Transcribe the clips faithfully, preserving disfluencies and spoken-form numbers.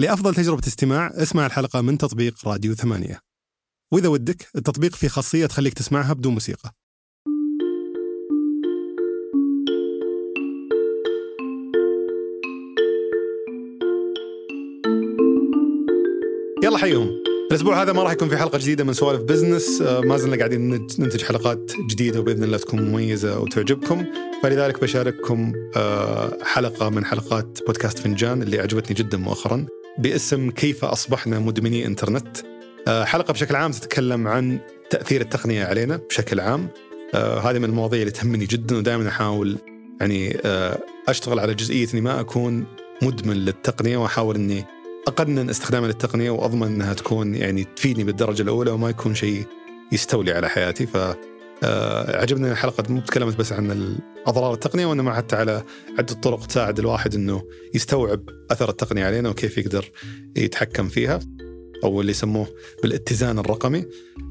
لأفضل تجربة استماع اسمع الحلقة من تطبيق راديو ثمانية، وإذا ودك التطبيق فيه خاصية تخليك تسمعها بدون موسيقى. يلا حيهم. الأسبوع هذا ما راح يكون في حلقة جديدة من سوالف بزنس، ما زلنا قاعدين ننتج حلقات جديدة وبإذن الله تكون مميزة وتعجبكم، فلذلك بشارككم حلقة من حلقات بودكاست فنجان اللي عجبتني جدا مؤخرا باسم كيف أصبحنا مدمني إنترنت. حلقة بشكل عام تتكلم عن تأثير التقنية علينا بشكل عام، هذه من المواضيع اللي تهمني جدا، ودائما أحاول يعني أشتغل على جزئية أني ما أكون مدمن للتقنية، وأحاول أني أقنن استخدامي للتقنية وأضمن أنها تكون يعني تفيدني بالدرجة الأولى وما يكون شيء يستولي على حياتي. فعجبني الحلقة، مو تكلمت بس عن أضرار التقنية وإنما حتى على عدة طرق تساعد الواحد أنه يستوعب أثر التقنية علينا وكيف يقدر يتحكم فيها، أو اللي يسموه بالاتزان الرقمي.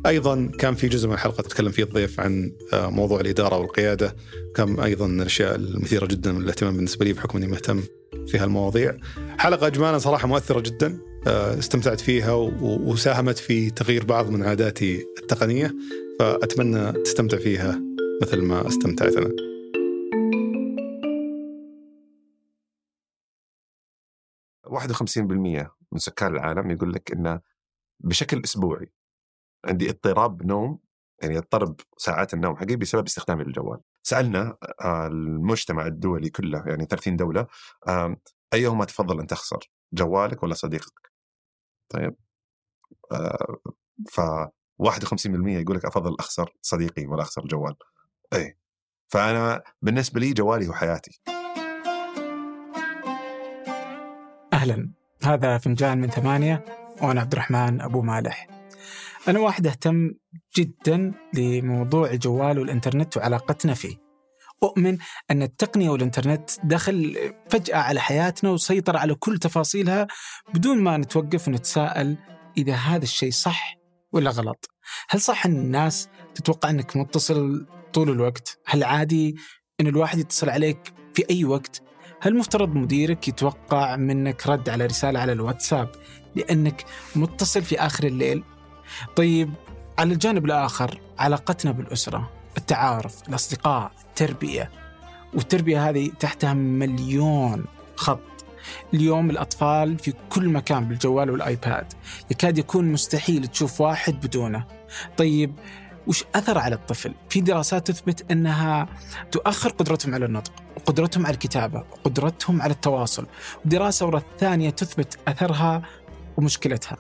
أيضا كان في جزء من الحلقة تتكلم فيه الضيف عن موضوع الإدارة والقيادة، كان أيضا الأشياء المثيرة جدا للاهتمام بالنسبة لي بحكم أني مهتم في هالمواضيع. حلقة أجمالا صراحة مؤثرة جدا، استمتعت فيها وساهمت في تغيير بعض من عاداتي التقنية، فأتمنى تستمتع فيها مثل ما استمتعت أنا. واحد وخمسين بالمئة من سكان العالم يقول لك إنه بشكل أسبوعي عندي اضطراب نوم، يعني اضطرب ساعات النوم حقي بسبب استخدامي للجوال. سألنا المجتمع الدولي كله، يعني ثلاثين دولة، أيهما تفضل أن تخسر، جوالك ولا صديقك؟ طيب ف واحد وخمسين بالمئة يقول لك أفضل أخسر صديقي ولا أخسر جوال. أي فأنا بالنسبة لي جوالي هو حياتي. أهلا، هذا فنجان من ثمانية وأنا عبد الرحمن أبو مالح. أنا واحد أهتم جدا لموضوع الجوال والإنترنت وعلاقتنا فيه. أؤمن أن التقنية والإنترنت دخل فجأة على حياتنا وسيطر على كل تفاصيلها بدون ما نتوقف ونتساءل إذا هذا الشيء صح ولا غلط. هل صح أن الناس تتوقع أنك متصل طول الوقت؟ هل عادي أن الواحد يتصل عليك في أي وقت؟ هل مفترض مديرك يتوقع منك رد على رسالة على الواتساب لأنك متصل في آخر الليل؟ طيب على الجانب الآخر علاقتنا بالأسرة، التعارف، الأصدقاء، التربية، والتربية هذه تحتها مليون خط. اليوم الأطفال في كل مكان بالجوال والآيباد، يكاد يكون مستحيل تشوف واحد بدونه. طيب وش أثر على الطفل؟ في دراسات تثبت أنها تؤخر قدرتهم على النطق، وقدرتهم على الكتابة، وقدرتهم على التواصل، ودراسة ورا الثانية تثبت أثرها ومشكلتها.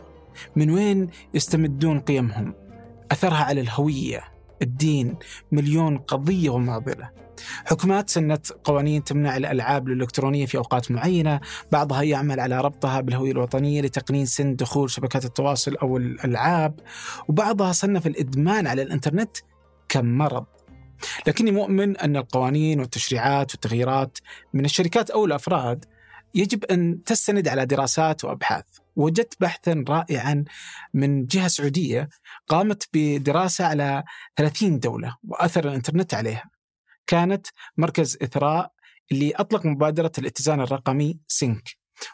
من وين يستمدون قيمهم؟ أثرها على الهوية، الدين، مليون قضية ومعضلة. حكومات سنت قوانين تمنع الألعاب الإلكترونية في أوقات معينة، بعضها يعمل على ربطها بالهوية الوطنية لتقنين سن دخول شبكات التواصل أو الألعاب، وبعضها صنف الإدمان على الإنترنت كمرض. لكني مؤمن أن القوانين والتشريعات والتغييرات من الشركات أو الأفراد يجب أن تستند على دراسات وأبحاث. وجدت بحثا رائعا من جهة سعودية قامت بدراسة على ثلاثين دولة وأثر الإنترنت عليها. كانت مركز إثراء اللي أطلق مبادرة الاتزان الرقمي سينك،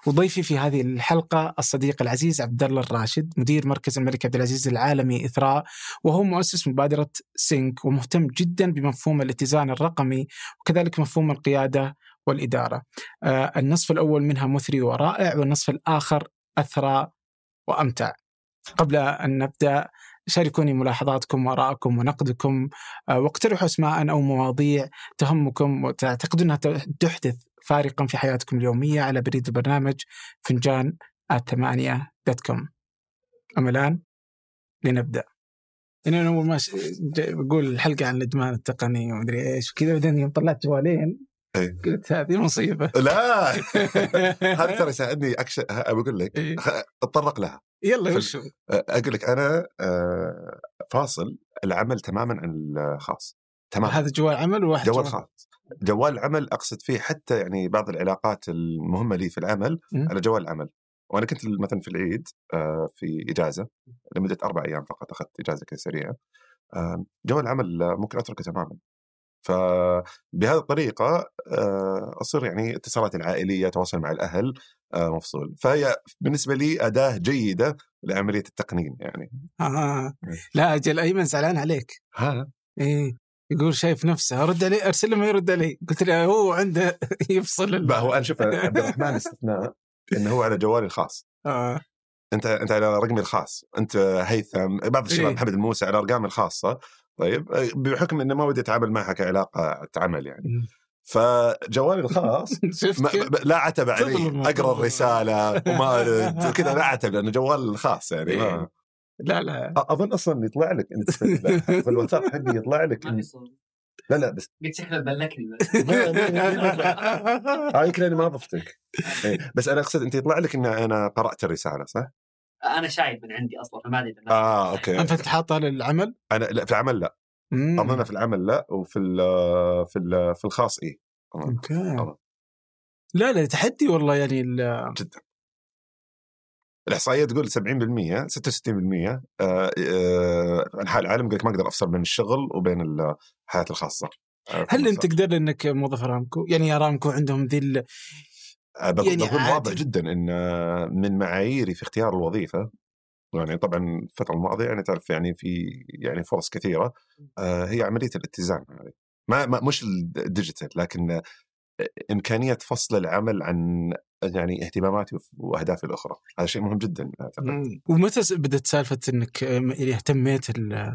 وضيفي في هذه الحلقة الصديق العزيز عبد الله الراشد، مدير مركز الملك عبدالعزيز العالمي إثراء، وهو مؤسس مبادرة سينك ومهتم جدا بمفهوم الاتزان الرقمي وكذلك مفهوم القيادة والإدارة. آه النصف الأول منها مثري ورائع، والنصف الآخر أثرى وأمتع. قبل أن نبدأ شاركوني ملاحظاتكم وآراءكم ونقدكم، واقترحوا أسماء أو مواضيع تهمكم وتعتقدوا أنها تحدث فارقا في حياتكم اليومية على بريد البرنامج فنجان الثمانية دوت كوم. أما الآن لنبدأ. يعني أنا أول ما بقول الحلقة عن الإدمان التقني ومدري إيش كذا، بعدين يوم طلعت جوالين قلت هذه مصيبة. لا هذا ترى ساعدني أكش أقول لك أتطرق لها. يلا وشو أقول لك، أنا فاصل العمل تماما عن الخاص. تمام، هذا جوال عمل وواحد جوال خاص. جوال العمل أقصد فيه حتى يعني بعض العلاقات المهمة لي في العمل م? على جوال العمل. وأنا كنت مثلا في العيد في إجازة لمدة أربع أيام فقط، أخذت إجازة كسرية. جوال العمل ممكن أتركه تماما، فبهذه الطريقة أصير يعني اتصالات العائلية تواصل مع الأهل مفصول. فهي بالنسبة لي أداة جيدة لعملية التقنين يعني. آه. لا أجل أيمن زعلان عليك. ها. إيه. يقول شايف نفسه، رد عليه، أرسل له ما يرد عليه، قلت له هو عنده يفصل. بقى هو أنا شوف عبد الرحمن استثناء إنه هو على جوالي الخاص. آه. أنت أنت على رقمي الخاص، أنت هيثم، بعض الشباب محمد الموسى على أرقامي الخاصة. طيب بحكم إنه ما ودي أتعامل معها كعلاقة عمل يعني. فجوالي الخاص لا عتب عليه، أقرأ الرسالة وما كذا لا عتب لأنه جوال الخاص يعني. ما. لا لا أظن أصلاً يطلع لك أنت في الواتساب حقي يطلع لك إن... لا لا بس قلت شكله بلكني هاي كلامي ما ضفتك بس أنا أقصد أنت يطلع لك إن أنا قرأت الرسالة صح؟ أنا شايف من عندي أصلاً فما أدري. آه أوكي. أنت حاطها للعمل؟ أنا لا في العمل لا أظن في العمل لا وفي ال في ال في الخاص إيه. أوكي. لا لا تحدي والله يعني جداً. الإحصائية تقول سبعين بالمئة ستة وستين بالمئة أنحاء العالم قالك ما أقدر أفصل بين الشغل وبين الحياة الخاصة. هل أنت تقدر لأنك موظف أرامكو؟ يعني أرامكو عندهم ذي ال... يعني واضح جدا أن من معاييري في اختيار الوظيفة يعني طبعا الفترة الماضية يعني تعرف يعني في يعني فرص كثيرة هي عملية الاتزان يعني ما, ما مش الديجيتال لكن إمكانية فصل العمل عن يعني اهتماماتي وأهدافي الأخرى. هذا شيء مهم جدا. ومتى بدأت سالفة إنك اهتميت ال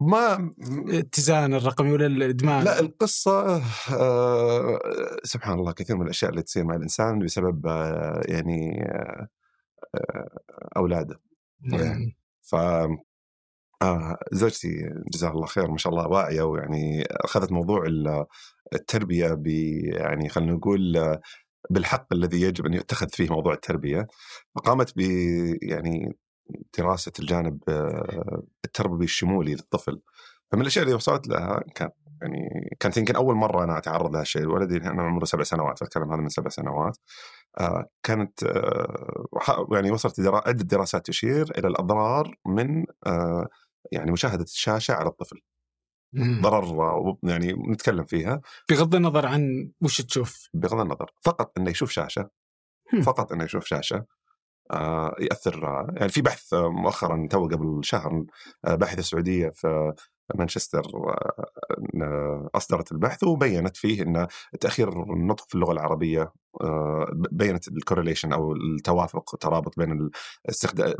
ما الاتزان الرقمي ولا الإدمان؟ لا القصة آه سبحان الله كثير من الأشياء اللي تصير مع الإنسان بسبب آه يعني آه أولاده. يعني ف آه زوجتي جزاها الله خير ما شاء الله واعية ويعني أخذت موضوع التربية ب يعني خلينا نقول بالحق الذي يجب أن يتخذ فيه موضوع التربية. فقامت ب يعني دراسة الجانب التربوي الشمولي للطفل. فمن الأشياء اللي وصلت لها كان يعني كانت يمكن أول مرة أنا أتعرض لهذا الشيء. ولدي أنا عمره سبع سنوات فأتكلم هذا من سبع سنوات. كانت يعني وصلت عدة دراسات تشير إلى الأضرار من يعني مشاهدة الشاشة على الطفل. ضرر يعني نتكلم فيها بغض النظر عن وش تشوف بغض النظر فقط انه يشوف شاشة فقط انه يشوف شاشة آه يأثر يعني في بحث مؤخرا تو قبل شهر آه باحثة سعودية في مانشستر آه أصدرت البحث وبيّنت فيه ان تأخير النطق في اللغة العربية آه بيّنت الكورليشن او التوافق ترابط بين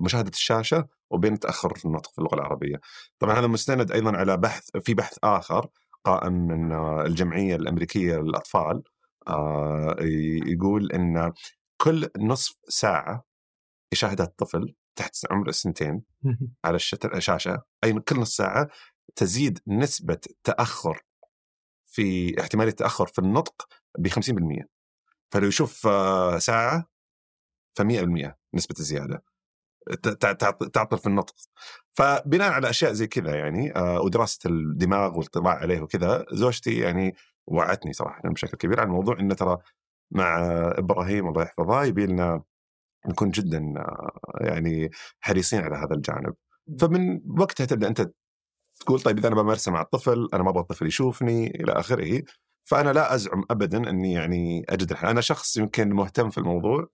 مشاهدة الشاشة وبين تأخر النطق في اللغة العربية. طبعا هذا مستند أيضا على بحث في بحث آخر قائم من الجمعية الأمريكية للأطفال آه يقول أن كل نصف ساعة يشاهدها الطفل تحت عمر السنتين على الشاشة أي كل نصف ساعة تزيد نسبة تأخر في احتمالية التأخر في النطق بخمسين بالمئة. فلو يشوف ساعة فمئة بالمئة نسبة الزيادة تعطل في النطق. فبناء على أشياء زي كذا يعني ودراسة الدماغ والاطلاع عليه وكذا زوجتي يعني وعتني صراحة بشكل كبير على الموضوع إنه ترى مع إبراهيم الله يحفظه يبيلنا نكون جدا يعني حريصين على هذا الجانب. فمن وقتها تبدأ أنت تقول طيب إذا أنا بمارسه مع الطفل أنا ما أبغى الطفل يشوفني إلى آخره. فأنا لا أزعم أبدا أني يعني أجد أنا شخص يمكن مهتم في الموضوع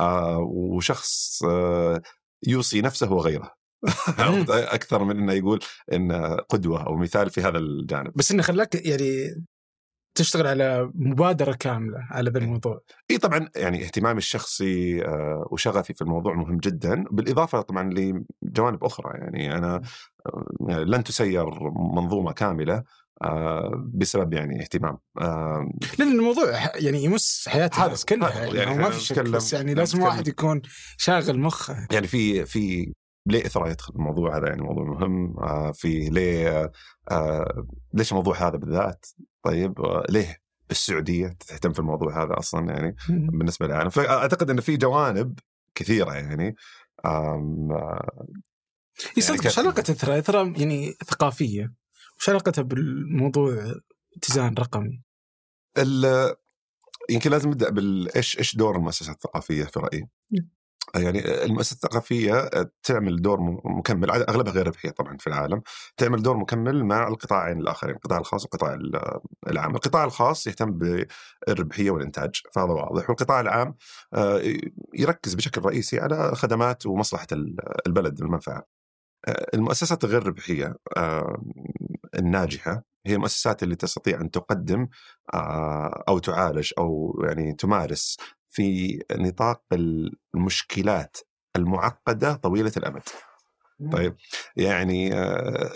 آه وشخص آه يوصي نفسه وغيره أكثر من أنه يقول إن قدوة أو مثال في هذا الجانب. بس إنه خلاك يعني تشتغل على مبادرة كاملة على هذا الموضوع. إيه طبعا يعني اهتمامي الشخصي آه وشغفي في الموضوع مهم جدا بالإضافة طبعا لجوانب أخرى يعني أنا آه لن تسير منظومة كاملة آه بسبب يعني اهتمام آه لأن الموضوع يعني يمس حياة الناس كلها يعني, يعني ما في شك بس يعني لازم واحد يكون شاغل مخه يعني في في ليه إثراء يدخل الموضوع هذا يعني موضوع مهم آه في ليه آه ليش الموضوع هذا بالذات طيب آه ليه السعودية تهتم في الموضوع هذا أصلا يعني بالنسبة للعالم. فأعتقد أن في جوانب كثيرة يعني آه يصدق يعني شلقة إثراء إثراء يعني ثقافية وش علاقتها بالموضوع اتزان رقمي؟ يمكن لازم نبدأ بالإيش إيش دور المؤسسات الثقافية في رأيي يعني المؤسسة الثقافية تعمل دور مكمل، أغلبها غير ربحية طبعا في العالم، تعمل دور مكمل مع القطاعين الآخرين، القطاع الخاص والقطاع العام. القطاع الخاص يهتم بالربحية والإنتاج، فهذا واضح، والقطاع العام يركز بشكل رئيسي على خدمات ومصلحة البلد والمنفعة. المؤسسات الغير ربحية الناجحة هي المؤسسات اللي تستطيع أن تقدم أو تعالج أو يعني تمارس في نطاق المشكلات المعقدة طويلة الأمد. طيب يعني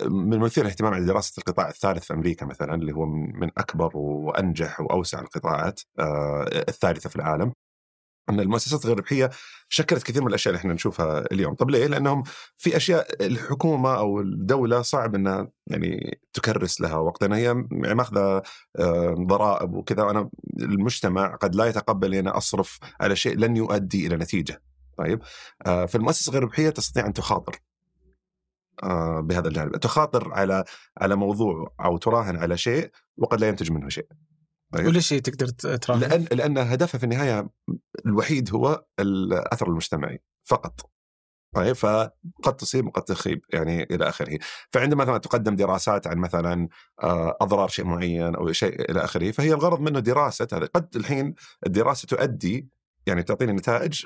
من مثير اهتمام عند دراسة القطاع الثالث في أمريكا مثلا، اللي هو من أكبر وأنجح وأوسع القطاعات الثالثة في العالم، أن المؤسسات غير ربحية شكلت كثير من الأشياء اللي احنا نشوفها اليوم. طب ليه؟ لأنهم في أشياء الحكومة أو الدولة صعب أنها يعني تكرس لها وقت، لأن هي ماخذة ضرائب وكذا، وأنا المجتمع قد لا يتقبل أن أصرف على شيء لن يؤدي إلى نتيجة. طيب فالمؤسسة غير ربحية تستطيع أن تخاطر بهذا الجانب، تخاطر على على موضوع أو تراهن على شيء وقد لا ينتج منه شيء. طيب. ولا شيء تقدر تراهن، لأن لأن هدفها في النهاية الوحيد هو الأثر المجتمعي فقط. طيب فقد تصيب وقد تخيب يعني إلى آخره. فعندما مثلا تقدم دراسات عن مثلا أضرار شيء معين أو شيء إلى آخره، فهي الغرض منه دراسة هذا. قد الحين الدراسة تؤدي يعني تعطيني نتائج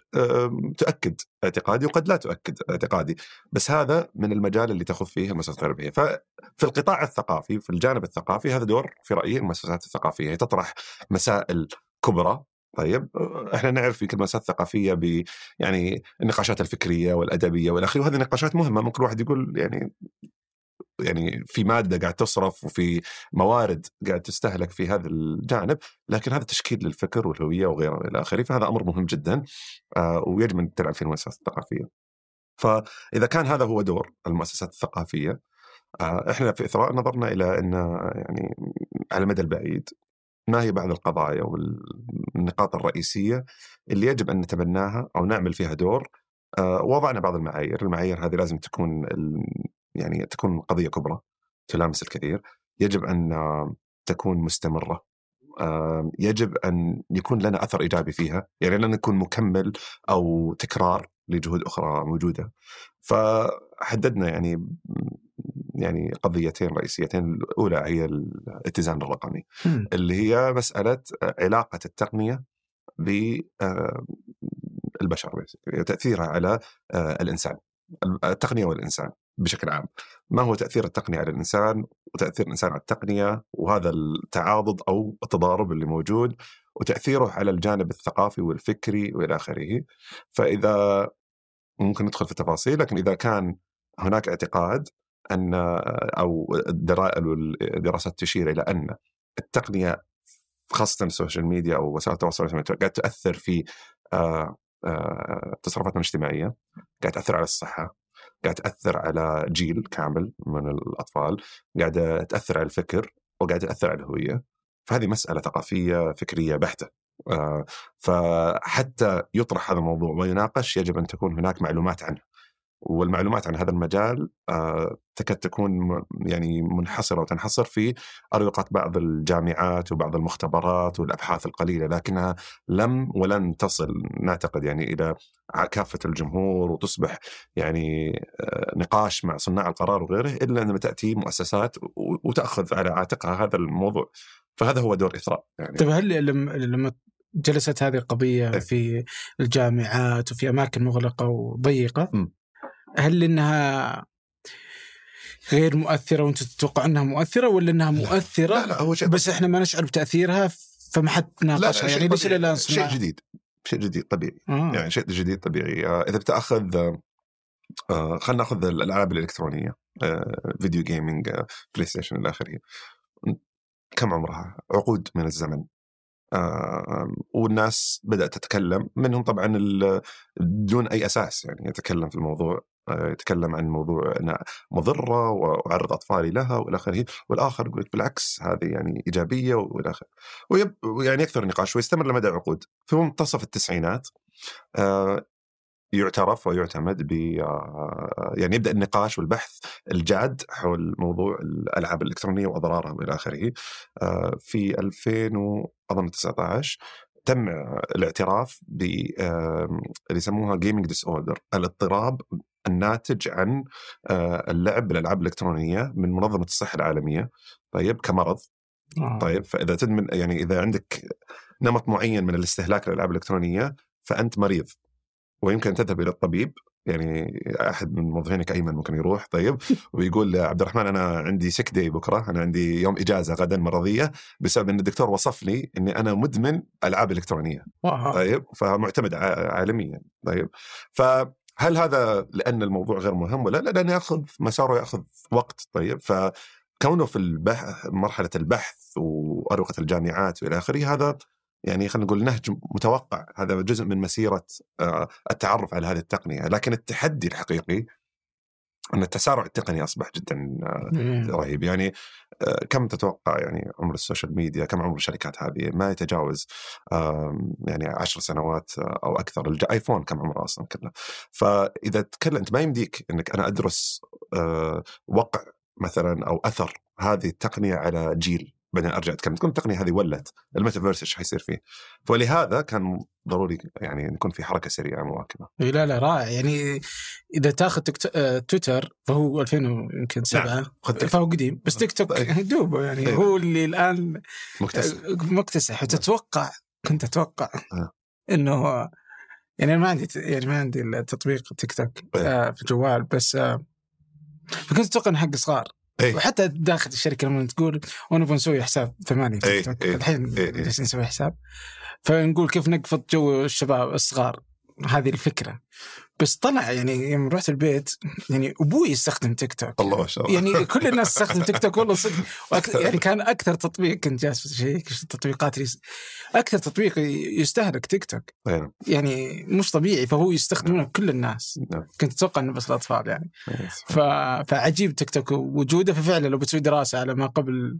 تؤكد اعتقادي وقد لا تؤكد اعتقادي، بس هذا من المجال اللي تخوض فيه المؤسسات الغربية. ففي القطاع الثقافي في الجانب الثقافي هذا دور في رأيي المؤسسات الثقافية، هي تطرح مسائل كبرى. طيب احنا نعرف في كل مسائل ثقافية ب يعني النقاشات الفكرية والأدبية والأخير، وهذه النقاشات مهمة، ممكن واحد يقول يعني يعني في مادة قاعد تصرف وفي موارد قاعد تستهلك في هذا الجانب، لكن هذا تشكيل للفكر والهوية وغيره إلى آخره، فهذا أمر مهم جدا ويجب أن تلعب في المؤسسات الثقافية. فإذا كان هذا هو دور المؤسسات الثقافية، إحنا في إثراء نظرنا إلى أن يعني على المدى البعيد ما هي بعض القضايا والنقاط الرئيسية اللي يجب أن نتبناها أو نعمل فيها دور. وضعنا بعض المعايير، المعايير هذه لازم تكون يعني تكون قضية كبرى تلامس الكثير، يجب أن تكون مستمرة، يجب أن يكون لنا أثر إيجابي فيها، يعني لن نكون مكمل أو تكرار لجهود أخرى موجودة. فحددنا يعني يعني قضيتين رئيسيتين، الأولى هي الاتزان الرقمي م. اللي هي مسألة علاقة التقنية بالبشر، تأثيرها على الإنسان، التقنية والإنسان بشكل عام، ما هو تأثير التقنية على الإنسان وتأثير الإنسان على التقنية، وهذا التعاضد أو التضارب اللي موجود وتأثيره على الجانب الثقافي والفكري وإلى آخره. فإذا ممكن ندخل في التفاصيل، لكن إذا كان هناك اعتقاد أن أو الدراسات تشير إلى أن التقنية خاصة السوشيال ميديا أو وسائل التواصل الاجتماعي قاعد تأثر في تصرفاتنا الاجتماعية، قاعد تأثر على الصحة، قاعد تأثر على جيل كامل من الأطفال، قاعد تأثر على الفكر وقاعد تأثر على الهوية، فهذه مسألة ثقافية فكرية بحتة. فحتى يطرح هذا الموضوع ويناقش يجب أن تكون هناك معلومات عنه، والمعلومات عن هذا المجال تكاد تكون يعني منحصرة وتنحصر في أروقة بعض الجامعات وبعض المختبرات والأبحاث القليلة، لكنها لم ولن تصل نعتقد يعني إلى كافة الجمهور وتصبح يعني نقاش مع صناع القرار وغيره إلا أن تأتي مؤسسات وتأخذ على عاتقها هذا الموضوع. فهذا هو دور إثراء يعني. طيب هل لما جلست هذه القضية في الجامعات وفي أماكن مغلقة وضيقة م. هل إنها غير مؤثرة وأنت تتوقع أنها مؤثرة، ولا إنها مؤثرة لا. لا لا بس إحنا ما نشعر بتأثيرها فما حد ناقشها يعني ليش إلا شيء جديد شيء جديد طبيعي آه. يعني شيء جديد طبيعي. إذا بتأخذ آه خلنا نأخذ الألعاب الإلكترونية آه فيديو جيمينج آه بلايستيشن إلى آخره، كم عمرها؟ عقود من الزمن آه، والناس بدأت تتكلم، منهم طبعا بدون أي أساس يعني يتكلم في الموضوع، آه، يتكلم عن موضوع أنها مضرة وعرض أطفالي لها وإلى آخره، والآخر يقول بالعكس هذه يعني إيجابية وإلى آخره، ويعني أكثر نقاش ويستمر لمدى عقود. في منتصف التسعينات آه، يعترف ويعتمد ب آه، يعني يبدأ النقاش والبحث الجاد حول موضوع الألعاب الإلكترونية وأضرارها وإلى آخره. آه، في ألفين و أظن تسعة عشر تم الاعتراف ب اللي يسموها جيمينج ديس اوردر، الاضطراب الناتج عن اللعب بالالعاب الالكترونيه من منظمه الصحه العالميه. طيب كمرض آه. طيب فاذا تدمن يعني اذا عندك نمط معين من الاستهلاك للالعاب الالكترونيه فانت مريض ويمكن تذهب الى الطبيب، يعني احد من موظفينك ايمن ممكن يروح طيب ويقول عبد الرحمن انا عندي سيك داي بكره، انا عندي يوم اجازه غدا مرضيه بسبب ان الدكتور وصف لي اني انا مدمن العاب الكترونيه آه. طيب فمعتمد عالميا. طيب ف هل هذا لأن الموضوع غير مهم ولا لا؟ لأنه يأخذ مساره يأخذ وقت. طيب فكونه في البحث مرحلة البحث وأروقة الجامعات وإلى آخره، هذا يعني خلينا نقول نهج متوقع، هذا جزء من مسيرة التعرف على هذه التقنية. لكن التحدي الحقيقي أن التسارع التقني أصبح جدا رهيب. يعني كم تتوقع يعني عمر السوشيال ميديا، كم عمر الشركات هذه؟ ما يتجاوز يعني عشر سنوات أو أكثر. الآيفون كم عمره أصلا كله؟ فإذا تكلمت ما يمديك أنك أنا أدرس وقع مثلا أو أثر هذه التقنية على جيل بعدين أرجع أتكلم. تكون التقنية هذه ولت الميتافيرس إيش حيصير فيه، فلهذا كان ضروري يعني نكون في حركة سريعة مواكبة. لا لا رائع. يعني إذا تأخذ تويتر فهو ألفين وسبعة فهو قديم، بس تيك توك دوبه يعني أيه. هو اللي الآن مكتسح. وتتوقع كنت أتوقع أه. إنه يعني ما عندي يعني ما عندي التطبيق تيك توك أيه. في الجوال بس آه. فكنت أتوقع حق صغار أيه. وحتى داخل الشركة لما تقول ونبغى نسوي حساب ثمانية في تيك توك أيه. الحين جالسين أيه. نسوي حساب فنقول كيف نقفض جو الشباب الصغار، هذه الفكرة. بس طلع يعني يوم رحت البيت يعني أبوي يستخدم تيك توك، الله ما شاء الله، يعني كل الناس تستخدم تيك توك والله صدق. يعني كان أكثر تطبيق كنت جالس شيء التطبيقات ريس. أكثر تطبيق يستهلك تيك توك أيه. يعني مش طبيعي، فهو يستخدمونه كل الناس أيه. كنت أتوقع إنه بس الأطفال يعني أيه. ف... فعجيب تيك توك وجوده. ففعلا لو بتسوي دراسة على ما قبل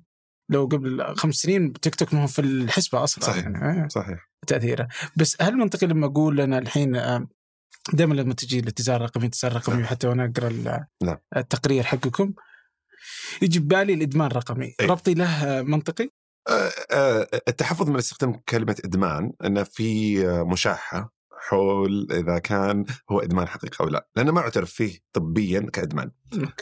لو قبل خمس سنين تيك توك ما هو في الحسبة أصلا صحيح يعني. صحيح تأثيره. بس هل منطقي لما أقول أنا الحين دائما لما تجي الاتجار الرقمي الاتجار الرقمي حتى وأنا أقرأ التقرير حقكم يجي بالي الإدمان الرقمي أي. ربطي له منطقي؟ أه أه التحفظ من استخدام كلمة إدمان أنه في مشاحة حول إذا كان هو إدمان حقيقي أو لا، لأنه ما اعترف فيه طبيا كإدمان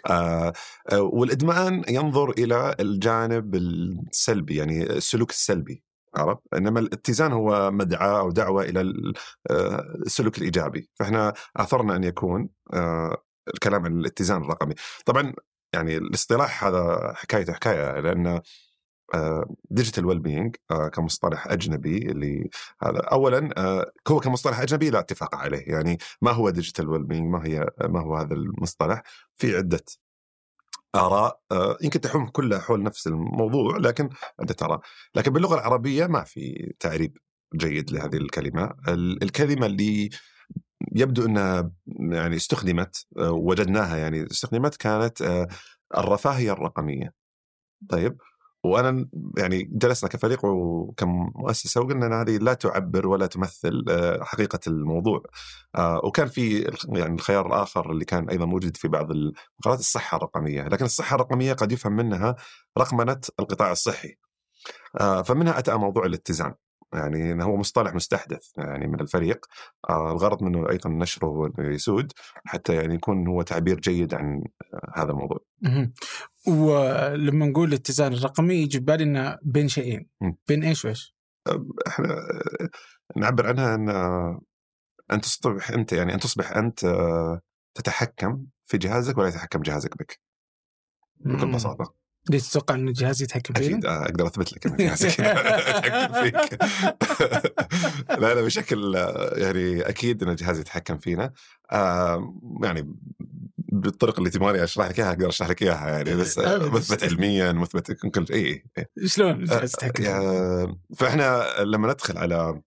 آه والإدمان ينظر إلى الجانب السلبي يعني السلوك السلبي عرب، إنما الاتزان هو مدعاة أو دعوة إلى السلوك الإيجابي. فإحنا أثرنا أن يكون آه الكلام عن الاتزان الرقمي. طبعا يعني الاصطلاح هذا حكاية حكاية لأن ديجيتال ويل بينج كمصطلح أجنبي اللي هذا أولاً uh, هو كمصطلح أجنبي لا اتفاق عليه. يعني ما هو ديجيتال ويل بينج؟ ما هي ما هو هذا المصطلح؟ في عدة آراء uh, يمكن تحوم كلها حول نفس الموضوع، لكن عدة آراء. لكن باللغة العربية ما في تعريب جيد لهذه الكلمة. الكلمة اللي يبدو أنها يعني استخدمت uh, وجدناها يعني استخدمت كانت uh, الرفاهية الرقمية. طيب وأنا يعني جلسنا كفريق وكمؤسسة وقلنا أن هذه لا تعبر ولا تمثل حقيقة الموضوع. وكان في يعني الخيار الآخر اللي كان أيضا موجود في بعض المقالات، الصحة الرقمية. لكن الصحة الرقمية قد يفهم منها رقمنة القطاع الصحي، فمنها أتى موضوع الاتزان. يعني هو مصطلح مستحدث يعني من الفريق، الغرض منه أيضا نشره يسود حتى يعني يكون هو تعبير جيد عن هذا الموضوع. ولما نقول الاتزان الرقمي يجي بالي إنه بين شيئين، بين إيش وإيش؟ إحنا نعبر عنها أن أن تصبح أنت يعني أن تصبح أنت تتحكم في جهازك ولا يتحكم جهازك بك بكل بساطة. ليه تتوقع أن الجهاز يتحكم فيه؟ أكيد أقدر أثبت لك أن الجهاز يتحكم فيك. لا لا بشكل يعني أكيد أن الجهاز يتحكم فينا آه يعني بالطريقة اللي تبغاني أشرح لك إياها أقدر أشرح لك إياها يعني بس مثبت علميا مثبت كل شيء. شلون الجهاز يتحكم؟ آه فإحنا لما ندخل على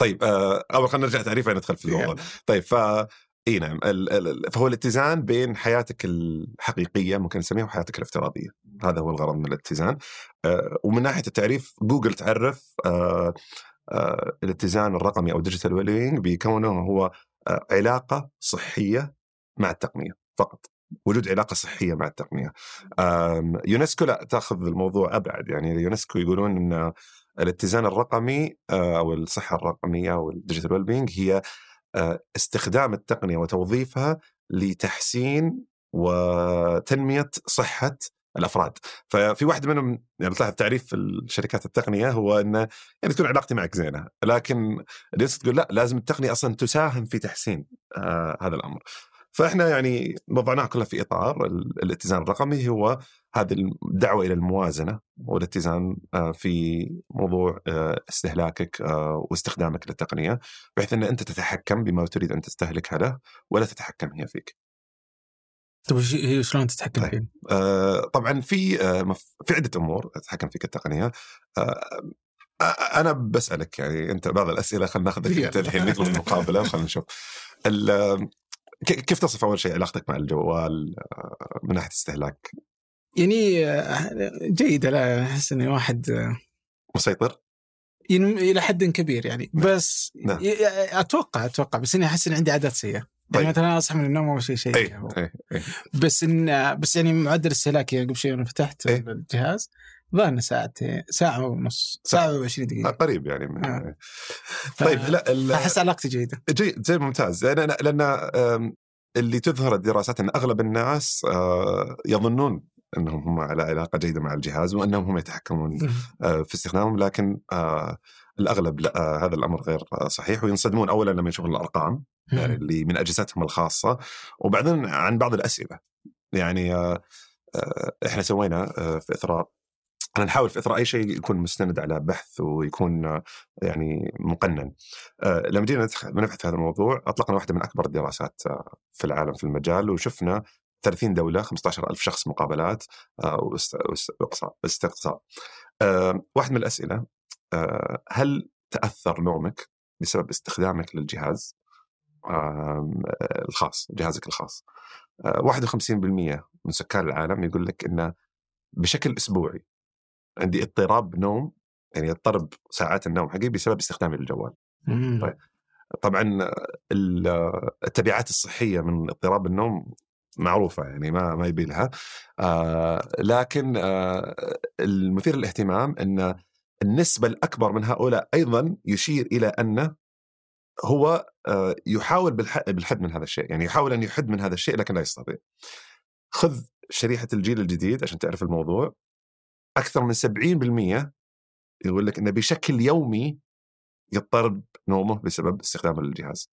طيب آه أول خلينا نرجع تعريفه ندخل في الموضوع. طيب ف اي نعم فهو الاتزان بين حياتك الحقيقيه ممكن نسميها وحياتك الافتراضيه، هذا هو الغرض من الاتزان. ومن ناحيه التعريف جوجل تعرف الاتزان الرقمي او ديجيتال ويلبينج بكونه هو علاقه صحيه مع التقنيه فقط، وجود علاقه صحيه مع التقنيه. يونسكو لا تاخذ الموضوع ابعد، يعني اليونسكو يقولون ان الاتزان الرقمي أو الصحة الرقمية أو الديجيتال ويلبينج هي استخدام التقنية وتوظيفها لتحسين وتنمية صحة الأفراد. ففي واحد منهم يعني طلع تعريف الشركات التقنية هو أنه يعني تكون علاقتي معك زينة، لكن اليونسكو تقول لا، لازم التقنية أصلا تساهم في تحسين آه هذا الأمر. فإحنا يعني وضعناها كلها في إطار الاتزان الرقمي، هو هذه الدعوة إلى الموازنة والاتزان في موضوع استهلاكك واستخدامك للتقنية، بحيث أن أنت تتحكم بما تريد أن تستهلك هذا ولا تتحكم هي فيك. طب هي شلون تتحكم فيه؟ طبعا في في عدة أمور تتحكم فيك التقنية. أنا بسألك يعني أنت بعض الأسئلة، خلنا ناخذ أنت الحين نطلب المقابلة وخلنا نشوف كيف تصف أول شيء علاقتك مع الجوال من ناحية استهلاك؟ يعني جيدة، لا أحس إني واحد مسيطر إلى حد كبير يعني، بس نعم. أتوقع أتوقع بس إني أحس إن عندي عادات سيئة يعني. طيب. مثلا أصح من النوم أو شيء شيء أي. أي. أي. بس إن بس يعني معدل استهلاكي يعني قبل شيء أنا فتحت أي. الجهاز ظهرنا ساعتين، ساعة ونص، ساعة وعشرين دقيقة قريب يعني من... آه. طيب ف... لا أحس علاقتي جيدة جيد زي ممتاز، لأن لأن اللي تظهر الدراسات أن أغلب الناس يظنون أنهم هم على علاقة جيدة مع الجهاز وأنهم هم يتحكمون في استخدامهم، لكن الأغلب لا، هذا الأمر غير صحيح، وينصدمون أولا لما يشوفون الأرقام يعني اللي من أجهزتهم الخاصة، وبعدين عن بعض الأسئلة. يعني إحنا سوينا في إثراء، أنا نحاول في إثراء أي شيء يكون مستند على بحث ويكون يعني مقنن. لما جينا نبحث هذا الموضوع أطلقنا واحدة من أكبر الدراسات في العالم في المجال، وشفنا ثلاثين دولة، خمسة عشر ألف شخص، مقابلات واستقصاء. واحد من الأسئلة، هل تأثر نومك بسبب استخدامك للجهاز الخاص، جهازك الخاص؟ واحد وخمسين بالمئة من سكان العالم يقول لك إنه بشكل أسبوعي عندي اضطراب نوم، يعني اضطرب ساعات النوم حقي بسبب استخدامي للجوال. طيب. طبعا التبعات الصحية من اضطراب النوم معروفة يعني ما ما يبيلها، آه لكن آه المثير للاهتمام أن النسبة الأكبر من هؤلاء أيضا يشير إلى أن هو آه يحاول بالحد من هذا الشيء، يعني يحاول أن يحد من هذا الشيء لكن لا يستطيع. خذ شريحة الجيل الجديد عشان تعرف الموضوع، أكثر من سبعين بالمئة يقول لك أنه بشكل يومي يضطرب نومه بسبب استخدامه للجهاز.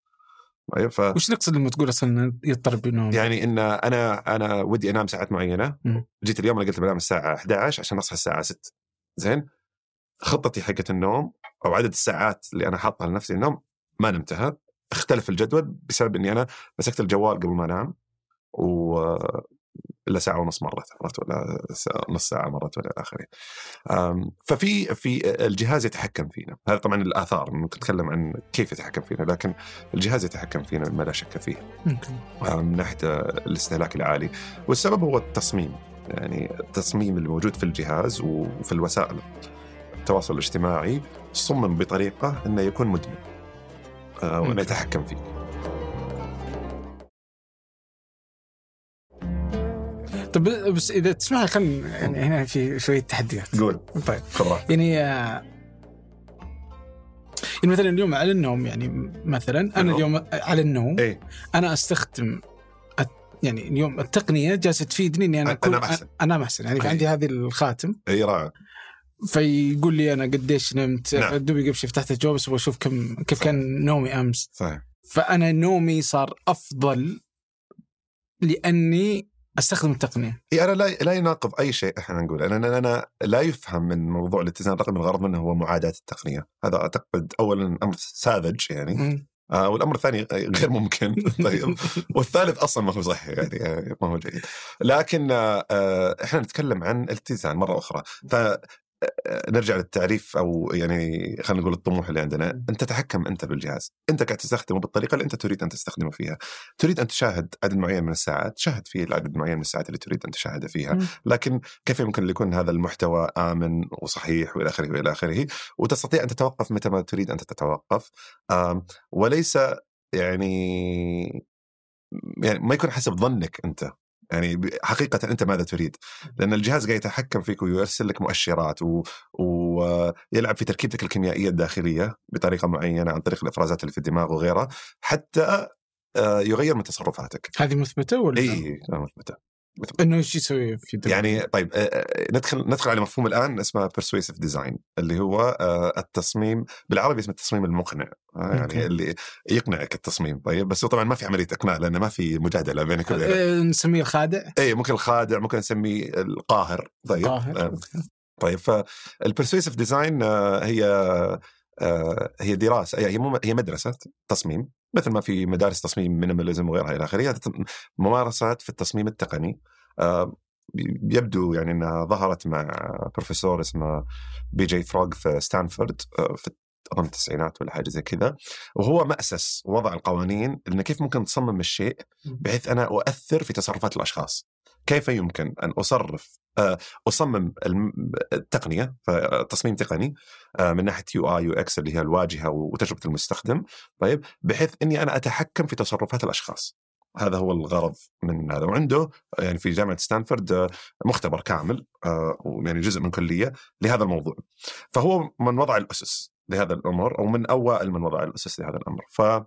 ف... وش نقصد لما تقول أصلاً يضطرب نومه؟ يعني إن أنا أنا ودي أنام ساعات معينة، م- جيت اليوم أنا قلت بنام الساعة أحد عشر عشان أصحى الساعة ستة. زين، خطتي حقت النوم أو عدد الساعات اللي أنا حاطها لنفسي النوم ما نمتها، اختلف الجدول بسبب إني أنا مسكت الجوال قبل ما أنام و إلا ساعة ونص مرة مرت ولا نص ساعة مرت ولا آخرين. ففي في الجهاز يتحكم فينا، هذا طبعا الآثار، ممكن نتكلم عن كيف يتحكم فينا، لكن الجهاز يتحكم فينا ما لا شك فيه من ناحية الاستهلاك العالي. والسبب هو التصميم، يعني التصميم الموجود في الجهاز وفي الوسائل التواصل الاجتماعي صمم بطريقة أنه يكون مدمن وأنه يتحكم فيه. طب بس إذا تسمح خلنا يعني هنا في شوية تحديات. قول. طيب. خلاص. يعني آه يعني مثلا اليوم على النوم، يعني مثلا أنا اليوم على النوم إيه؟ أنا أستخدم أت يعني اليوم التقنية جالسة تفيدني إني أنا أكون أنا محسن يعني أي. عندي هذه الخاتم. أي رائع. فيقول لي أنا قديش نمت. نعم. دوبي قبل شيء فتحت الجوال بس وأشوف كم كيف صحيح. كان نومي أمس. صحيح. فأنا نومي صار أفضل لأني استخدم التقنية. إيه أنا لا لا يناقض أي شيء إحنا نقول. أنا أنا لا يفهم من موضوع الاتزان الرقمي الغرض منه هو معاداة التقنية. هذا أعتقد أولاً أمر ساذج يعني. م- آه والأمر الثاني غير ممكن. طيب. والثالث أصلاً ما هو صحيح يعني ما هو جيد. لكن آه إحنا نتكلم عن الاتزان مرة أخرى. فنرجع للتعريف أو يعني خلينا نقول الطموح اللي عندنا. أنت تتحكم أنت بالجهاز. أنت قاعد تستخدمه بالطريقة اللي أنت تريد أن تستخدمه فيها. تريد أن تشاهد عدد معين من الساعات، شاهد فيه العدد معين من الساعات اللي تريد أن تشاهده فيها. م. لكن كيف يمكن يكون هذا المحتوى آمن وصحيح وإلى آخره وإلى آخره، وتستطيع أن تتوقف متى ما تريد أن تتوقف، وليس يعني يعني ما يكون حسب ظنك أنت يعني حقيقة أنت ماذا تريد؟ لأن الجهاز قاعد يتحكم فيك ويرسل لك مؤشرات ويلعب و... في تركيبتك الكيميائية الداخلية بطريقة معينة عن طريق الإفرازات اللي في الدماغ وغيرها حتى يغير من تصرفاتك. هذه مثبتة ولا؟ إيه مثبتة. إنه إيش يسوي في الدماغ؟ يعني طيب ندخل ندخل على مفهوم الآن اسمه persuasive design اللي هو التصميم، بالعربي اسمه التصميم المقنع، يعني اللي يقنعك التصميم. طيب بس طبعا ما في عملية إقناع لأنه ما في مجادلة بينك وبينه. نسميه الخادع. إيه ممكن الخادع، ممكن نسميه القاهر. طيب قاهر. طيب فالpersuasive design هي هي دراسة، هي هي مدرسة تصميم مثل ما في مدارس تصميم مينيماليزم وغيرها إلى آخره، ممارسات في التصميم التقني. يبدو يعني أنها ظهرت مع بروفيسور اسمه بي جي فروغ في ستانفورد في أظن التسعينات ولا حاجة زي كذا، وهو مأسس وضع القوانين لأن كيف ممكن تصمم الشيء بحيث أنا أؤثر في تصرفات الأشخاص، كيف يمكن أن أصرف أصمم التقنية، تصميم تقني من ناحية يو آي يو إكس اللي هي الواجهة وتجربة المستخدم، طيب بحيث أني أنا أتحكم في تصرفات الأشخاص. هذا هو الغرض من هذا. وعنده يعني في جامعة ستانفورد مختبر كامل يعني جزء من كلية لهذا الموضوع، فهو من وضع الأسس لهذا الأمر أو من أوائل من وضع الأسس لهذا الأمر. ف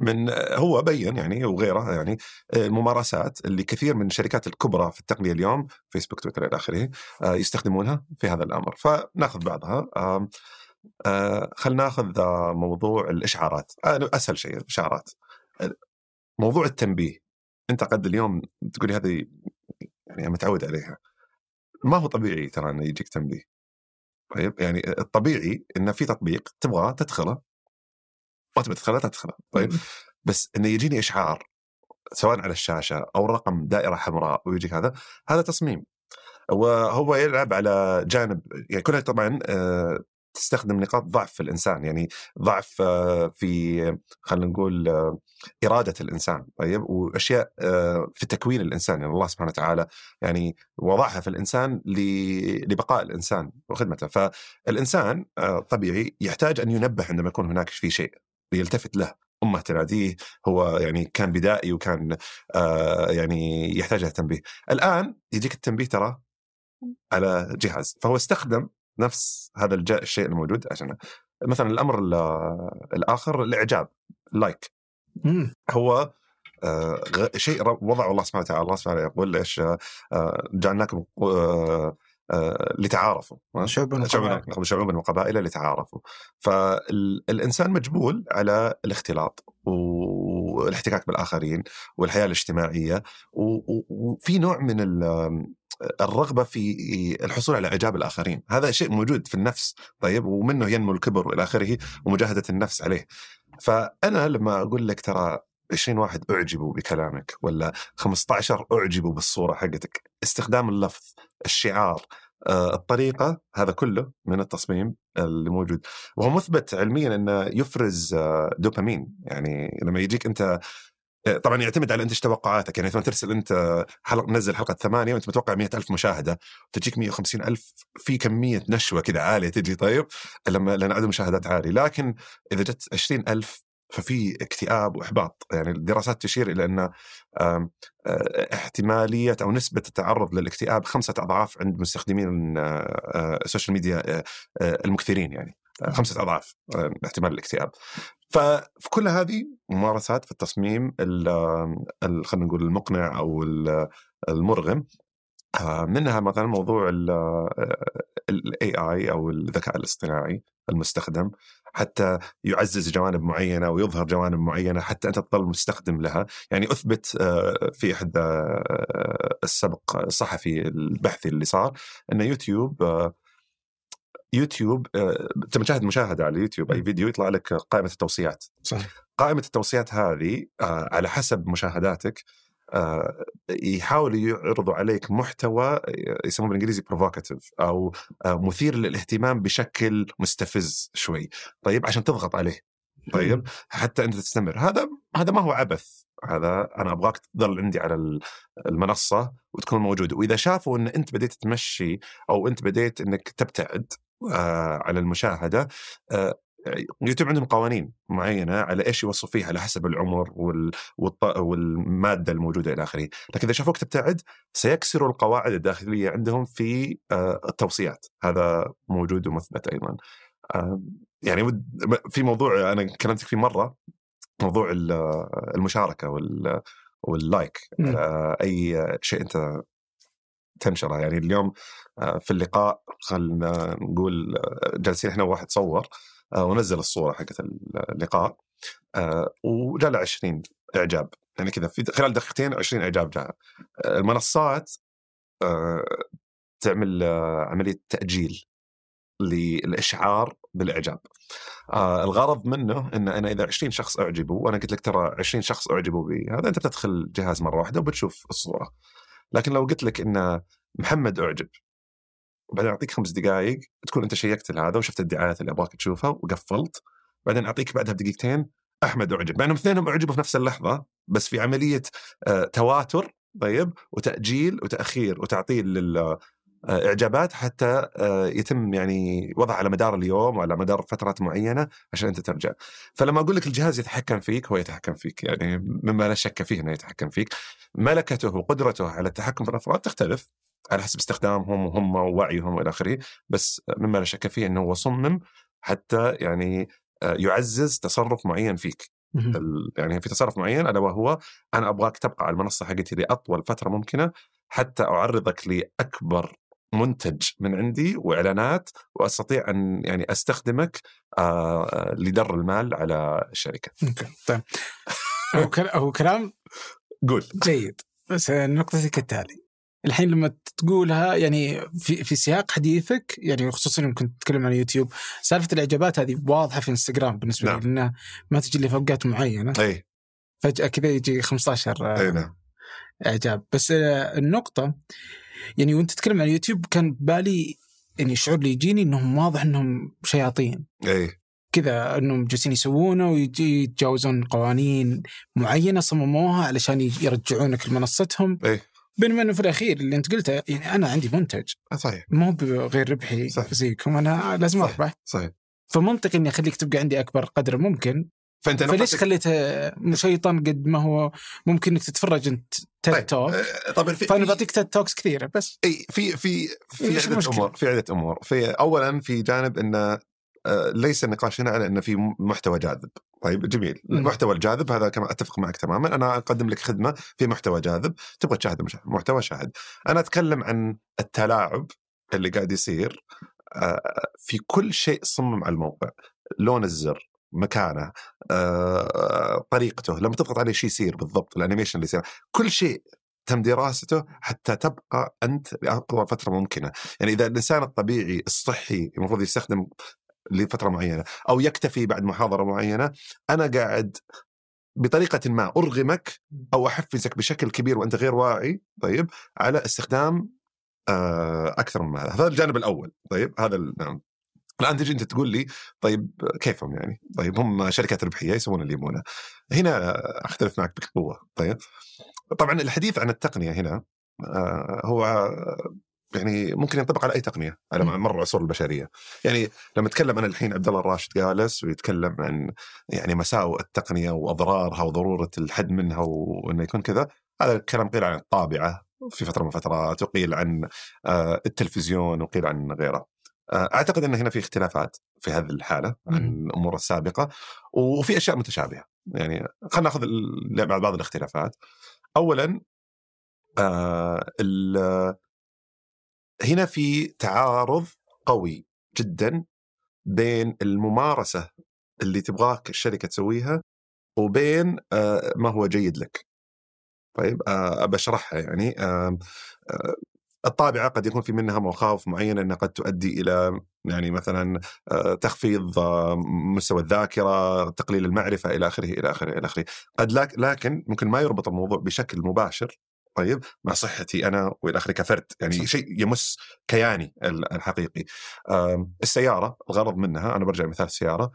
من هو بيّن يعني وغيره يعني الممارسات اللي كثير من الشركات الكبرى في التقنية اليوم، فيسبوك تويتر إلى آخره، يستخدمونها في هذا الأمر. فنأخذ بعضها. خلنا نأخذ موضوع الإشعارات، أسهل شيء الإشعارات. موضوع التنبيه أنت قد اليوم تقولي هذه يعني متعود عليها، ما هو طبيعي ترى أن يجيك تنبيه. طيب يعني الطبيعي إن في تطبيق تبغى تدخله ما تبي تدخلها تدخلها. طيب بس إنه يجيني إشعار سواء على الشاشة أو رقم دائرة حمراء ويجيك، هذا هذا تصميم، وهو يلعب على جانب يعني كلها طبعا تستخدم نقاط ضعف الإنسان، يعني ضعف في خلينا نقول إرادة الإنسان. طيب وأشياء في تكوين الإنسان، يعني الله سبحانه وتعالى يعني وضعها في الإنسان لبقاء الإنسان وخدمته. فالإنسان طبيعي يحتاج أن ينبه عندما يكون هناك في شيء يلتفت له، أمه تناديه، هو يعني كان بدائي وكان آه يعني يحتاج التنبيه. الآن يجيك التنبيه ترى على جهاز، فهو استخدم نفس هذا الشيء الموجود. عشان مثلا الأمر الآخر الإعجاب، لايك، هو آه شيء وضعه الله سبحانه وتعالى. الله سبحانه يقول إيش آه جعلناكم آه لتعارفوا، شعوبا وقبائل لتعارفوا. فالإنسان مجبول على الاختلاط والاحتكاك بالآخرين والحياة الاجتماعية، وفي نوع من الرغبة في الحصول على إعجاب الآخرين. هذا شيء موجود في النفس. طيب ومنه ينمو الكبر وإلى آخره ومجاهدة النفس عليه. فأنا لما أقول لك ترى عشرين واحد أعجبوا بكلامك ولا خمسة عشر أعجبوا بالصورة حقتك، استخدام اللفظ، الشعار، الطريقة، هذا كله من التصميم اللي موجود. وهو مثبت علميا أنه يفرز دوبامين. يعني لما يجيك أنت طبعا يعتمد على أنت إيش توقعاتك، يعني لما ترسل أنت حلق نزل حلقة ثمانية وأنت متوقع مئة ألف مشاهدة وتجيك مئة وخمسين ألف، في كمية نشوة كده عالية تجي. طيب لما لأن عدد مشاهدات عالي، لكن إذا جت عشرين ألف ففي اكتئاب وإحباط. يعني الدراسات تشير إلى أن احتمالية أو نسبة التعرض للاكتئاب خمسة أضعاف عند مستخدمين السوشيال ميديا المكثرين، يعني خمسة أضعاف احتمال الاكتئاب. ففي كل هذه ممارسات في التصميم خلينا نقول المقنع أو المرغم. منها مثلا موضوع ال إيه آي أو الذكاء الاصطناعي المستخدم حتى يعزز جوانب معينة ويظهر جوانب معينة حتى أنت تظل مستخدم لها. يعني أثبت في أحد السبق الصحفي البحثي اللي صار أن يوتيوب يوتيوب تمشاهد مشاهدة على يوتيوب أي فيديو يطلع لك قائمة التوصيات. صحيح. قائمة التوصيات هذه على حسب مشاهداتك يحاولوا يعرضوا عليك محتوى يسموه بالإنجليزي provocative أو مثير للاهتمام بشكل مستفز شوي. طيب عشان تضغط عليه، طيب حتى أنت تستمر. هذا هذا ما هو عبث، هذا أنا أبغاك تظل عندي على المنصة وتكون موجود. وإذا شافوا أن أنت بديت تمشي أو أنت بديت أنك تبتعد على المشاهدة يوتيوب عندهم قوانين معينة على إيش يوصف فيها على حسب العمر والمادة الموجودة إلى آخره، لكن إذا شافوك تبتعد سيكسروا القواعد الداخلية عندهم في التوصيات، هذا موجود ومثبت أيضا. يعني في موضوع أنا كلمتك فيه مرة، موضوع المشاركة واللايك على أي شيء أنت تنشره. يعني اليوم في اللقاء خلنا نقول جالسين إحنا واحد صور ونزل الصورة حقت اللقاء وجاء له عشرين إعجاب، يعني كذا في خلال دقيقتين عشرين إعجاب جاء. المنصات تعمل عملية تأجيل للإشعار بالإعجاب، الغرض منه إن أنا إذا عشرين شخص أعجبوا وأنا قلت لك ترى عشرين شخص أعجبوا بي، هذا أنت بتدخل جهاز مرة واحدة وبتشوف الصورة. لكن لو قلت لك إن محمد أعجب بعدين أعطيك خمس دقائق تكون أنت شيكت لهذا وشفت الدعايات اللي أبغاك تشوفها وقفلت، بعدين أعطيك بعدها بدقيقتين أحمد أعجب، مع أنهم اثنينهم أعجبوا في نفس اللحظة بس في عملية تواتر طيب وتأجيل وتأخير وتعطيل للإعجابات حتى يتم يعني وضع على مدار اليوم وعلى مدار فترات معينة عشان أنت ترجع. فلما أقول لك الجهاز يتحكم فيك هو يتحكم فيك، يعني مما لا شك فيه أنه يتحكم فيك. ملكته وقدرته على التحكم في الأفراد تختلف على حسب استخدامهم وهم ووعيهم وإلى آخره، بس مما لا شك فيه أنه هو صمم حتى يعني يعزز تصرف معين فيك. يعني في تصرف معين ألا وهو أنا أبغاك تبقى على المنصة حقتي لأطول فترة ممكنة حتى أعرضك لأكبر منتج من عندي وإعلانات وأستطيع أن يعني أستخدمك لدر المال على الشركة. طيب هو كلام قول جيد، بس نقطتي كالتالي. الحين لما تقولها يعني في في سياق حديثك، يعني خصوصا لما كنت تتكلم عن يوتيوب، سالفه الاعجابات هذه واضحه في انستغرام بالنسبه نعم. لي انها ما تجي لي في اوقات معينه، اي فجاه كذا يجي خمسة عشر اي نعم اعجاب. بس النقطه يعني وانت تتكلم عن يوتيوب كان بالي يعني شعور لي يجيني انهم واضح انهم شياطين اي كذا، انهم جالسين يسوونه ويجي يتجاوزون قوانين معينه صمموها علشان يرجعونك لمنصتهم. اي بينما أنه في الأخير اللي أنت قلته يعني أنا عندي منتج صحيح مو بغير ربحي صحيح. زيكم أنا لازم أربح صحيح. فمنطق إني أخليك تبقى عندي أكبر قدر ممكن، فأنت فليش خليته مشيطاً قد ما هو ممكن إنك تتفرج أنت تيك توك. طبعاً فأنا بعطيك تيك توكس كثيرة بس أي في في في عدة أمور في عدة أمور في أولاً في جانب إنه ليس النقاش هنا على أنه في محتوى جاذب. طيب جميل المحتوى الجاذب هذا كما أتفق معك تماما، أنا أقدم لك خدمة في محتوى جاذب تبغى تشاهد محتوى شاهد. أنا أتكلم عن التلاعب اللي قاعد يصير في كل شيء صمم على الموقع، لون الزر، مكانه، طريقته، لما تضغط عليه شيء يصير بالضبط، الأنيميشن اللي يصير، كل شيء تم دراسته حتى تبقى أنت لأطول فترة ممكنة. يعني إذا الإنسان الطبيعي الصحي المفروض يستخدم لفترة معينة أو يكتفي بعد محاضرة معينة، أنا قاعد بطريقة ما أرغمك أو أحفزك بشكل كبير وأنت غير واعي طيب على استخدام أكثر من هذا. هذا الجانب الأول. طيب هذا نعم. الآن تجي أنت تقول لي طيب كيفهم يعني؟ طيب هم شركات ربحية يسوون اللي يبونه. هنا أختلف معك بقوة. طيب طبعا الحديث عن التقنية هنا هو يعني ممكن ينطبق على أي تقنية على مر عصور البشرية. يعني لما أتكلم أنا الحين عبد الله الراشد جالس ويتكلم عن يعني مساوئ التقنية وأضرارها وضرورة الحد منها وأنه يكون كذا، هذا الكلام قيل عن الطابعة في فترة من فترات، وقيل عن التلفزيون، وقيل عن غيره. أعتقد أن هنا في اختلافات في هذه الحالة عن الأمور السابقة، وفي أشياء متشابهة. يعني خلنا نأخذ بعض الاختلافات. أولاً ال هنا في تعارض قوي جدا بين الممارسة اللي تبغاك الشركة تسويها وبين ما هو جيد لك. طيب أشرحها. يعني الطابعة قد يكون في منها مخاوف معينة أنها قد تؤدي إلى يعني مثلا تخفيض مستوى الذاكرة، تقليل المعرفة إلى آخره إلى آخره إلى آخره. قد لكن ممكن ما يربط الموضوع بشكل مباشر طيب مع صحتي أنا وإلى آخره كفرد، يعني شيء يمس كياني الحقيقي. السيارة الغرض منها، أنا برجع مثال السيارة،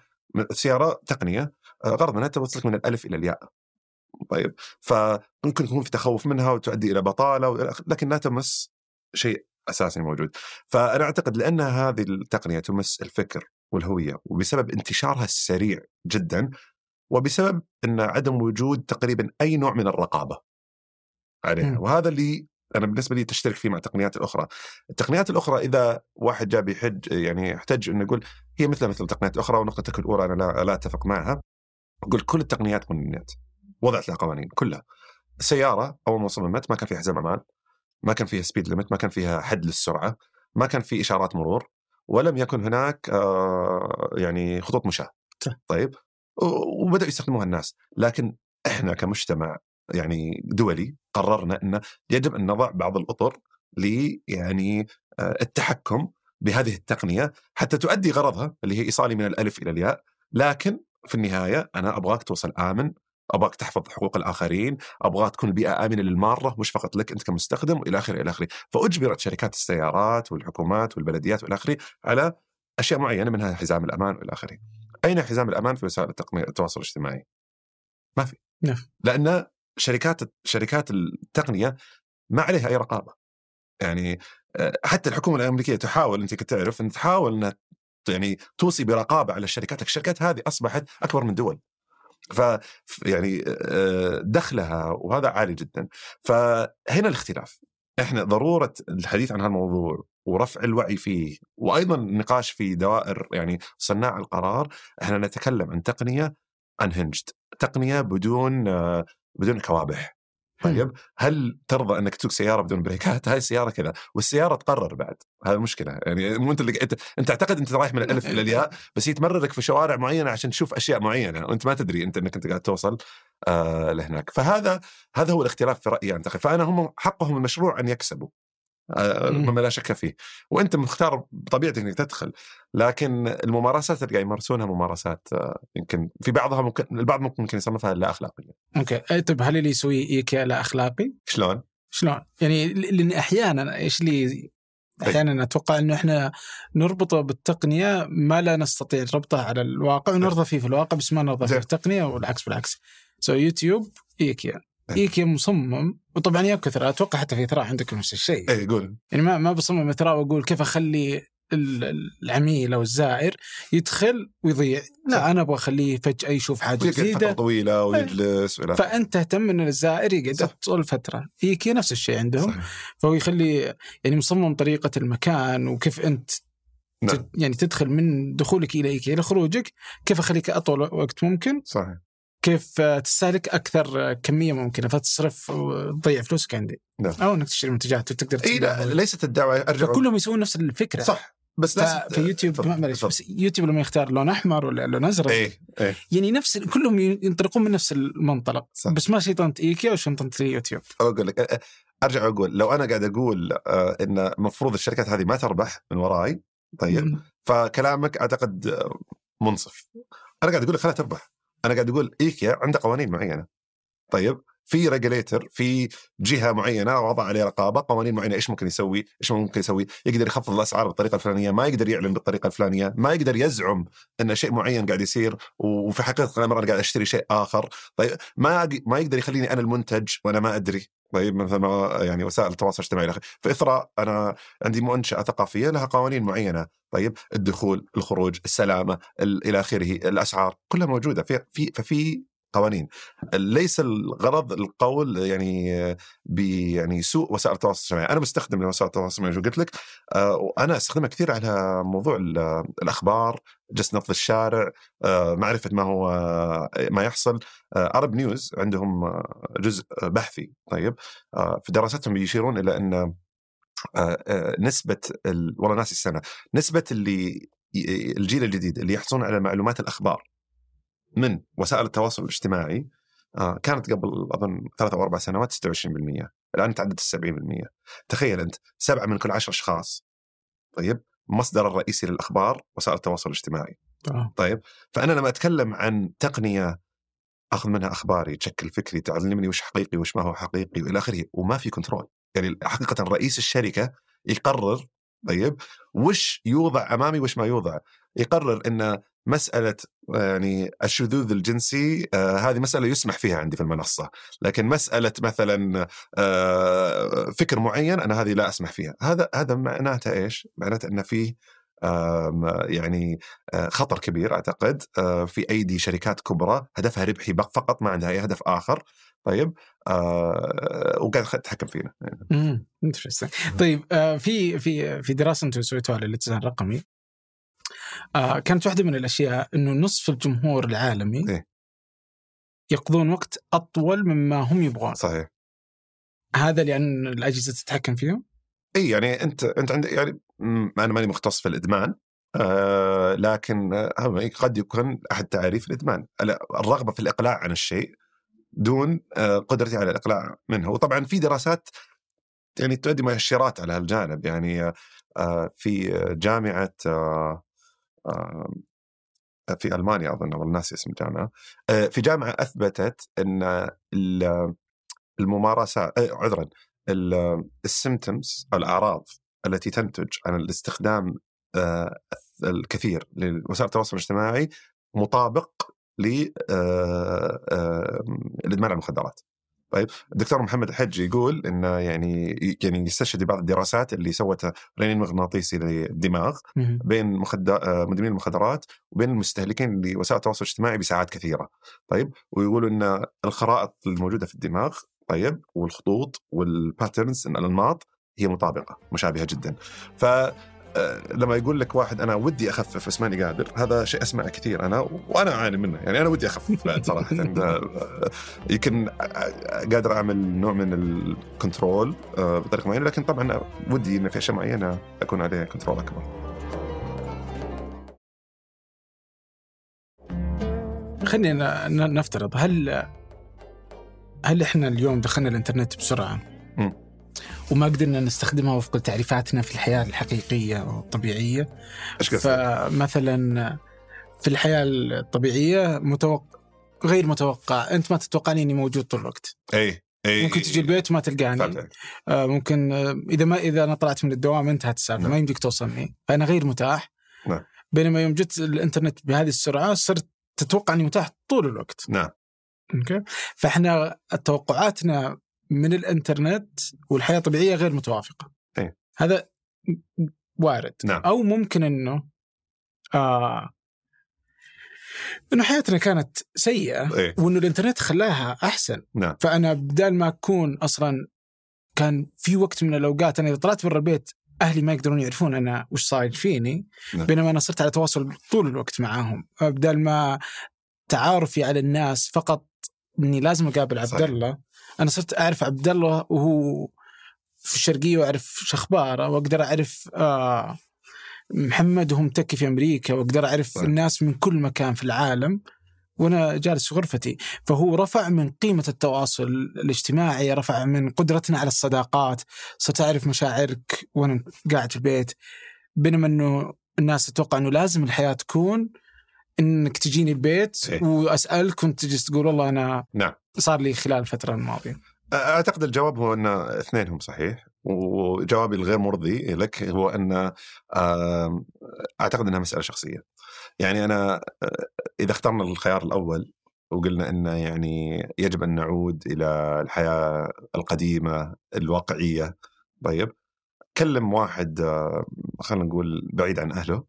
السيارة تقنية غرض منها توصلك من الألف إلى الياء طيب، فممكن تكون في تخوف منها وتؤدي إلى بطالة، لكن لا تمس شيء أساسي موجود. فأنا أعتقد لأن هذه التقنية تمس الفكر والهوية، وبسبب انتشارها السريع جدا، وبسبب أن عدم وجود تقريبا أي نوع من الرقابة عليها. وهذا اللي أنا بالنسبة لي تشترك فيه مع التقنيات الأخرى. التقنيات الأخرى إذا واحد جاء بيحج يعني يحتج أنه يقول هي مثل مثل التقنيات الأخرى، ونقطتك الأولى أنا لا, لا أتفق معها. أقول كل التقنيات قنونيات، وضعت لها قوانين كلها. السيارة أول ما صممت ما كان فيها حزام أمان، ما كان فيها سبيد ليمت، ما كان فيها حد للسرعة، ما كان فيه إشارات مرور، ولم يكن هناك آه يعني خطوط مشاة. طيب، وبدأوا يستخدموها الناس. لكن إحنا كمجتمع يعني دولي قررنا أن يجب أن نضع بعض الأطر لي يعني التحكم بهذه التقنية حتى تؤدي غرضها اللي هي إيصالي من الألف إلى الياء. لكن في النهاية أنا أبغاك توصل آمن، أبغاك تحفظ حقوق الآخرين، أبغاك تكون بيئة آمنة للمارة مش فقط لك أنت كمستخدم، وإلى آخره إلى آخره. فأجبرت شركات السيارات والحكومات والبلديات وإلى آخره على أشياء معينة، منها حزام الأمان وإلى آخره. أين حزام الأمان في وسائل التواصل الاجتماعي؟ ما في. لأن شركات شركات التقنية ما عليها أي رقابة. يعني حتى الحكومة الأمريكية تحاول، أنت كتعرف أن تحاول أن يعني توصي برقابة على الشركات. الشركات هذه أصبحت أكبر من دول، ف يعني دخلها وهذا عالي جدا. فهنا الاختلاف. إحنا ضرورة الحديث عن هذا الموضوع ورفع الوعي فيه، وأيضا النقاش في دوائر يعني صناع القرار. إحنا نتكلم عن تقنية unhinged، تقنية بدون بدون كوابح. طيب، هل ترضى أنك تسوق سيارة بدون بريكات؟ هاي السيارة كذا، والسيارة تقرر بعد. هذا مشكلة. يعني مو أنت اللي أنت أنت تعتقد أنت رايح من الألف إلى الياء، بس هي تمررك في شوارع معينة عشان تشوف أشياء معينة، وأنت ما تدري أنت أنك أنت قاعد توصل آه لهناك. فهذا هذا هو الاختلاف في رأيي أنت. فأنا هم حقهم المشروع أن يكسبوا، آه ما لا شك فيه، وأنت مختار بطبيعتك أنك تدخل. لكن الممارسات اللي قاعد يمارسونها ممارسات آه يمكن في بعضها ممكن البعض ممكن يصنفها لا أخلاقية. أوكي، طب هل اللي يسوي إيكيا لا أخلاقي؟ شلون؟ شلون؟ يعني لأن أحيانا إيش لي أحيانا أتوقع إنه إحنا نربطه بالتقنية ما لا نستطيع ربطه على الواقع، ونرضى فيه في الواقع بس ما نرضى في التقنية، والعكس بالعكس. سو يوتيوب إيكيا. إيكيا مصمم، وطبعاً يبقى إثراء. أتوقع حتى في إثراء عندك نفس الشيء. إيه قول. يعني ما ما بصمم إثراء وأقول كيف أخلي العميل أو الزائر يدخل ويضيع. لا، أنا أبغى أخليه فجأة يشوف حاجة جديدة. فترة طويلة ويجلس. إيه. فأنت تهتم إن الزائر يقعد طول فترة. إيكيا نفس الشيء عندهم. صح. فهو يخلي يعني مصمم طريقة المكان وكيف أنت. نعم. تد يعني تدخل من دخولك إلى إيكيا إلى خروجك، كيف أخليك أطول وقت ممكن. صحيح. كيف تستهلك أكثر كمية ممكنة فتصرف وتضيع فلوسك عندي. نعم. أو أنك تشتري منتجات وتقدر تبيعها. إيه، ليست الدعوة. أرجع كلهم يسوون نفس الفكرة. صح. بس في يوتيوب ما بس يوتيوب لما يختار لون أحمر ولا لون أزرق. إيه. إيه. يعني نفس كلهم ينطلقون من نفس المنطلق. صح. بس ما شيطانة إيكيا وشيطانة اليوتيوب. أقول لك أرجع أقول لو أنا قاعد أقول إن مفروض الشركات هذه ما تربح من وراي. طيب. م- فكلامك أعتقد منصف. أنا قاعد أقول لك خلها تربح. أنا قاعد أقول إيكيا عنده قوانين معينة. طيب، في ريجوليتر، في جهة معينة وضع عليه رقابة، قوانين معينة، إيش ممكن يسوي، إيش ممكن يسوي، يقدر يخفض الأسعار بالطريقة الفلانية، ما يقدر يعلن بالطريقة الفلانية، ما يقدر يزعم أن شيء معين قاعد يصير وفي حقيقة أنا مرة قاعد أشتري شيء آخر. طيب، ما ما يقدر يخليني أنا المنتج وأنا ما أدري. طيب، مثلا يعني وسائل التواصل الاجتماعي. في إثراء أنا عندي منشأة ثقافية لها قوانين معينة. طيب، الدخول، الخروج، السلامة، إلى آخره، الأسعار كلها موجودة في في ففي قوانين. ليس الغرض القول يعني بيعني سوء وسائل التواصل الاجتماعي. أنا بستخدم وسائل التواصل الاجتماعي قلت لك، وأنا أستخدمها كثير على موضوع الأخبار، جس نبض الشارع، معرفة ما هو ما يحصل. عرب نيوز عندهم جزء بحثي. طيب، في دراستهم يشيرون إلى أن نسبة والله ناسي السنة نسبة اللي الجيل الجديد اللي يحصلون على معلومات الأخبار من وسائل التواصل الاجتماعي كانت قبل أظن ثلاثة أو أربع سنوات ستة وعشرين بالمئة، الآن تعدت السبعين بالمئة. تخيل أنت، سبعة من كل عشر أشخاص. طيب، مصدر الرئيسي للأخبار وسائل التواصل الاجتماعي. آه. طيب، فأنا لما أتكلم عن تقنية أخذ منها أخباري، تشكل فكري، تعلمني وش حقيقي وش ما هو حقيقي وإلى آخره، وما في كنترول. يعني حقيقة رئيس الشركة يقرر. طيب، وش يوضع أمامي وش ما يوضع. يقرر أن مسألة يعني الشذوذ الجنسي آه هذه مسألة يسمح فيها عندي في المنصة، لكن مسألة مثلا آه فكر معين أنا هذه لا أسمح فيها. هذا هذا معناته إيش؟ معناته أن فيه يعني خطر كبير أعتقد في أيدي شركات كبرى هدفها ربحي فقط، ما عندها أي هدف آخر. طيب آه وقاعد تحكم فينا. امم طيب آه في في في دراسه انتم سويتوها للاتجاه الرقمي، آه كانت واحده من الاشياء انه نصف الجمهور العالمي إيه؟ يقضون وقت اطول مما هم يبغون. صحيح. هذا لان الاجهزه تتحكم فيهم. اي يعني انت انت عندك يعني انا ماني مختص في الادمان، آه لكن آه قد يكون احد تعريف الادمان الرغبه في الاقلاع عن الشيء دون قدرتي على الإقلاع منه. وطبعاً في دراسات يعني تؤدي مؤشرات على هالجانب، يعني في جامعة في ألمانيا أظن والله ناسي اسم الجامعة، في جامعة أثبتت أن الممارسة عذراً السيمتومز أو الأعراض التي تنتج عن الاستخدام الكثير لوسائل التواصل الاجتماعي مطابق للإدمان على المخدرات. طيب الدكتور محمد حجي يقول إنه يعني يعني يستشهد بعض الدراسات اللي سوتها رنين مغناطيسي للدماغ بين مدمنين المخدرات وبين المستهلكين لوسائل التواصل الاجتماعي بساعات كثيرة. طيب ويقولوا إن الخرائط الموجودة في الدماغ طيب والخطوط والباترنز الأنماط هي مطابقة مشابهة جدا. ف لما يقول لك واحد أنا ودي أخفف بس ماني قادر، هذا شيء أسمع كثير أنا وأنا أعاني منه. يعني أنا ودي أخفف بعد صراحة يمكن قادر أعمل نوع من الكنترول بطريقة معينة، لكن طبعا ودي إن في أشياء معينة أكون عليها كنترول أكبر. خلينا نفترض هل هل إحنا اليوم دخلنا الإنترنت بسرعة م. وما قدرنا نستخدمها وفق تعريفاتنا في الحياة الحقيقية والطبيعية. فمثلا في الحياة الطبيعية متوقع غير متوقع، أنت ما تتوقعني أني موجود طول الوقت. أي. أي. ممكن تجي البيت ما تلقاني، آه ممكن إذا ما إذا أنا طلعت من الدوام انتهت السالفة، ما يمديك توصلني، فأنا غير متاح. نعم. بينما يوم جت الإنترنت بهذه السرعة صرت تتوقع أني متاح طول الوقت. نعم. أوكي. فإحنا توقعاتنا من الإنترنت والحياة الطبيعية غير متوافقة. إيه؟ هذا وارد. نعم. أو ممكن إنه آه إنه حياتنا كانت سيئة. إيه؟ وإنه الإنترنت خلاها أحسن. نعم. فأنا بدال ما أكون أصلاً كان في وقت من الأوقات أنا إذا طلعت برا البيت أهلي ما يقدرون يعرفون أنا وش صاير فيني. نعم. بينما أنا صرت على تواصل طول الوقت معاهم، بدال ما تعارفي على الناس فقط إني لازم أقابل عبد الله، أنا صرت أعرف عبد الله وهو في الشرقية وأعرف شخباره، وأقدر أعرف آه محمد وهم تكي في أمريكا، وأقدر أعرف صحيح. الناس من كل مكان في العالم وأنا جالس في غرفتي. فهو رفع من قيمة التواصل الاجتماعي، رفع من قدرتنا على الصداقات، صرت أعرف مشاعرك وأنا قاعد في البيت. بينما أنه الناس تتوقع أنه لازم الحياة تكون إنك تجيني البيت إيه؟ وأسألك وأنت تجي تقول والله أنا نعم. صار لي خلال الفترة الماضية. أعتقد الجواب هو أن اثنينهم صحيح، وجوابي الغير مرضي لك هو أن أعتقد أنها مسألة شخصية. يعني أنا إذا اخترنا الخيار الأول وقلنا أن يعني يجب أن نعود إلى الحياة القديمة الواقعية، طيب كلم واحد خلينا نقول بعيد عن أهله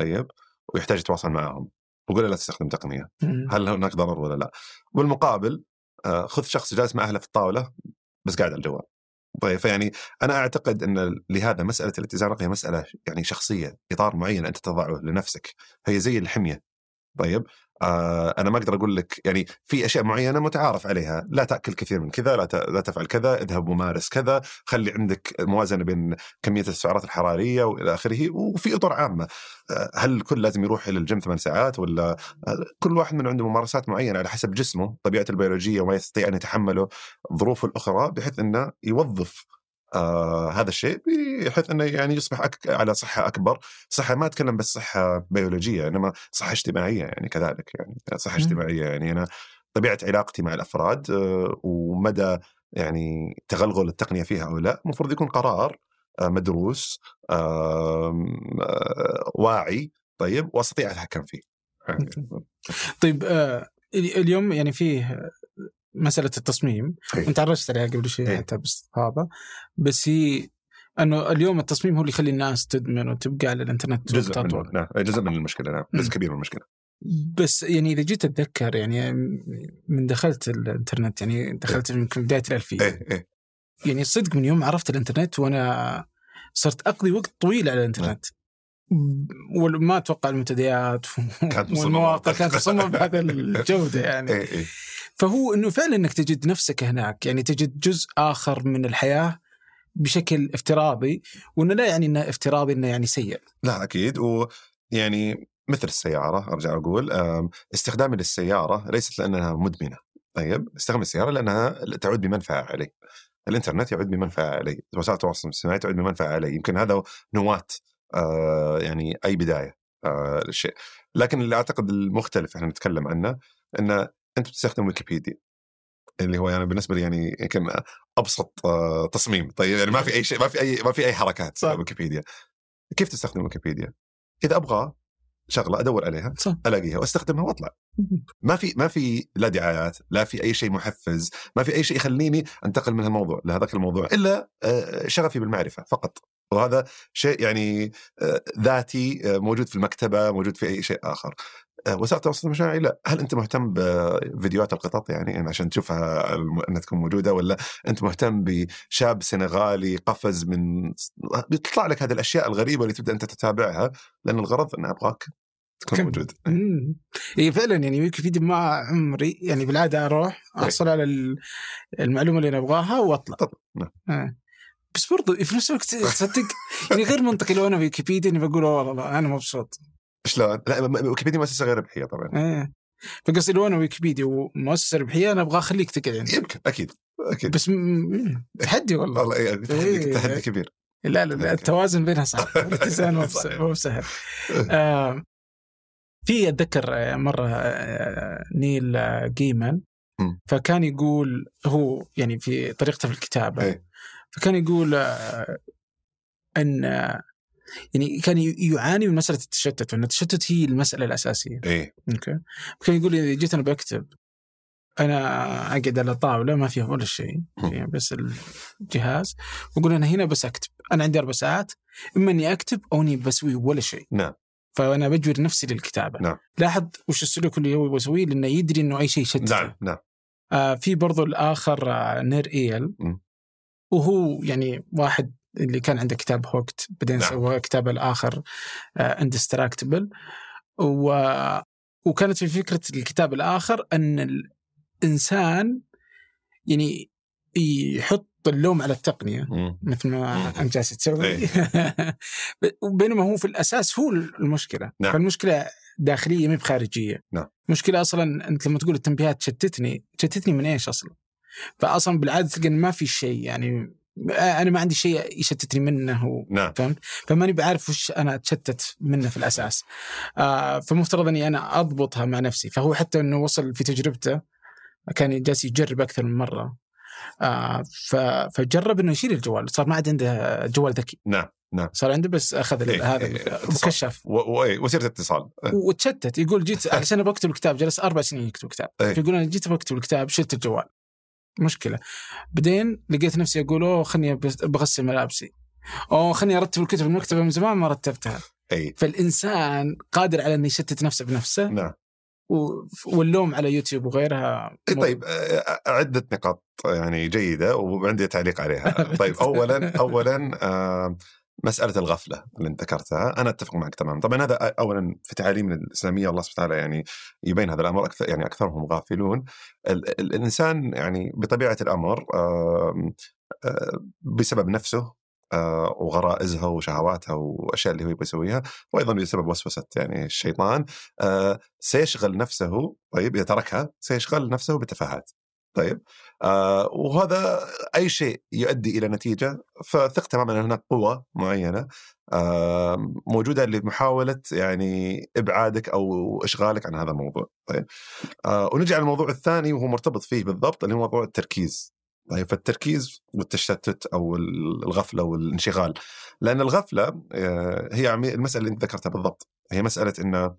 طيب ويحتاج يتواصل معهم وقول لا تستخدم تقنية، هل هناك ضرر ولا لا؟ والمقابل خذ شخص جالس مع أهله في الطاولة بس قاعد على الجوال. طيب فيعني أنا أعتقد أن لهذا مسألة الاتزان الرقمي مسألة يعني شخصية، إطار معين أنت تضعه لنفسك، هي زي الحمية. طيب آه أنا ما أقدر أقول لك يعني في أشياء معينة متعارف عليها، لا تأكل كثير من كذا، لا لا تفعل كذا، اذهب ممارس كذا، خلي عندك موازنة بين كمية السعرات الحرارية وإلى آخره، وفي إطار عامة. آه هل كل لازم يروح إلى الجيم ثمان ساعات ولا آه كل واحد من عنده ممارسات معينة على حسب جسمه، طبيعته البيولوجية وما يستطيع أن يتحمله ظروفه الأخرى، بحيث أنه يوظف آه هذا الشيء بحيث أنه يعني يصبح أك... على صحة أكبر. صحة ما أتكلم بس صحة بيولوجية، إنما صحة اجتماعية يعني كذلك، يعني صحة اجتماعية يعني أنا طبيعة علاقتي مع الأفراد آه ومدى يعني تغلغل التقنية فيها أو لا، مفروض يكون قرار آه مدروس آه آه واعي طيب وأستطيع أتحكم فيه. طيب آه اليوم يعني فيه مسألة التصميم، أنت عرجت عليها قبل شيء حتى بس هذا، بس هي أنه اليوم التصميم هو اللي يخلي الناس تدمن وتبقى على الإنترنت. جزء من نعم. جزء من المشكلة نعم. جزء كبير من المشكلة. بس يعني إذا جيت أتذكر يعني من دخلت الإنترنت يعني دخلت يمكن بداية الألفية. إيه إيه. يعني صدق من يوم عرفت الإنترنت وأنا صرت أقضي وقت طويل على الإنترنت. وما أتوقع المنتديات والمواقع كانت تصمم بهذا الجودة يعني. إيه إيه. فهو إنه فعلا إنك تجد نفسك هناك يعني تجد جزء آخر من الحياة بشكل افتراضي، وإنه لا يعني إنه افتراضي إنه يعني سيء. لا أكيد. ويعني مثل السيارة أرجع أقول استخدامي للسيارة ليست لأنها مدمنة. طيب استخدم السيارة لأنها تعود بمنفعة علي. الإنترنت يعود بمنفعة علي، وسائل التواصل الاجتماعي تعود بمنفعة علي. يمكن هذا نواة آه يعني أي بداية آه للشيء. لكن اللي أعتقد المختلف إحنا نتكلم عنه إنه أنت بتستخدم ويكيبيديا اللي هو يعني بالنسبة لي يعني كم أبسط تصميم. طيب يعني ما في أي شيء، ما في أي ما في أي حركات. صح. ويكيبيديا كيف تستخدم ويكيبيديا؟ إذا أبغى شغلة أدور عليها. صح. ألاقيها وأستخدمها وأطلع. ما في ما في لا دعايات، لا في أي شيء محفز، ما في أي شيء يخليني أنتقل من هالموضوع لهذاك الموضوع إلا شغفي بالمعرفة فقط. وهذا شيء يعني ذاتي موجود في المكتبة، موجود في أي شيء آخر. وسائل التواصل الاجتماعي لا. هل أنت مهتم بفيديوهات القطط يعني عشان تشوفها أنها تكون موجودة، ولا أنت مهتم بشاب سنغالي قفز من بيطلع لك هذه الأشياء الغريبة اللي تبدأ أنت تتابعها لأن الغرض أن أبغاك تكون موجود. إيه فعلا يعني ويكيبيديا مع عمري يعني بالعادة أروح أحصل على المعلومة اللي أنا أبغاها وأطلع. نعم. بس برضو في نفس الوقت تصدق يعني غير منطقي لو أنا ويكيبيديا إني بقول والله أنا مبسوط. شلون؟ لا ويكيبيديا مؤسسة غير ربحية طبعاً. إيه. فقصدي لو أنا ويكيبيديا ومؤسسة ربحية أنا أبغى أخليك تقعد عندي. يمكن أكيد أكيد. بس م... تحدي والله. والله إيه تحدي, تحدي كبير. لا لا, لا التوازن بينها صعب. الاتزان مو سهل. آه في أتذكر مرة نيل غيمان فكان يقول هو يعني في طريقته في الكتابة فكان يقول آه أن آه يعني كان يعاني من مسألة التشتت، وأن التشتت هي المسألة الأساسية. إيه. أوكي. كان يقول إذا جيت أنا بكتب أنا أقعد على طاولة ما فيها ولا شيء يعني بس الجهاز، وأقول أنا هنا بس أكتب، أنا عندي أربع ساعات إما إني أكتب أو إني بسوي ولا شيء. نعم. فأنا بجبر نفسي للكتابة. نعم. لاحظ وش السلوك اللي هو بسويه لأنه يدري إنه أي شيء يشتت. نعم نعم. آه في برضو الآخر آه نير إيل م. وهو يعني واحد اللي كان عنده كتاب هوكت بعدين سوى كتاب الآخر اندستراكتبل و... وكانت في فكرة الكتاب الآخر أن الإنسان يعني يحط اللوم على التقنية. مم. مثل ما أنا جالس تسوي. بينما هو في الأساس هو المشكلة. نعم. فالمشكلة داخلية مو بخارجية. نعم. مشكلة أصلا أنت لما تقول التنبيهات شتتني شتتني من إيش أصلا؟ فأصلا بالعادة تلقى ما في شيء يعني أنا ما عندي شيء يشتتني منه. نعم. فهمت؟ فماني بعرف وش أنا أتشتت منه في الأساس. آه فمفترض أني أنا أضبطها مع نفسي. فهو حتى أنه وصل في تجربته كان جالس يجرب أكثر من مرة. آه فجرب أنه يشيل الجوال، صار ما عاد عنده جوال ذكي. نعم نعم. صار عنده بس أخذ إيه هذا إيه مكشف وسيرة اتصال وتشتت. يقول جيت عشان بكتب الكتاب جلس أربع سنين يكتب كتاب. إيه. فيقول أنا جيت بكتب الكتاب شلت الجوال مشكلة. بعدين لقيت نفسي أقول أوه خلني بغسل ملابسي، أوه خلني أرتب الكتب المكتبة من زمان ما رتبتها. أي. فالإنسان قادر على أن يشتت نفسه بنفسه. نعم. واللوم على يوتيوب وغيرها. طيب عدة نقاط يعني جيدة وعندي تعليق عليها. طيب أولا أولا آه مسألة الغفلة اللي انت ذكرتها أنا أتفق معك تمام. طبعا هذا أولا في تعاليمنا الإسلامية الله سبحانه وتعالى يعني يبين هذا الأمر أكثر يعني أكثرهم غافلون. ال- ال- الإنسان يعني بطبيعة الأمر آآ آآ بسبب نفسه وغرائزها وشهواتها وأشياء اللي هو يسويها، وأيضا بسبب وسوسة يعني الشيطان سيشغل نفسه. طيب إذا تركها سيشغل نفسه بالتفاهات. طيب آه وهذا أي شيء يؤدي إلى نتيجة. فثق تماما أن هناك قوة معينة آه موجودة لمحاولة يعني إبعادك أو إشغالك عن هذا الموضوع. طيب آه ونجي على الموضوع الثاني وهو مرتبط فيه بالضبط اللي هو موضوع التركيز. طيب فالتركيز والتشتت أو الغفلة والانشغال، لأن الغفلة آه هي المسألة اللي أنت ذكرتها بالضبط، هي مسألة أن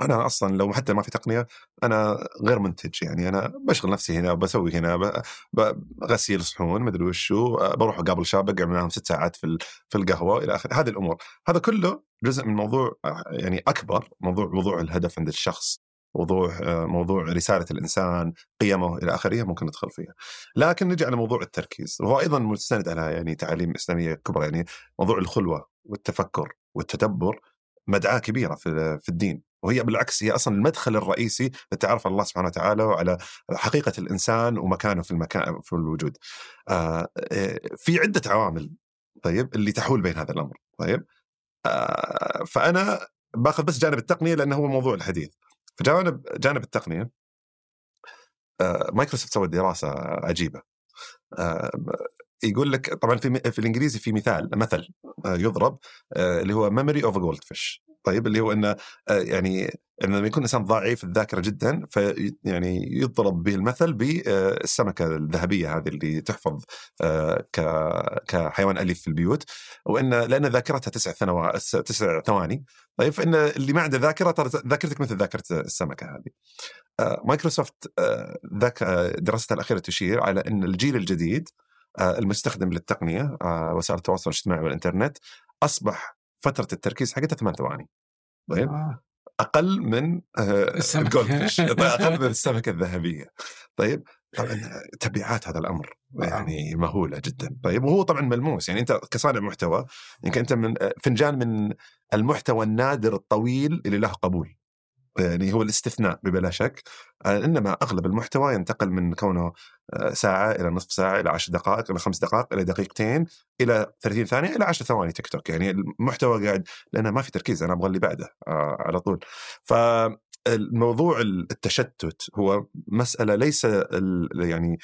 أنا أصلاً لو حتى ما في تقنية أنا غير منتج، يعني أنا بشغل نفسي هنا وبسوي هنا، بغسيل صحون مدري وشو، بروح قبل شاب أقعد معهم ست ساعات في في القهوة إلى آخر هذه الأمور. هذا كله جزء من موضوع يعني أكبر، موضوع موضوع الهدف عند الشخص، موضوع موضوع رسالة الإنسان، قيمه إلى آخره، ممكن ندخل فيها. لكن نجي على موضوع التركيز، وهو أيضاً مستند على يعني تعاليم إسلامية كبرى، يعني موضوع الخلوة والتفكر والتدبر مدعاة كبيرة في في الدين، وهي بالعكس هي أصلاً المدخل الرئيسي للتعرف على الله سبحانه وتعالى وعلى حقيقة الإنسان ومكانه في المكان في الوجود. آه في عدة عوامل طيب اللي تحول بين هذا الأمر. طيب آه فأنا باخذ بس جانب التقنية لأنه هو موضوع الحديث. فجانب جانب التقنية، آه مايكروسوفت سوت دراسة عجيبة. آه يقول لك طبعا في في الانجليزي في مثال مثل يضرب اللي هو memory of a goldfish. طيب اللي هو انه يعني لما يكون الانسان ضعيف الذاكره جدا، في يعني يضرب به المثل بالسمكه الذهبيه هذه اللي تحفظ كحيوان اليف في البيوت، وان لان ذاكرتها تسع ثواني تسع ثواني طيب فان اللي ما عنده ذاكره ترى ذاكرتك مثل ذاكره السمكه هذه. مايكروسوفت ذاك دراستها الاخيره تشير على ان الجيل الجديد المستخدم للتقنية وسائل التواصل الاجتماعي والإنترنت أصبح فترة التركيز حقتها ثمان ثواني، طيب أقل من الجولدفيش، أقل من السمكة الذهبية. طيب طبعا تبعات هذا الأمر يعني مهولة جدا. طيب وهو طبعا ملموس، يعني أنت كصانع محتوى يعني أنت من فنجان من المحتوى النادر الطويل اللي له قبول، يعني هو الاستثناء بلا شك، إنما أغلب المحتوى ينتقل من كونه ساعة إلى نصف ساعة إلى عشر دقائق إلى خمس دقائق إلى دقيقتين إلى ثلاثين ثانية إلى عشر ثواني تيك توك. يعني المحتوى قاعد لأنه ما في تركيز، أنا أبغى اللي بعده على طول. فالموضوع التشتت هو مسألة ليس يعني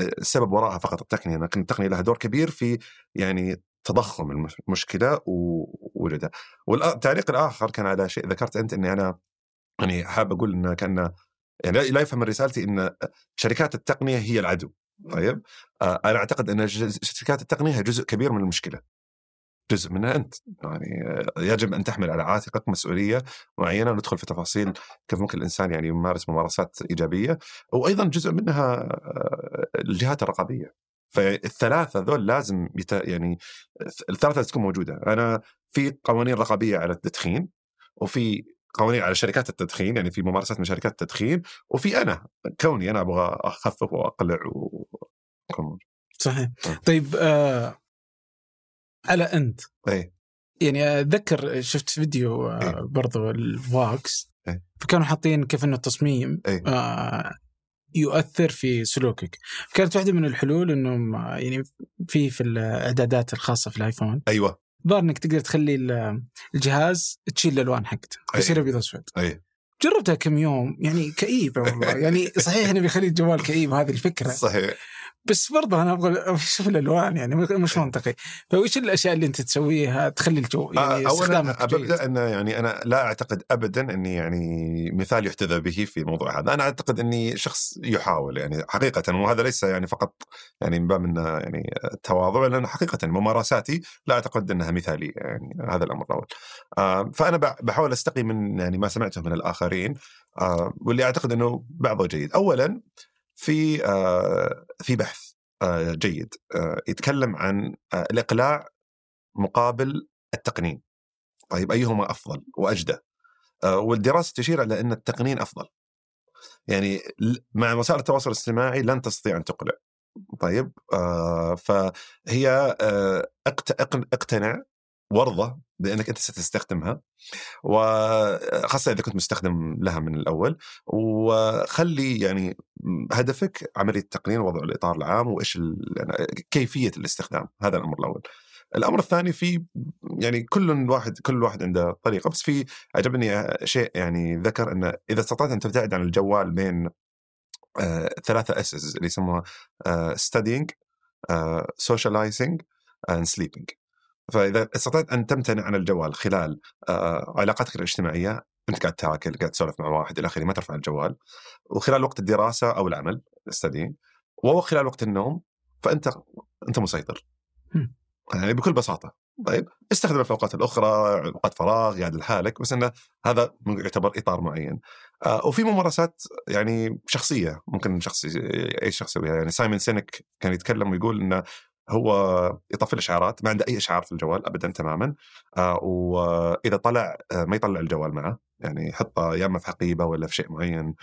السبب وراءها فقط التقنية، لكن التقنية لها دور كبير في يعني تضخم المشكلة ووجدها. والتعليق الآخر كان على شيء ذكرت أنت، إني أنا يعني حاب أقول إن كأن يعني لا يفهم رسالتي إن شركات التقنية هي العدو. طيب أنا أعتقد أن شركات التقنية هي جزء كبير من المشكلة، جزء منها أنت، يعني يجب أن تحمل على عاتقك مسؤولية معينة. ندخل في تفاصيل كيف ممكن الإنسان يعني يمارس ممارسات إيجابية، وأيضا جزء منها الجهات الرقابية. فالثلاثة ذول لازم يت... يعني الثلاثة تكون موجودة. أنا في قوانين رقابية على التدخين، وفي قوانين على شركات التدخين يعني في ممارسات من شركات التدخين، وفي أنا كوني أنا أبغى أخفف وأقلع و... صحيح. طيب آه... على أنت أي. يعني أتذكر شفت فيديو آه برضو الفوكس، فكانوا حاطين كيف أنه التصميم يؤثر في سلوكك. كانت واحدة من الحلول إنهم يعني في في الإعدادات الخاصة في الآيفون، أيوة، ظهر إنك تقدر تخلي الجهاز تشيل الألوان حقته يصير أبيض أسود. أيوة. جربتها كم يوم، يعني كئيبة والله. يعني صحيح إنه بيخلي الجوال كئيب هذه الفكرة، صحيح، بس برضه أنا أبغى أشوف الألوان، يعني مش منطقي. فوش الأشياء اللي أنت تسويها تخلي الجو يعني استخدامك جيد؟ أنا يعني أنا لا أعتقد أبدا أني يعني مثال يحتذى به في موضوع هذا. أنا أعتقد أني شخص يحاول يعني حقيقة، وهذا ليس يعني فقط يعني من باب من يعني التواضع، لأن حقيقة ممارساتي لا أعتقد أنها مثالية، يعني هذا الأمر الأول. فأنا بحاول أستقي من يعني ما سمعته من الآخرين، واللي أعتقد أنه بعضه جيد. أولا في آه في بحث آه جيد آه يتكلم عن آه الإقلاع مقابل التقنين، طيب أيهما أفضل وأجدى؟ آه والدراسة تشير على أن التقنين أفضل، يعني مع وسائل التواصل الاجتماعي لن تستطيع أن تقلع. طيب آه فهي آه اقتنع وارضه لأنك أنت ستستخدمها، وخاصة إذا كنت مستخدم لها من الأول. وخلي يعني هدفك عملية التقنين ووضع الإطار العام وإيش كيفية الاستخدام، هذا الأمر الأول. الأمر الثاني في يعني كل واحد كل واحد عنده طريقة، بس في عجبني شيء يعني ذكر أن إذا استطعت أن تبتعد عن الجوال بين آه ثلاثة أسس اللي يسموها آه studying آه socializing and sleeping. فإذا استطعت أن تمتنع عن الجوال خلال آه علاقاتك الاجتماعية، أنت قاعد تاكل قاعد تسولف مع واحد إلى آخره، ما ترفع الجوال، وخلال وقت الدراسة أو العمل الستدين، وخلال وقت النوم، فأنت أنت مسيطر يعني بكل بساطة. طيب استخدمه في الأوقات الأخرى، أوقات فراغ، قاعد لحالك، بس إنه هذا يعتبر إطار معين. آه وفي ممارسات يعني شخصية ممكن شخص أي شخص يسويها، يعني سايمون سينك كان يتكلم ويقول إنه هو يطفل إشعارات، ما عنده أي إشعار في الجوال أبدا تماما، آه وإذا طلع آه ما يطلع الجوال معه، يعني حطه يا إما في حقيبة ولا في شيء معين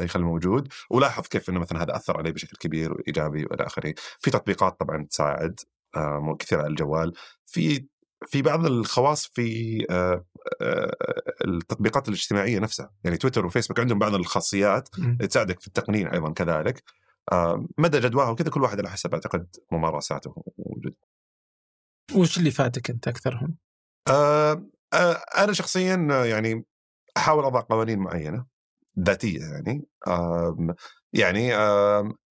يخلي موجود. ولاحظ كيف إنه مثلا هذا أثر عليه بشكل كبير وإيجابي وإلى آخره. في تطبيقات طبعا تساعد آه كثير على الجوال، في في بعض الخواص في آه آه التطبيقات الاجتماعية نفسها، يعني تويتر وفيسبوك عندهم بعض الخاصيات تساعدك في التقنين أيضا كذلك. آه مدى جدواها وكذا، كل واحد على حسب أعتقد ممارساته ووجود. وش اللي فاتك أنت أكثرهم؟ آه آه أنا شخصيا يعني أحاول أضع قوانين معينة ذاتية، يعني آه يعني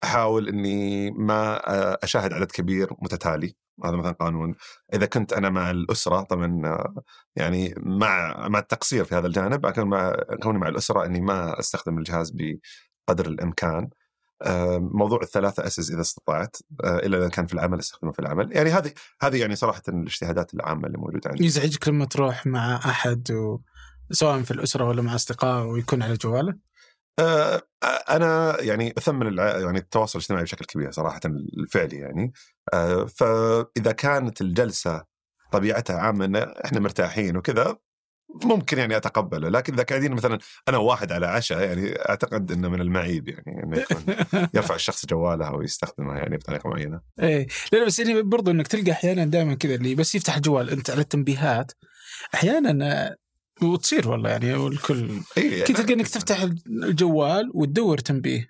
أحاول أني ما أشاهد عدد كبير متتالي، هذا مثلا قانون. إذا كنت أنا مع الأسرة طبعا يعني مع مع التقصير في هذا الجانب، أكون مع كوني مع الأسرة أني ما أستخدم الجهاز بقدر الإمكان. موضوع الثلاثة أسس إذا استطعت، إلا إذا كان في العمل استخدمه في العمل. يعني هذه هذه يعني صراحة الاجتهادات العامة اللي موجودة عندي. يزعجك لما تروح مع أحد و... سواء في الأسرة ولا مع أصدقاء ويكون على جواله؟ أنا يعني أثمن الع... يعني التواصل الاجتماعي بشكل كبير صراحة الفعلي، يعني فإذا كانت الجلسة طبيعتها عامة إحنا مرتاحين وكذا ممكن يعني أتقبله، لكن إذا قاعدين مثلا أنا واحد على عشاء يعني أعتقد إنه من المعيب يعني إنه يكون يرفع الشخص جواله ويستخدمها يعني بطريقة معينة. إيه لا بس يعني برضو إنك تلقى أحيانا دائما كذا اللي بس يفتح الجوال أنت على التنبيهات أحيانا وتصير والله يعني والكل إيه كنت تلقى انك تفتح الجوال وتدور تنبيه،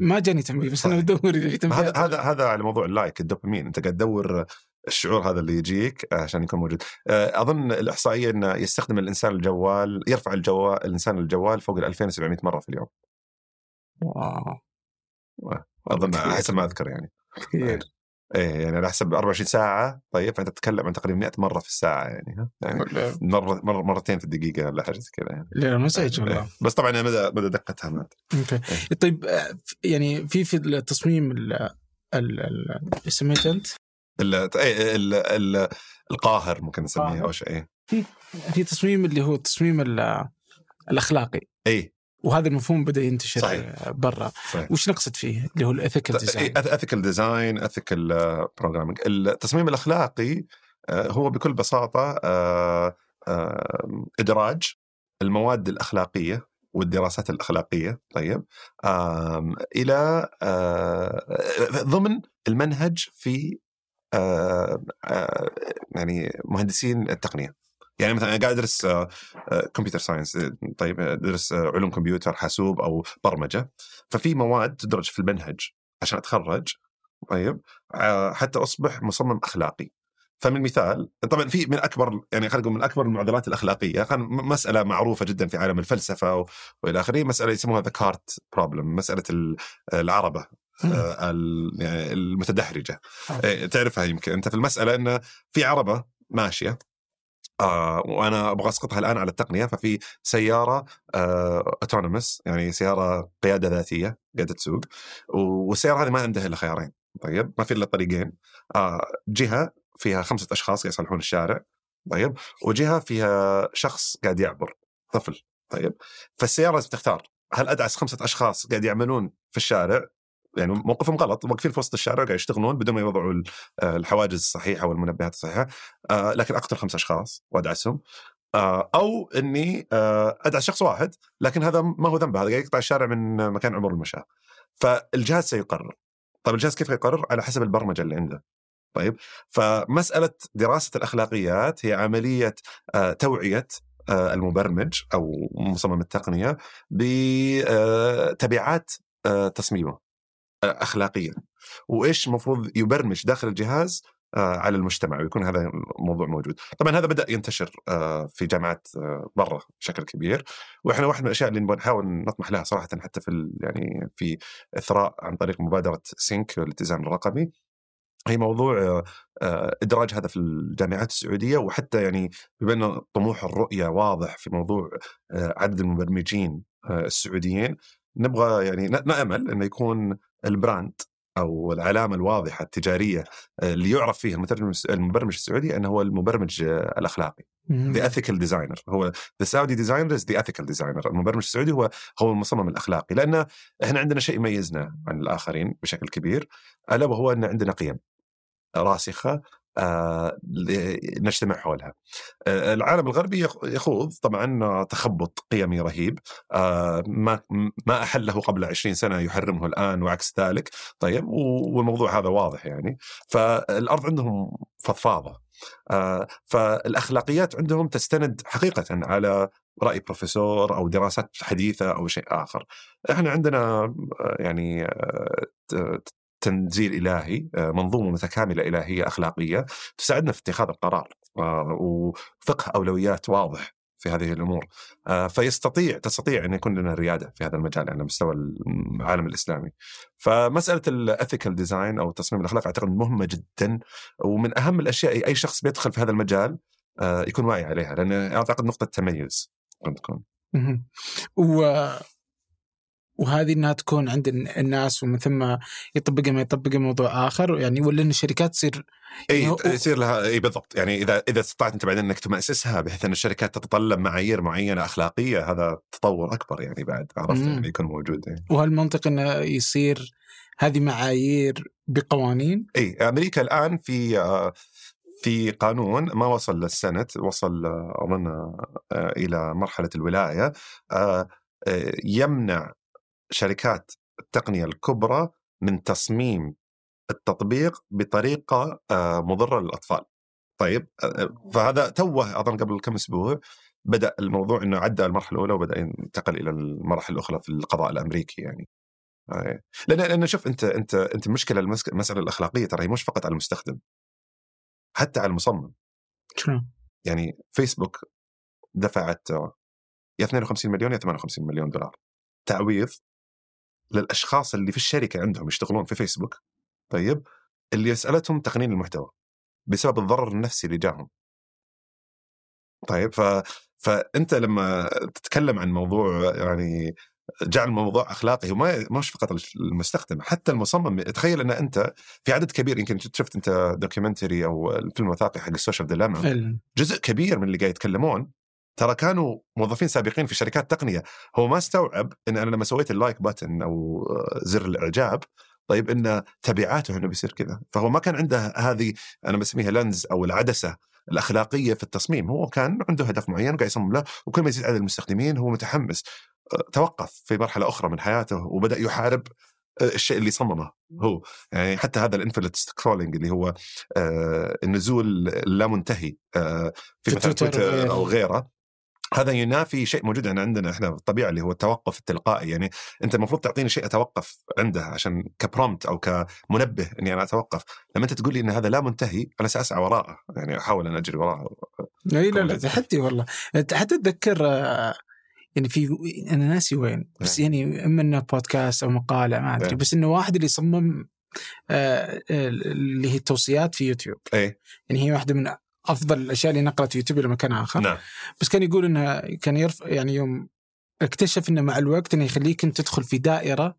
ما جاني تنبيه بس انا بدور تنبيه. هذا هذا هذا على موضوع اللايك الدوبامين، انت قاعد تدور الشعور هذا اللي يجيك عشان يكون موجود. اظن الاحصائيه انه يستخدم الانسان الجوال، يرفع الجوال الانسان الجوال فوق ال ألفين وسبعمية مره في اليوم. واو اظن حسب ما اذكر يعني كثير. إيه يعني على حسب أربعة وعشرين ساعة. طيب فأنت تتكلم عن تقريبا مئة مرة في الساعة، يعني ها يعني مرة مر مرتين في الدقيقة ولا حاجة كذا يعني. لا ما سايج والله. بس طبعا مدى مدى دقتها ما. أوكي طيب يعني في في التصميم ال ال سميت أنت ال القاهر ممكن نسميه أو شيء. في في تصميم اللي هو التصميم الأخلاقي. إيه وهذا المفهوم بدأ ينتشر صحيح. برا صحيح. وش نقصد فيه اللي هو الإثيكال ديزاين؟ إثيكال ديزاين، إثيكال بروغرامينج. التصميم الأخلاقي هو بكل بساطة إدراج المواد الأخلاقية والدراسات الأخلاقية طيب إلى ضمن المنهج في يعني مهندسين التقنية. يعني مثلا أنا قاعد أدرس كمبيوتر ساينس، طيب أدرس علوم كمبيوتر، حاسوب أو برمجة، ففي مواد تدرج في المنهج عشان أتخرج طيب حتى أصبح مصمم أخلاقي. فمن مثال طبعا في من أكبر يعني خلينا نقول من أكبر المعضلات الأخلاقية، كان مسألة معروفة جدا في عالم الفلسفة وإلى آخره، مسألة يسموها the cart problem، مسألة العربة المتدحرجة. تعرفها يمكن أنت في المسألة إن في عربة ماشية آه وأنا أبغى أسقطها الآن على التقنية، ففي سيارة آه autonomous يعني سيارة قيادة ذاتية قاعدة تسوق، والسيارة هذه ما عندها إلا خيارين طيب، ما في إلا طريقين، آه جهة فيها خمسة أشخاص قاعد يصلحون الشارع طيب، وجهة فيها شخص قاعد يعبر طفل طيب. فالسيارة بتختار هل أدعس خمسة أشخاص قاعد يعملون في الشارع يعني موقفهم غلط واقفين في وسط الشارع قاعد يشتغلون بدون ما يوضعوا الحواجز الصحيحة والمنبهات الصحيحة، لكن أقتل خمسة أشخاص وأدعسهم، أو أني أدعس شخص واحد لكن هذا ما هو ذنبه، هذا قاعد يقطع الشارع من مكان عمر المشاة. فالجهاز سيقرر. طيب الجهاز كيف يقرر؟ على حسب البرمجة اللي عنده طيب. فمسألة دراسة الأخلاقيات هي عملية توعية المبرمج أو مصمم التقنية بتبعات تصميمه أخلاقيا، وإيش مفروض يبرمج داخل الجهاز على المجتمع، ويكون هذا الموضوع موجود. طبعا هذا بدأ ينتشر في جامعات برا بشكل كبير، وإحنا واحد من الأشياء اللي نحاول نطمح لها صراحة حتى في يعني في إثراء عن طريق مبادرة سينك والالتزام الرقمي، هي موضوع إدراج هذا في الجامعات السعودية. وحتى يعني بما أن طموح الرؤية واضح في موضوع عدد المبرمجين السعوديين، نبغى يعني نأمل أن يكون البراند أو العلامة الواضحة التجارية اللي يعرف فيها المترجم المبرمج السعودي أنه هو المبرمج الأخلاقي the ethical designer. هو the Saudi designer is the ethical designer. المبرمج السعودي هو هو المصمم الأخلاقي، لأن إحنا عندنا شيء يميزنا عن الآخرين بشكل كبير، ألا وهو أن عندنا قيم راسخة آه نجتمع حولها. آه العالم الغربي يخوض طبعا تخبط قيمي رهيب، آه ما ما أحله قبل عشرين سنة يحرمه الآن وعكس ذلك. طيب، والموضوع هذا واضح يعني، فالأرض عندهم فضفاضة. آه فالأخلاقيات عندهم تستند حقيقة على رأي بروفيسور أو دراسات حديثة أو شيء آخر. إحنا عندنا يعني آه تنزيل إلهي، منظومة متكاملة إلهية أخلاقية تساعدنا في اتخاذ القرار وفقه أولويات واضح في هذه الأمور، فيستطيع تستطيع أن يكون لنا الريادة في هذا المجال على مستوى العالم الإسلامي. فمسألة الأثيكال ديزاين أو تصميم الأخلاق أعتقد مهمة جدا، ومن أهم الأشياء أي شخص بيدخل في هذا المجال يكون واعي عليها، لأن أعتقد نقطة تميز قد تكون و وهذه أنها تكون عند الناس ومن ثم يطبقها ما يطبقها موضوع آخر يعني، ولا أن الشركات تصير يعني أي يصير لها أي بالضبط يعني. إذا إذا استطعت أنت بعدين أنك تمأسسها بحيث أن الشركات تتطلب معايير معينة أخلاقية، هذا تطور أكبر يعني بعد عرفت يعني يكون موجود يعني. وهالمنطق أنه يصير هذه معايير بقوانين. أي أمريكا الآن في في قانون ما وصل للسنت، وصل أظن إلى مرحلة الولاية، يمنع شركات التقنية الكبرى من تصميم التطبيق بطريقة مضرة للأطفال. طيب، فهذا توه أظن قبل كم أسبوع بدأ الموضوع أنه عدى المرحلة الأولى وبدأ ينتقل إلى المراحل الأخرى في القضاء الأمريكي يعني. لأن لأن شوف أنت أنت أنت مشكلة المسألة الأخلاقية ترى هي مش فقط على المستخدم، حتى على المصمم. يعني فيسبوك دفعت يا اثنين وخمسين مليون يا ثمانية وخمسين مليون دولار تعويض للأشخاص اللي في الشركة عندهم يشتغلون في فيسبوك، طيب، اللي يسألتهم تقنين المحتوى بسبب الضرر النفسي اللي جاهم. طيب، ف... فأنت لما تتكلم عن موضوع يعني جعل الموضوع أخلاقي وما مش فقط المستخدم، حتى المصمم. تخيل أن أنت في عدد كبير، يمكن شفت أنت دوكيومنتري أو الفيلم وثائقي حق السوشيال ديلاما، جزء كبير من اللي قاعد يتكلمون ترى كانوا موظفين سابقين في شركات تقنية. هو ما استوعب أن أنا لما سويت اللايك باتن أو زر الإعجاب، طيب، أن تبعاته أنه بيصير كذا. فهو ما كان عنده هذه أنا بسميها لنز أو العدسة الأخلاقية في التصميم. هو كان عنده هدف معين وقاعد يصمم له، وكل ما يزيد عدد المستخدمين هو متحمس. توقف في مرحلة أخرى من حياته وبدأ يحارب الشيء اللي صممه هو يعني. حتى هذا الانفلت سكرولينج اللي هو آه النزول اللامنتهي آه في مثلا تويتر أو غيره، هذا ينافي شيء موجود عندنا احنا بالطبيعة اللي هو التوقف التلقائي. يعني انت المفروض تعطيني شيء اتوقف عنده عشان كبرومت او كمنبه اني انا اتوقف. لما انت تقول لي ان هذا لا منتهي، انا ساسعى وراءه يعني، احاول ان اجري وراءه. لا لا تحدي والله. حتى اتذكر يعني في انا ناسي وين، بس يعني اما انه بودكاست او مقالة ما ادري، بس انه واحد اللي يصمم آه اللي هي التوصيات في يوتيوب. أي. يعني هي واحدة من أفضل الأشياء اللي نقلت يوتيوب إلى مكان آخر. نعم. بس كان يقول إنها كان يرف يعني يوم اكتشف إنه مع الوقت إنه يخليك أنت تدخل في دائرة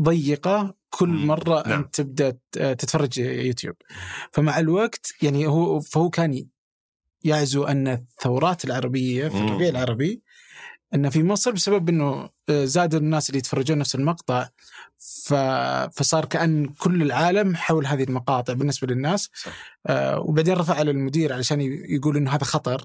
ضيقة كل مرة. نعم. أنت تبدأ تتفرج يوتيوب، فمع الوقت يعني هو فهو كان يعزو أن الثورات العربية في الربيع العربي أن في مصر بسبب إنه زاد الناس اللي يتفرجون نفس المقطع، فصار كأن كل العالم حول هذه المقاطع بالنسبة للناس. آه وبعدين رفع على المدير علشان يقول إنه هذا خطر.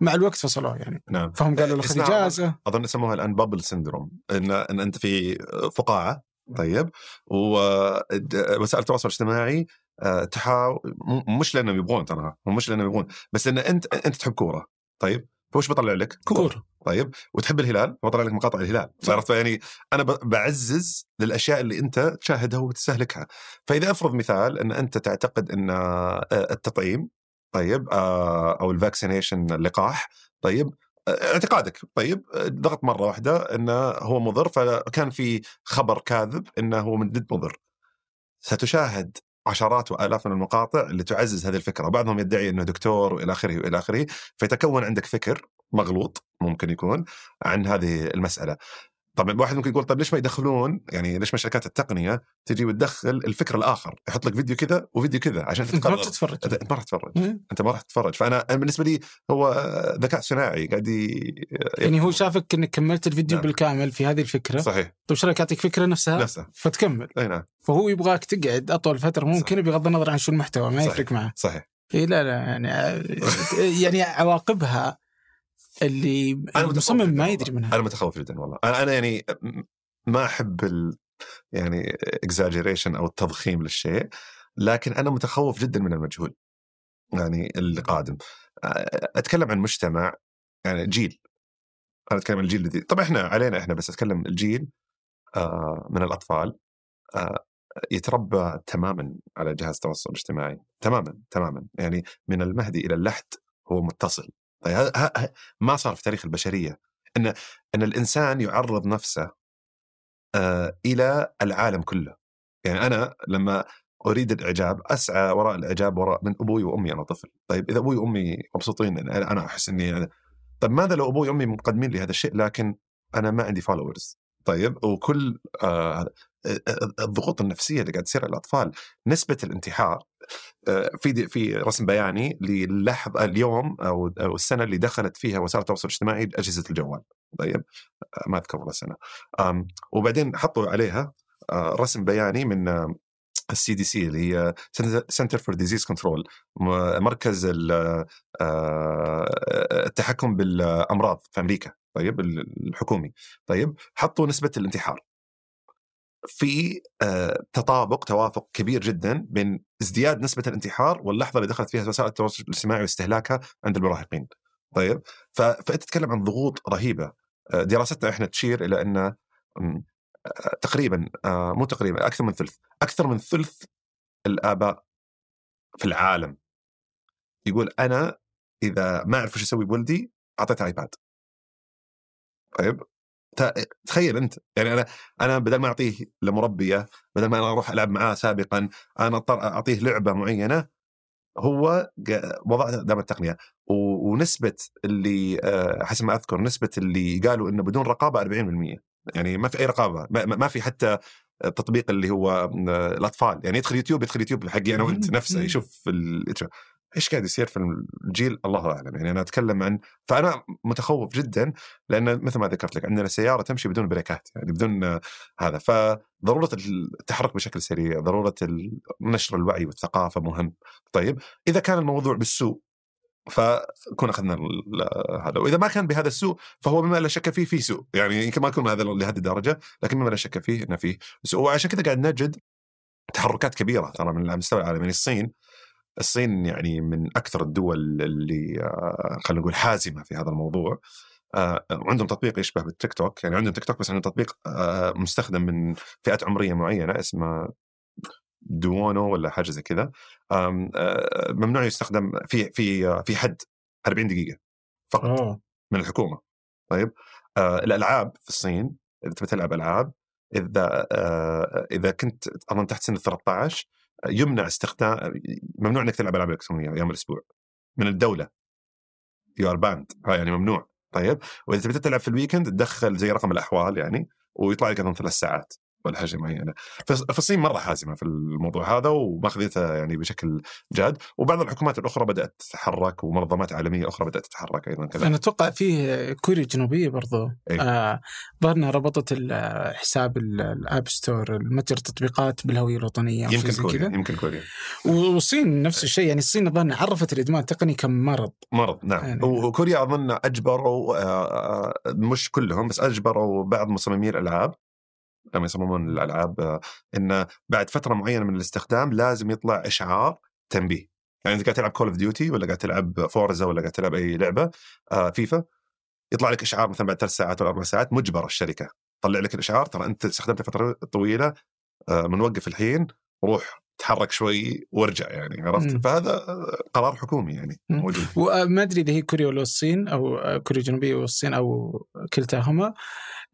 مع الوقت فصلوه يعني. نعم. فهم قالوا له خذ إجازة. أظن يسموها الآن بابل سيندروم، إن إن أنت في فقاعة، طيب، ووسائل التواصل الاجتماعي تحاول مش لأنهم يبغون ترى، ومش لأنهم يبغون، بس إن أنت أنت تحب كورة، طيب، فوش بطلع لك كورة، طيب، وتحب الهلال بطلع لك مقاطع الهلال. صارت يعني أنا بعزز للأشياء اللي أنت تشاهدها وتستهلكها. فإذا أفرض مثال أن أنت تعتقد أن التطعيم، طيب، أو الفاكسينيشن اللقاح، طيب، اعتقادك، طيب، ضغط مرة واحدة أنه هو مضر، فكان في خبر كاذب أنه هو من جد مضر، ستشاهد عشرات وآلاف من المقاطع اللي تعزز هذه الفكرة. بعضهم يدعي أنه دكتور وإلى آخره وإلى آخره، فيتكون عندك فكر مغلوط ممكن يكون عن هذه المسألة. طبعا الواحد ممكن يقول طب ليش ما يدخلون يعني ليش ما شركات التقنيه تجي وتدخل الفكر الاخر، يحط لك فيديو كذا وفيديو كذا عشان تتقرر انت تتفرج انت ما راح تتفرج انت ما راح تتفرج. فانا بالنسبه لي هو ذكاء صناعي قاعد يعني هو شافك انك كملت الفيديو نعم. بالكامل في هذه الفكره صحيح. طب شركه يعطيك فكره نفسها نفسها فتكمل اي نعم. فهو يبغاك تقعد اطول فتره ممكن بغض النظر عن شو المحتوى ما يفرق معه صحيح. إيه لا لا يعني يعني عواقبها اللي المصمم ما يدري منها. أنا متخوف جدا والله. أنا أنا يعني ما أحب ال يعني exaggeration أو التضخيم للشيء، لكن أنا متخوف جدا من المجهول يعني اللي قادم. أتكلم عن مجتمع يعني جيل، أنا أتكلم عن الجيل الذي طبعا إحنا علينا إحنا بس أتكلم الجيل آه من الأطفال آه يتربى تماما على جهاز التواصل الاجتماعي تماما تماما يعني من المهدي إلى اللحد هو متصل. طيب ما صار في تاريخ البشرية أن أن الإنسان يعرض نفسه آه إلى العالم كله. يعني أنا لما أريد الإعجاب أسعى وراء الإعجاب وراء من أبوي وأمي أنا طفل. طيب إذا أبوي وأمي مبسوطين أنا أحس إني طيب ماذا لو أبوي وأمي مقدمين لي هذا الشيء لكن أنا ما عندي فولورز. طيب وكل آه الضغوط النفسية اللي قاعد تصير على الأطفال، نسبة الانتحار في في رسم بياني للحظة اليوم أو السنة اللي دخلت فيها وسائل التواصل الاجتماعي أجهزة الجوال. طيب ما أذكر والله سنة. وبعدين حطوا عليها رسم بياني من السي دي سي اللي هي سنتر فور ديزيز كنترول، مركز التحكم بالأمراض في أمريكا. طيب الحكومي. طيب حطوا نسبة الانتحار. في تطابق توافق كبير جدا بين ازدياد نسبة الانتحار واللحظة اللي دخلت فيها وسائل التواصل الاجتماعي واستهلاكها عند المراهقين. طيب فأنت تتكلم عن ضغوط رهيبة. دراستنا احنا تشير الى ان تقريبا مو تقريبا اكثر من ثلث اكثر من ثلث الآباء في العالم يقول انا اذا ما اعرف ايش اسوي بولدي اعطيته ايباد. طيب تخيل أنت يعني أنا أنا بدل ما أعطيه لمربية، بدل ما أنا أروح ألعب معاه سابقا، أنا أضطر أعطيه لعبة معينة هو وضع دام التقنية. ونسبة اللي حسب ما أذكر نسبة اللي قالوا إنه بدون رقابة أربعين بالمئة، يعني ما في أي رقابة، ما في حتى التطبيق اللي هو الأطفال يعني يدخل يوتيوب يدخل يوتيوب حقي أنا وأنت نفسه يشوف إيش قاعد يصير في الجيل الله أعلم. يعني أنا أتكلم عن فأنا متخوف جدا لأن مثل ما ذكرت لك عندنا سيارة تمشي بدون بريكات يعني بدون هذا. فضرورة التحرك بشكل سريع، ضرورة نشر الوعي والثقافة مهم. طيب إذا كان الموضوع بالسوء فكون أخذنا هذا، وإذا ما كان بهذا السوء فهو بما لا شك فيه فيه سوء. يعني يمكن ما يكون هذا لهذه الدرجة لكن بما لا شك فيه إنه فيه سوء. وعشان كذا قاعد نجد تحركات كبيرة ترى من المستوى العالمي. يعني الصين الصين يعني من أكثر الدول اللي خلينا نقول حازمة في هذا الموضوع. عندهم تطبيق يشبه بالتيك توك، يعني عندهم تيك توك بس عندهم تطبيق مستخدم من فئات عمرية معينة اسمه دوونو ولا حاجة زي كذا، ممنوع يستخدم في في في حد أربعين دقيقة فقط أوه. من الحكومة. طيب الألعاب في الصين إذا تبي تلعب ألعاب إذا إذا كنت أظن تحت سن ثلاثة عشر يمنع استخدام، ممنوع انك تلعب العاب الكترونيه ايام الاسبوع من الدوله. يو ار باند، يعني ممنوع. طيب واذا تبي تلعب في الويكند تدخل زي رقم الاحوال يعني ويطلع لك ثلاث ساعات ولا حاجه معينه. فالصين مره حازمه في الموضوع هذا وماخذتها يعني بشكل جاد. وبعض الحكومات الاخرى بدات تتحرك ومنظمات عالميه اخرى بدات تتحرك ايضا كذا. انا اتوقع فيه كوريا الجنوبيه برضو ظهرنا أيه. آه ربطت الحساب الاب ستور المتجر التطبيقات بالهويه الوطنيه يمكن كوريا يمكن كوريا والصين نفس الشيء. يعني الصين اظن عرفت الادمان التقني كمرض مرض نعم يعني. وكوريا اظن اجبروا آه مش كلهم بس اجبروا بعض مصممي الالعاب لما يصممون الألعاب إن بعد فترة معينة من الاستخدام لازم يطلع إشعار تنبيه. يعني أنت قاعد تلعب كول أوف ديوتي ولا قاعد تلعب فورزا ولا قاعد تلعب أي لعبة فيفا، يطلع لك إشعار مثلا بعد ثلاث ساعات ولا أربع ساعات مجبرة الشركة طلع لك الإشعار ترى أنت استخدمت فترة طويلة منوقف الحين روح تحرك شوي وارجع. يعني عرفت م. فهذا قرار حكومي يعني موجود. وما أدري إذا هي كوريا ولا الصين أو كوريا الجنوبية والصين أو كلتاهما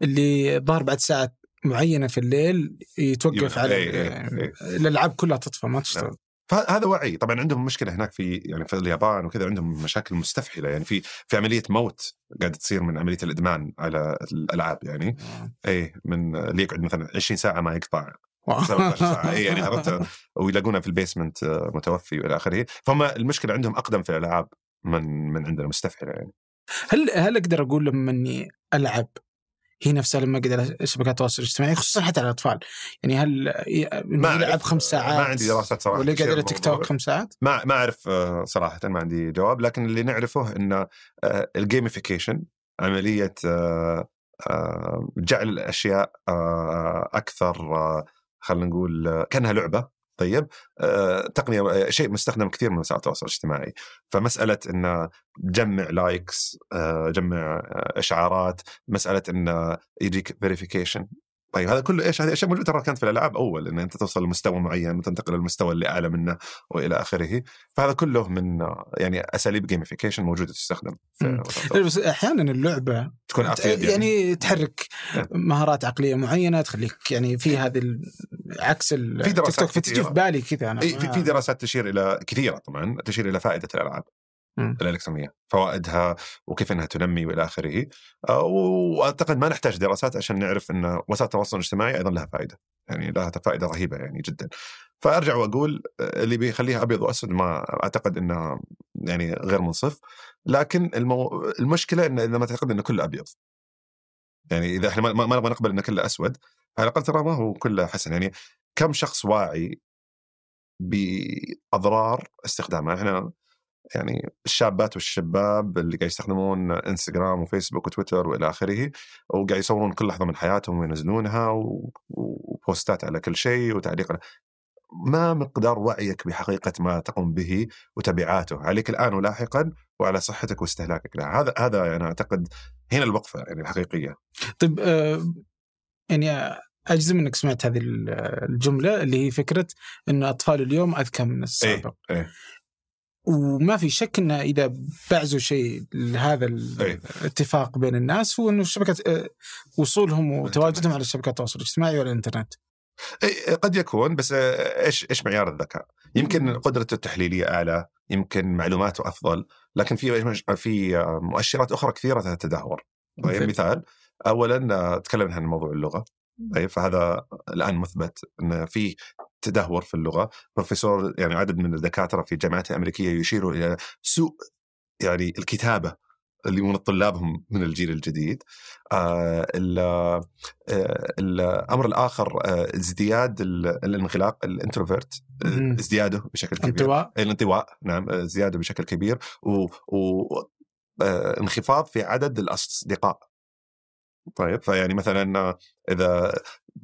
اللي ظهر بعد ساعة معينة في الليل يتوقف على الألعاب كلها تطفى ما تشتغل. فهذا وعي. طبعا عندهم مشكله هناك في يعني في اليابان وكذا، عندهم مشاكل مستفحله يعني، في في عمليه موت قاعده تصير من عمليه الادمان على الالعاب يعني. اي من اللي يقعد مثلا عشرين ساعة ما يقطع سبعة عشر ساعة اي يعني عرفت، ويلاقونه في البيسمنت متوفي والى اخره. فهم المشكله عندهم اقدم في الالعاب من من عندنا، مستفحله يعني. هل هل اقدر اقول لما اني العب هي نفسها لما قدر شبكات التواصل الاجتماعي خصوصا حتى على الأطفال يعني؟ هل يلعب خمس ساعات؟ ما عندي دراسات صراحة. ولا قدر تيك توك خمس ساعات؟ ما ما أعرف صراحة، ما عندي جواب. لكن اللي نعرفه إن الجيميفيكيشن عملية جعل الأشياء أكثر، خلنا نقول كأنها لعبة. طيب تقنية شيء مستخدم كثير من وسائل التواصل الاجتماعي، فمسألة إنه جمع لايكس، جمع إشعارات، مسألة إنه يجيك فيريفيكيشن. طيب هذا كله إيش؟ هذه أشياء موجودة ترى كانت في الألعاب أول، إن أنت توصل لمستوى معين وتنتقل للمستوى اللي أعلى منه وإلى آخره. فهذا كله من يعني أساليب جيميفيكيشن موجودة تستخدم. بس أحيانا اللعبة تكون يعني, يعني تحرك مهارات عقلية معينة تخليك يعني في هذا عكس التيك توك، فتجي في بالي كذا أنا. في, في دراسات تشير إلى كثيرة طبعا، تشير إلى فائدة الألعاب الإلكترونية، فوائدها وكيف أنها تنمي وإلى آخره. وأعتقد ما نحتاج دراسات عشان نعرف أن وسائل التواصل الاجتماعي أيضا لها فائدة يعني، لها فائدة رهيبة يعني جدا. فأرجع وأقول اللي بيخليها أبيض وأسود ما أعتقد أنها يعني غير منصف. لكن المو... المشكلة إن لما تعتقد أن كله أبيض يعني، إذا إحنا ما ما نبغى نقبل أن كله أسود، على الأقل ترى ما هو كله حسن يعني. كم شخص واعي بأضرار استخدامها؟ إحنا يعني الشابات والشباب اللي قاعد يستخدمون إنستغرام وفيسبوك وتويتر وإلى آخره، وقاعد يصورون كل لحظة من حياتهم وينزلونها و... وبوستات على كل شيء وتعليق. ما مقدار وعيك بحقيقة ما تقوم به وتبعاته عليك الآن ولاحقا وعلى صحتك واستهلاكك لها؟ هذا هذا أنا يعني أعتقد هنا الوقفة يعني الحقيقية. طيب آه يعني أجزم أنك سمعت هذه الجملة اللي هي فكرة أن أطفال اليوم أذكى من السابق. إيه إيه. وما في شك أنه إذا بعزوا شيء لهذا الاتفاق بين الناس هو أنه شبكة وصولهم وتواجدهم على شبكات التواصل الاجتماعي والإنترنت. قد يكون، بس إيش إيش معيار الذكاء؟ يمكن قدرته التحليلية أعلى، يمكن معلوماته أفضل، لكن في في مؤشرات أخرى كثيرة تتدهور. طيب مثال، أولا تكلمنا عن موضوع اللغة. طيب فهذا الآن مثبت أن فيه تدهور في اللغة. بروفيسور يعني عدد من الدكاترة في الجامعات الأمريكية يشيروا إلى سوء يعني الكتابة اللي من طلابهم من الجيل الجديد. آه ال آه الأمر الآخر آه ازدياد الانغلاق، الانتروفيرت، ازدياده بشكل كبير. الانطواء. الانطواء نعم، ازدياده بشكل كبير، وانخفاض في عدد الأصدقاء. طيب فيعني مثلا إذا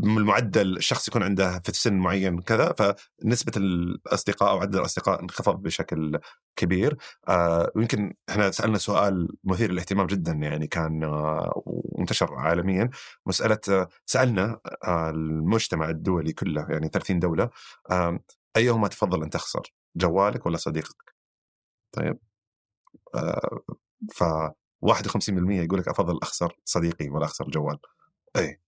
المعدل الشخص يكون عنده في سن معين كذا، فنسبة الأصدقاء أو عدد الأصدقاء انخفض بشكل كبير. آه ويمكن إحنا سألنا سؤال مثير للاهتمام جدا يعني، كان آه وانتشر عالميا. مسألة آه سألنا آه المجتمع الدولي كله يعني ثلاثين دولة، آه أيهما تفضل أن تخسر، جوالك ولا صديقك؟ طيب آه ف واحد وخمسين بالمئة يقولك أفضل أخسر صديقي ولا أخسر جوال. أي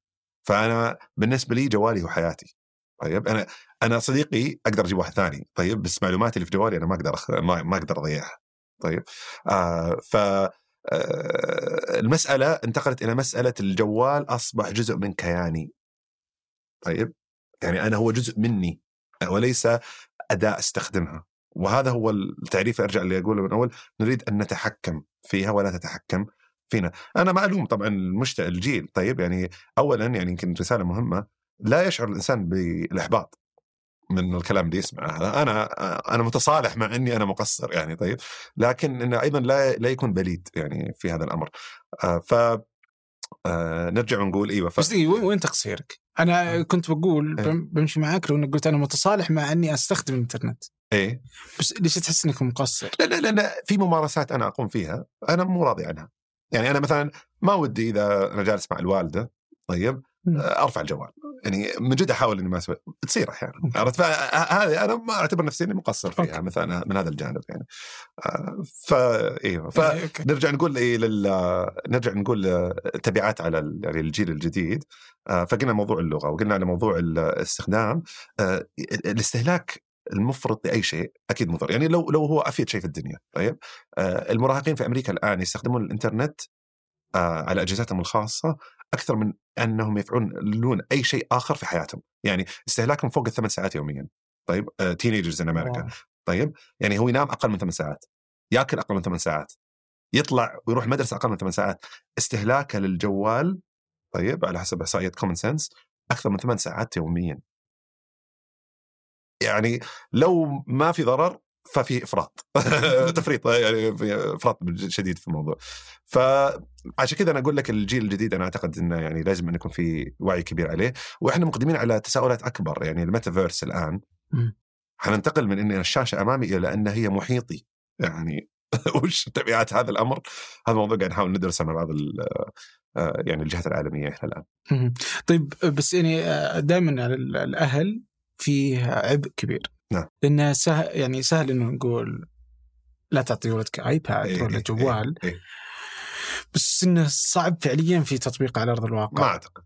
فأنا بالنسبة لي جوالي هو حياتي. طيب أنا أنا صديقي أقدر أجيب واحد ثاني، طيب بس معلوماتي اللي في جوالي أنا ما أقدر أخ... ما... ما أقدر أضيعها. طيب آه ف آه المسألة انتقلت إلى مسألة الجوال أصبح جزء من كياني. طيب يعني أنا هو جزء مني وليس أداة استخدمها. وهذا هو التعريف أرجع اللي أقوله من أول، نريد أن نتحكم فيها ولا تتحكم فينا. أنا معلوم طبعا المجتمع الجيل. طيب يعني أولا يعني يمكن رسالة مهمة، لا يشعر الإنسان بالإحباط من الكلام اللي يسمعه. أنا أنا متصالح مع أني أنا مقصر يعني. طيب لكن إنه أيضا لا لا يكون بليد يعني في هذا الأمر. ف نرجع ونقول إيوه ف... بس إيوه وين تقصيرك؟ أنا كنت بقول بمشي معاك لو أنك قلت أنا متصالح مع أني أستخدم الإنترنت. إيه بس ليش تحس إنك مقصر؟ لا لا لا في ممارسات أنا أقوم فيها أنا مو راضي عنها يعني. أنا مثلا ما ودي إذا أنا جالس مع الوالدة طيب أرفع الجوال يعني، من جد أحاول إني ما أسوي، تصير أحيانا عرفت. هذه أنا ما أعتبر نفسي إني مقصر فيها مثلا من هذا الجانب يعني. فا إيه فنرجع نقول إيه لل نرجع نقول تبعات على الجيل الجديد. فقلنا موضوع اللغة وقلنا على موضوع الاستخدام، الاستهلاك المفرط لأي شيء أكيد مضر، يعني لو لو هو أفيد شيء في الدنيا. طيب آه المراهقين في أمريكا الآن يستخدمون الإنترنت آه على أجهزتهم الخاصة أكثر من أنهم يفعلون أي شيء آخر في حياتهم، يعني استهلاكهم فوق الثمان ساعات يوميا. طيب آه تينيجرز في أمريكا، طيب يعني هو ينام أقل من ثمان ساعات، يأكل أقل من ثمان ساعات، يطلع ويروح مدرسة أقل من ثمان ساعات. استهلاكه للجوال طيب على حسب إحصائية كومن سنس أكثر من ثمان ساعات يوميا. يعني لو ما في ضرر ففي إفراط تفريط، يعني إفراط شديد في الموضوع. فعشان كذا أنا أقول لك الجيل الجديد أنا أعتقد إنه يعني لازم أن يكون في وعي كبير عليه، وإحنا مقدمين على تساؤلات أكبر. يعني الميتافيرس الآن حننتقل من إن الشاشة أمامي إلى أن هي محيطي، يعني وش تبعات هذا الأمر؟ هذا الموضوع قاعد نحاول ندرسه مع بعض يعني الجهات العالمية الآن. طيب بس يعني دائما الأهل فيه عبء كبير. نعم. لأنه سهل، يعني سهل إنه نقول لا تعطي ولدك آيباد إيه ولا جوال، إيه إيه. بس إنه صعب فعليا في تطبيق على أرض الواقع. ما أعتقد.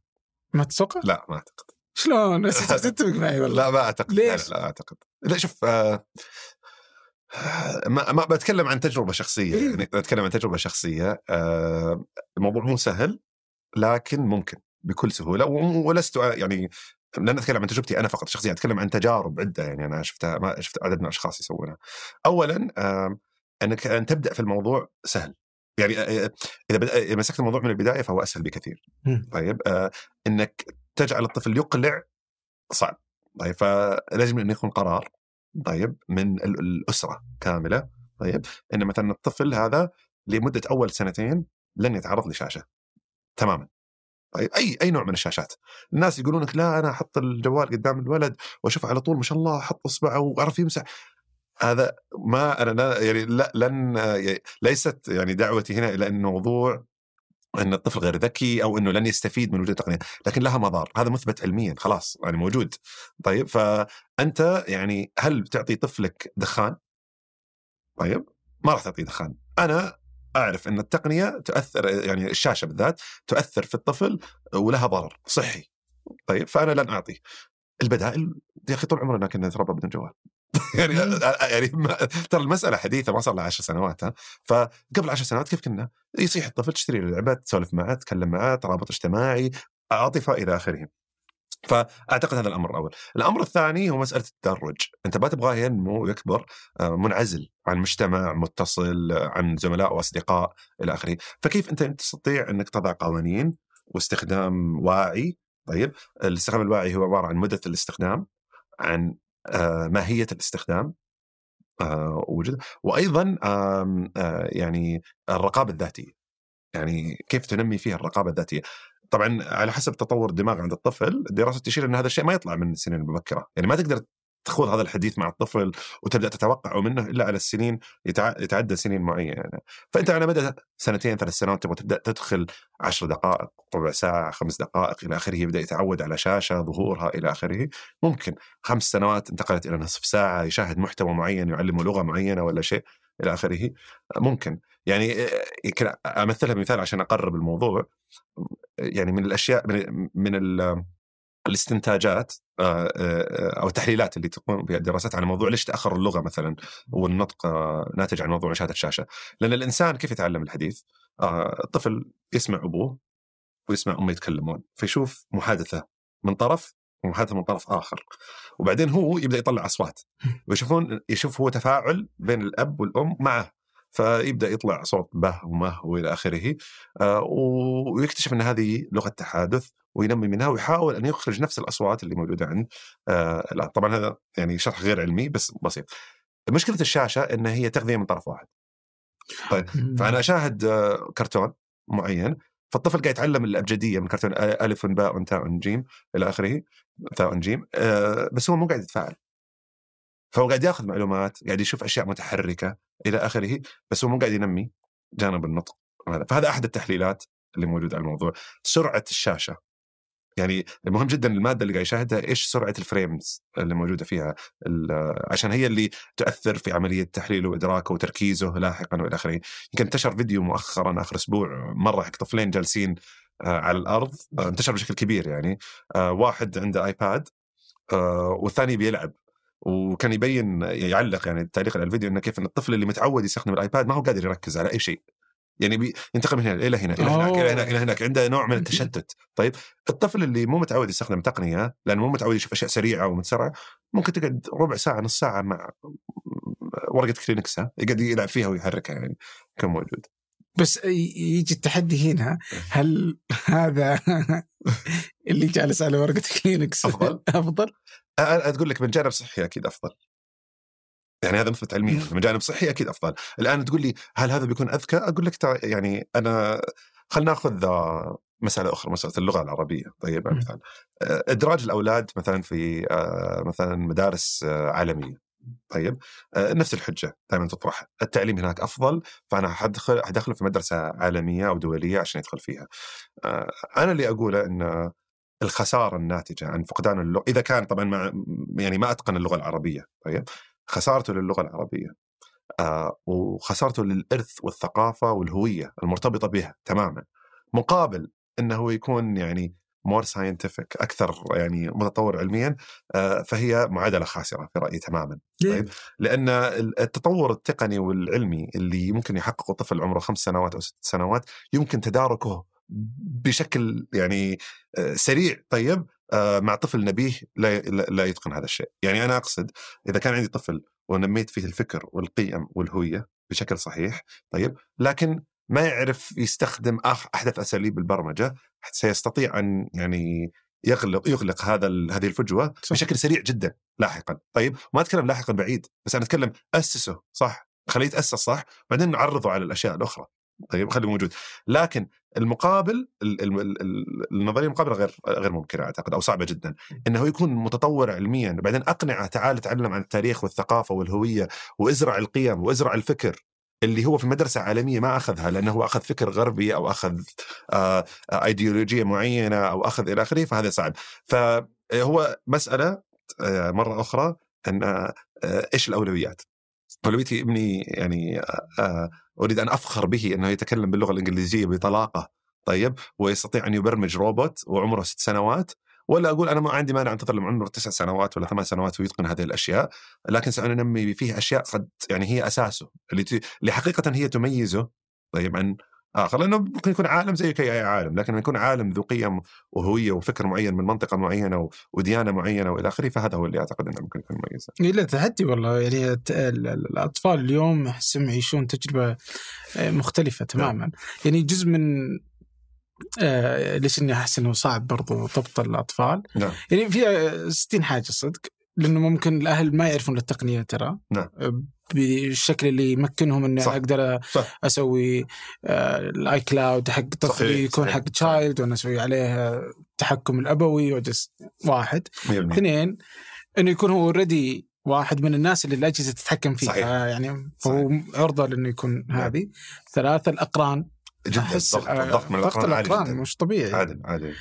ما تتوقع؟ لا ما أعتقد. شلون؟ تتفق معي والله؟ لا ما أعتقد. ليش؟ لا, لا أعتقد. لا شوف آه ما ما بتكلم عن تجربة شخصية، إيه؟ يعني بتكلم عن تجربة شخصية. آه الموضوع مو سهل لكن ممكن بكل سهولة، ولست يعني لن أتكلم عن تجربتي أنا فقط شخصيا، أتكلم عن تجارب عدة يعني أنا شفتها، ما شفت عدد من الأشخاص يسوونها. أولا أنك أن تبدأ في الموضوع سهل، يعني إذا مسكت الموضوع من البداية فهو أسهل بكثير. طيب أنك تجعل الطفل يقلع صعب، طيب فلازم أن يكون قرار طيب من الأسرة كاملة، طيب أن مثلا الطفل هذا لمدة أول سنتين لن يتعرض لشاشة تماما، أي أي نوع من الشاشات. الناس يقولون لك لا أنا أحط الجوال قدام الولد وأشوف على طول ما شاء الله أحط إصبعه وأعرف يمسح، هذا ما أنا يعني لا لن يعني ليست يعني دعوتي هنا إلى أن موضوع أن الطفل غير ذكي أو أنه لن يستفيد من وجود التقنية، لكن لها مضار، هذا مثبت علميا خلاص يعني موجود. طيب فأنت يعني هل بتعطي طفلك دخان؟ طيب ما راح تعطي دخان. أنا أعرف أن التقنية تؤثر، يعني الشاشة بالذات تؤثر في الطفل ولها ضرر صحي. طيب فأنا لن أعطيه البدائل. يا أخي طول عمرنا كنا نتربى بدون جوال يعني يعني ترى المسألة حديثة، ما صار لها عشر سنوات. فقبل عشر سنوات كيف كنا؟ يصيح الطفل تشتري له لعبات، تسولف معه، تكلم معه، ترابط اجتماعي، عاطفة إلى آخره. فأعتقد هذا الأمر الأول. الأمر الثاني هو مسألة التدرج، أنت ما تبغاه ينمو ويكبر منعزل عن مجتمع، متصل عن زملاء وأصدقاء إلى آخره. فكيف أنت تستطيع أنك تضع قوانين واستخدام واعي؟ طيب الاستخدام الواعي هو عبارة عن مدة الاستخدام، عن ماهية الاستخدام وجد، وأيضا يعني الرقابة الذاتية، يعني كيف تنمي فيها الرقابة الذاتية. طبعا على حسب تطور الدماغ عند الطفل، الدراسة تشير أن هذا الشيء ما يطلع من السنين المبكرة، يعني ما تقدر تخوض هذا الحديث مع الطفل وتبدأ تتوقعه منه إلا على السنين يتع... يتعدى سنين معينة يعني. فأنت على مدى سنتين ثلاث سنوات تبغى تبدأ تدخل عشر دقائق، ربع ساعة، خمس دقائق إلى آخره، يبدأ يتعود على شاشة، ظهورها إلى آخره. ممكن خمس سنوات انتقلت إلى نصف ساعة، يشاهد محتوى معين، يعلمه لغة معينة ولا شيء إلى آخره. ممكن يعني أمثلها بمثال عشان أقرب الموضوع. يعني من الأشياء من, من ال الاستنتاجات أو التحليلات اللي تقوم بدراستها على موضوع ليش تأخر اللغة مثلا والنطق ناتج عن موضوع مشاهدة الشاشة. لأن الإنسان كيف يتعلم الحديث؟ الطفل يسمع أبوه ويسمع أمه يتكلمون، فيشوف محادثة من طرف ومحادثة من طرف آخر، وبعدين هو يبدأ يطلع أصوات ويشوفون يشوف هو تفاعل بين الأب والأم معه، فيبدأ يطلع صوت به ومه وإلى آخره، ويكتشف أن هذه لغة تحادث وينمي منها ويحاول أن يخرج نفس الأصوات اللي موجودة عند آه لا طبعا هذا يعني شرح غير علمي بس بسيط. مشكلة الشاشة أنها هي تغذية من طرف واحد. طيب فأنا أشاهد آه كرتون معين، فالطفل قاعد يتعلم الأبجدية من كرتون ألف باء تاء جيم إلى آخره، تاء جيم آه بس هو مو قاعد يتفاعل، فهو قاعد يأخذ معلومات، قاعد يشوف أشياء متحركة إلى آخره، بس هو مو قاعد ينمي جانب النطق. فهذا أحد التحليلات اللي موجودة على الموضوع. سرعة الشاشة، يعني المهم جدا المادة اللي قاعد يشاهدها إيش سرعة الفريمز اللي موجودة فيها، عشان هي اللي تؤثر في عملية تحليله وإدراكه وتركيزه لاحقا وإلى آخره. يمكن انتشر فيديو مؤخرا آخر أسبوع مرة حق طفلين جالسين على الأرض، انتشر بشكل كبير، يعني واحد عنده آيباد والثاني بيلعب، وكان يبين يعلق يعني التعليق على الفيديو إنه كيف إن الطفل اللي متعود يستخدم الآيباد ما هو قادر يركز على أي شيء، يعني ينتقل من هنا إلى هنا إلى هناك إلى هناك إلى هناك، عنده نوع من التشتت. طيب الطفل اللي مو متعود يستخدم تقنية لأنه مو متعود يشوف أشياء سريعة ومتسرعة، ممكن تقعد ربع ساعة نص ساعة مع ورقة كلينكسها يقعد يلعب فيها ويحركها يعني كم موجود. بس يجي التحدي هنا، هل هذا اللي جالس على ورقة كلينكس أفضل؟ أفضل؟ أنا أقول لك من جانب صحي أكيد أفضل، يعني هذا مثبت علميا، من جانب صحي أكيد أفضل. الآن تقول لي هل هذا بيكون أذكى؟ أقول لك يعني أنا خلنا نأخذ مسألة أخرى، مسألة اللغة العربية. طيب مثلا إدراج الأولاد مثلا في مثلا مدارس عالمية، طيب نفس الحجة دائما تطرح، التعليم هناك أفضل فأنا حدخل أدخل في مدرسة عالمية أو دولية عشان يدخل فيها. أنا اللي أقوله إن الخسارة الناتجة عن فقدان اللغة، إذا كان طبعا ما يعني ما أتقن اللغة العربية، طيب خسارته للغة العربية وخسارته للإرث والثقافة والهوية المرتبطة بها تماما، مقابل إنه يكون يعني more scientific أكثر يعني متطور علميا، فهي معادلة خاسرة في رأيي تماما. طيب لأن التطور التقني والعلمي اللي ممكن يحققه طفل عمره خمس سنوات أو ست سنوات يمكن تداركه بشكل يعني سريع، طيب مع طفل نبيه لا لا يتقن هذا الشيء. يعني أنا أقصد إذا كان عندي طفل ونميت فيه الفكر والقيم والهوية بشكل صحيح، طيب لكن ما يعرف يستخدم أحدث أساليب البرمجة، سيستطيع أن يعني يغلق يغلق هذا هذه الفجوة بشكل سريع جدا لاحقا. طيب ما أتكلم لاحقا بعيد، بس أنا أتكلم أسسه صح، خليه يتأسس صح، بعدين نعرضه على الأشياء الأخرى. طيب خليه موجود، لكن المقابل النظرية المقابلة غير غير ممكنة أعتقد، أو صعبة جدا إنه يكون متطور علميا بعدين أقنعه تعال تعلم عن التاريخ والثقافة والهوية وإزرع القيم وإزرع الفكر اللي هو في مدرسة عالمية ما أخذها، لأنه هو أخذ فكر غربي أو أخذ آآ آآ أيديولوجية معينة أو أخذ إلى آخره، فهذا صعب. فهو مسألة مرة أخرى أن إيش الأولويات. أولويتي ابني يعني أريد أن أفخر به أنه يتكلم باللغة الإنجليزية بطلاقة، طيب ويستطيع أن يبرمج روبوت وعمره ست سنوات، ولا أقول أنا ما عندي مانع أنتظر لما عمره تسع سنوات ولا ثمان سنوات ويتقن هذه الأشياء، لكن سأنمي فيه أشياء قد يعني هي أساسه اللي ت... اللي حقيقة هي تميزه طيب عن آخر، لأنه ممكن يكون عالم زي أي عالم، لكن يكون عالم ذو قيم وهوية وفكر معين من منطقة معينة و... وديانة معينة وإلى آخره، فهذا هو اللي أعتقد أنه ممكن يكون مميزه. لا تحدي والله، يعني الأطفال اليوم أحسهم يعيشون تجربة مختلفة تماما. يعني جزء من آه ليش إني أحس إنه صعب برضو ضبط الأطفال، نعم. يعني في ستين حاجة صدق، لأنه ممكن الأهل ما يعرفون التقنية ترى، نعم. بالشكل اللي يمكنهم إنه أقدر صح. أسوي آه الآي كلاود حق طفلي يكون حق تشايلد، وأنا أسوي عليه التحكم الأبوي وجس واحد ميبنى. اثنين إنه يكون هو ردي واحد من الناس اللي الأجهزة تتحكم فيها، صحيح. يعني هو عرضة لأنه يكون هذه، نعم. ثلاثة الأقران جدا، الضغط من الأقران مش طبيعي، عادل عادل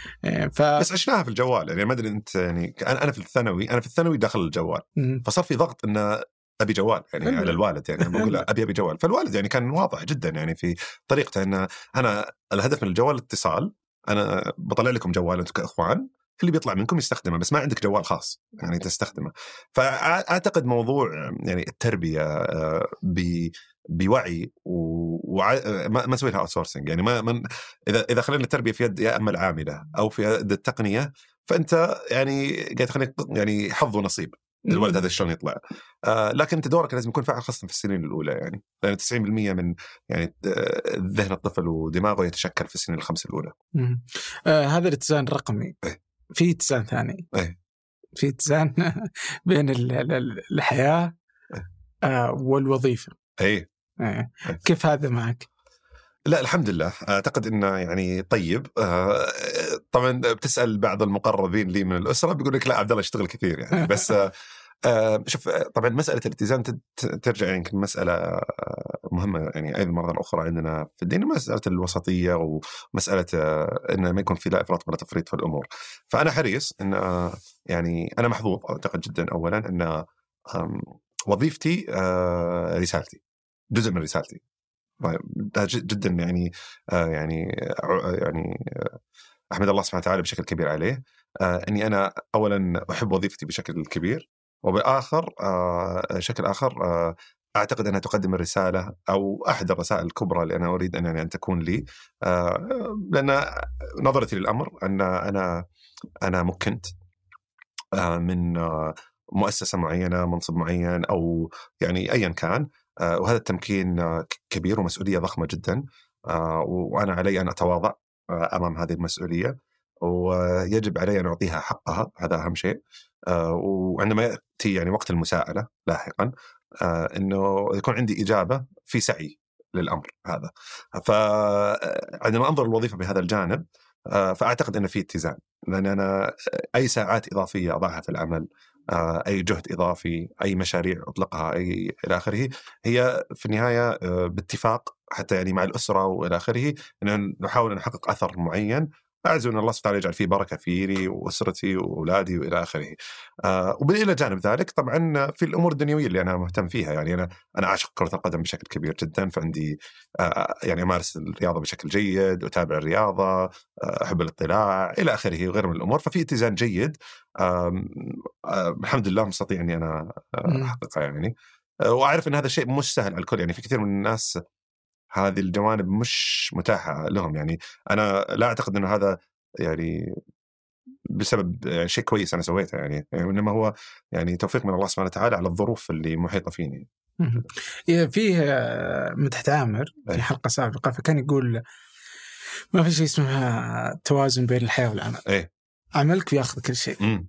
ف... بس عشناها في الجوال. يعني ما أدري أنت، يعني أنا في الثانوي أنا في الثانوي دخل الجوال، فصار في ضغط إن أبي جوال يعني على الوالد، يعني بقول أبي أبي جوال، فالوالد يعني كان واضح جدا يعني في طريقته إن أنا الهدف من الجوال الاتصال، أنا بطلع لكم جوال أنتم كأخوان، اللي بيطلع منكم يستخدمه، بس ما عندك جوال خاص يعني تستخدمه. فأعتقد موضوع يعني التربية ب بوعي وما ما سوي لها outsourcing، يعني ما من إذا إذا خلينا التربية في يد يا أما العاملة أو في يد التقنية، فأنت يعني قاعد خليك يعني حظ ونصيب الولد هذا شلون يطلع. آه لكن أنت دورك لازم يكون فعال خاصة في السنين الأولى، يعني لأن تسعين بالمئة من يعني ذهن الطفل ودماغه يتشكل في السنين الخمس الأولى. آه هذا الاتزان الرقمي، في اتزان ثاني، في اتزان بين الحياة آه والوظيفة. إيه أيه. كيف هذا معك؟ لا الحمد لله أعتقد إنه يعني طيب. آه طبعا بتسأل بعض المقربين لي من الأسرة بيقول لك لا عبد الله اشتغل كثير يعني بس آه آه شوف طبعا مسألة الاتزان ترجع يعني مسألة مهمة يعني أيضا مرة أخرى عندنا في الدين، مسألة الوسطية ومسألة آه إنه ما يكون في لا إفراط ولا تفريط في الأمور. فأنا حريص إن آه يعني أنا محظوظ أعتقد جدا، أولا إن آه وظيفتي آه رسالتي، جزء من رسالتي جدا يعني آه يعني آه يعني آه أحمد الله سبحانه وتعالى بشكل كبير عليه، آه أني أنا أولا أحب وظيفتي بشكل كبير، وبآخر آه شكل آخر آه أعتقد أنها تقدم الرسالة أو أحد الرسائل الكبرى اللي أنا أريد أن, أن تكون لي، آه لأن نظرتي للأمر أن أنا أنا مكنت آه من آه مؤسسة معينة، منصب معين، أو يعني أيا كان، آه وهذا التمكين آه كبير ومسؤولية ضخمة جدا، آه وأنا علي أن أتواضع آه أمام هذه المسؤولية، ويجب علي أن أعطيها حقها، هذا أهم شيء. آه وعندما يأتي يعني وقت المساءلة لاحقا آه أنه يكون عندي إجابة في سعي للأمر هذا. فعندما أنظر الوظيفة بهذا الجانب آه فأعتقد أن في اتزان، لأن أنا أي ساعات إضافية أضعها في العمل، آه أي جهد إضافي، أي مشاريع أطلقها، أي إلى آخره، هي في النهاية آه باتفاق حتى يعني مع الأسرة وإلى آخره، أن نحاول أن نحقق أثر معين أعزو أن الله سبحانه يجعل فيه بركة في لي وأسرتي وأولادي وإلى آخره. آه وبإلى جانب ذلك طبعا في الأمور الدنيوية اللي أنا مهتم فيها، يعني أنا أنا أعشق كرة القدم بشكل كبير جدا، فعندي آه يعني أمارس الرياضة بشكل جيد، أتابع الرياضة، آه أحب الاطلاع إلى آخره وغير من الأمور، ففي اتزان جيد آه آه الحمد لله مستطيع أني أنا أحققها يعني. آه وأعرف أن هذا الشيء مش سهل على الكل، يعني في كثير من الناس هذه الجوانب مش متاحة لهم، يعني أنا لا أعتقد أنه هذا يعني بسبب يعني شيء كويس أنا سويته، يعني إنما هو يعني توفيق من الله سبحانه وتعالى على الظروف اللي محيطة فيني. فيه مدحت عامر في حلقة سابقة فكان يقول ما في شيء اسمه توازن بين الحياة والعمل، إيه؟ عملك بيأخذ كل شيء،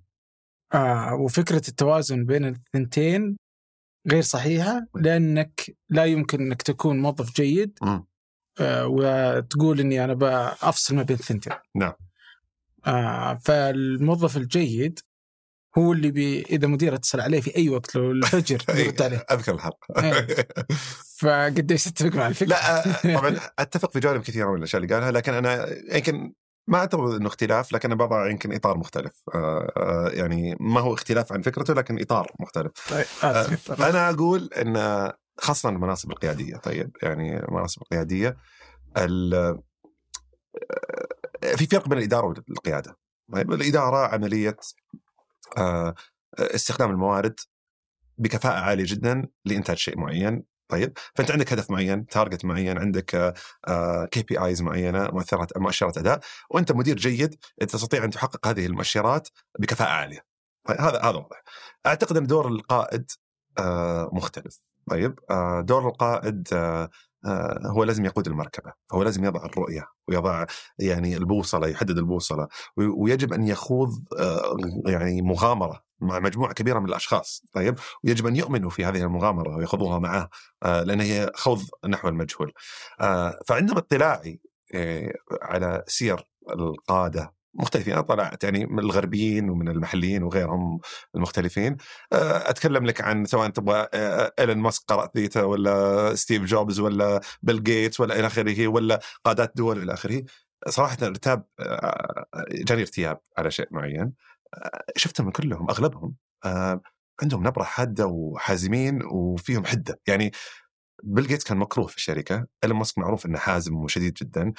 آه وفكرة التوازن بين الثنتين غير صحيحة، لأنك لا يمكن أنك تكون موظف جيد م. وتقول أني أنا بأفصل ما بين ثنتين. نعم. فالموظف الجيد هو اللي بي... إذا مدير اتصل عليه في أي وقت لو الفجر يرد عليه. أذكر الحلقة. فقديش تتفق مع الفكرة؟ لا طبعا أتفق في جوانب كثيرة من الأشياء اللي قالها، لكن أنا يمكن ما أعتقد أنه اختلاف، لكن بضع يمكن إطار مختلف، آآ آآ يعني ما هو اختلاف عن فكرته لكن إطار مختلف. أنا أقول أن خاصة المناصب القيادية، طيب يعني المناصب القيادية في فرق بين الإدارة والقيادة. طيب الإدارة عملية استخدام الموارد بكفاءة عالية جدا لإنتاج شيء معين، طيب فأنت عندك هدف معين، تارجت معين، عندك كي بي آيز معينة، مؤثرات مؤشرات أداء، وأنت مدير جيد تستطيع أن تحقق هذه المؤشرات بكفاءة عالية. طيب هذا هذا واضح. أعتقد أن دور القائد مختلف. طيب دور القائد هو لازم يقود المركبة، فهو لازم يضع الرؤية ويضع يعني البوصلة، يحدد البوصلة، ويجب أن يخوض يعني مغامرة مع مجموعة كبيرة من الأشخاص، طيب ويجب أن يؤمنوا في هذه المغامرة ويخوضوها معه، لأن هي خوض نحو المجهول. فعندما اطلاعي على سير القادة مختلفين، أنا طلعت يعني من الغربيين ومن المحليين وغيرهم المختلفين، أتكلم لك عن سواء تبغى إيلون موسك قرأت ذيته، ولا ستيف جوبز، ولا بيل جيتس، ولا إلى آخره، ولا قادات دول إلى آخره. صراحة ارتاب جاني ارتياب على شيء معين، شفتهم كلهم أغلبهم عندهم نبرة حادة وحازمين وفيهم حدة. يعني بيل جيتس كان مكروه في الشركة، إيلون موسك معروف إنه حازم وشديد جدا،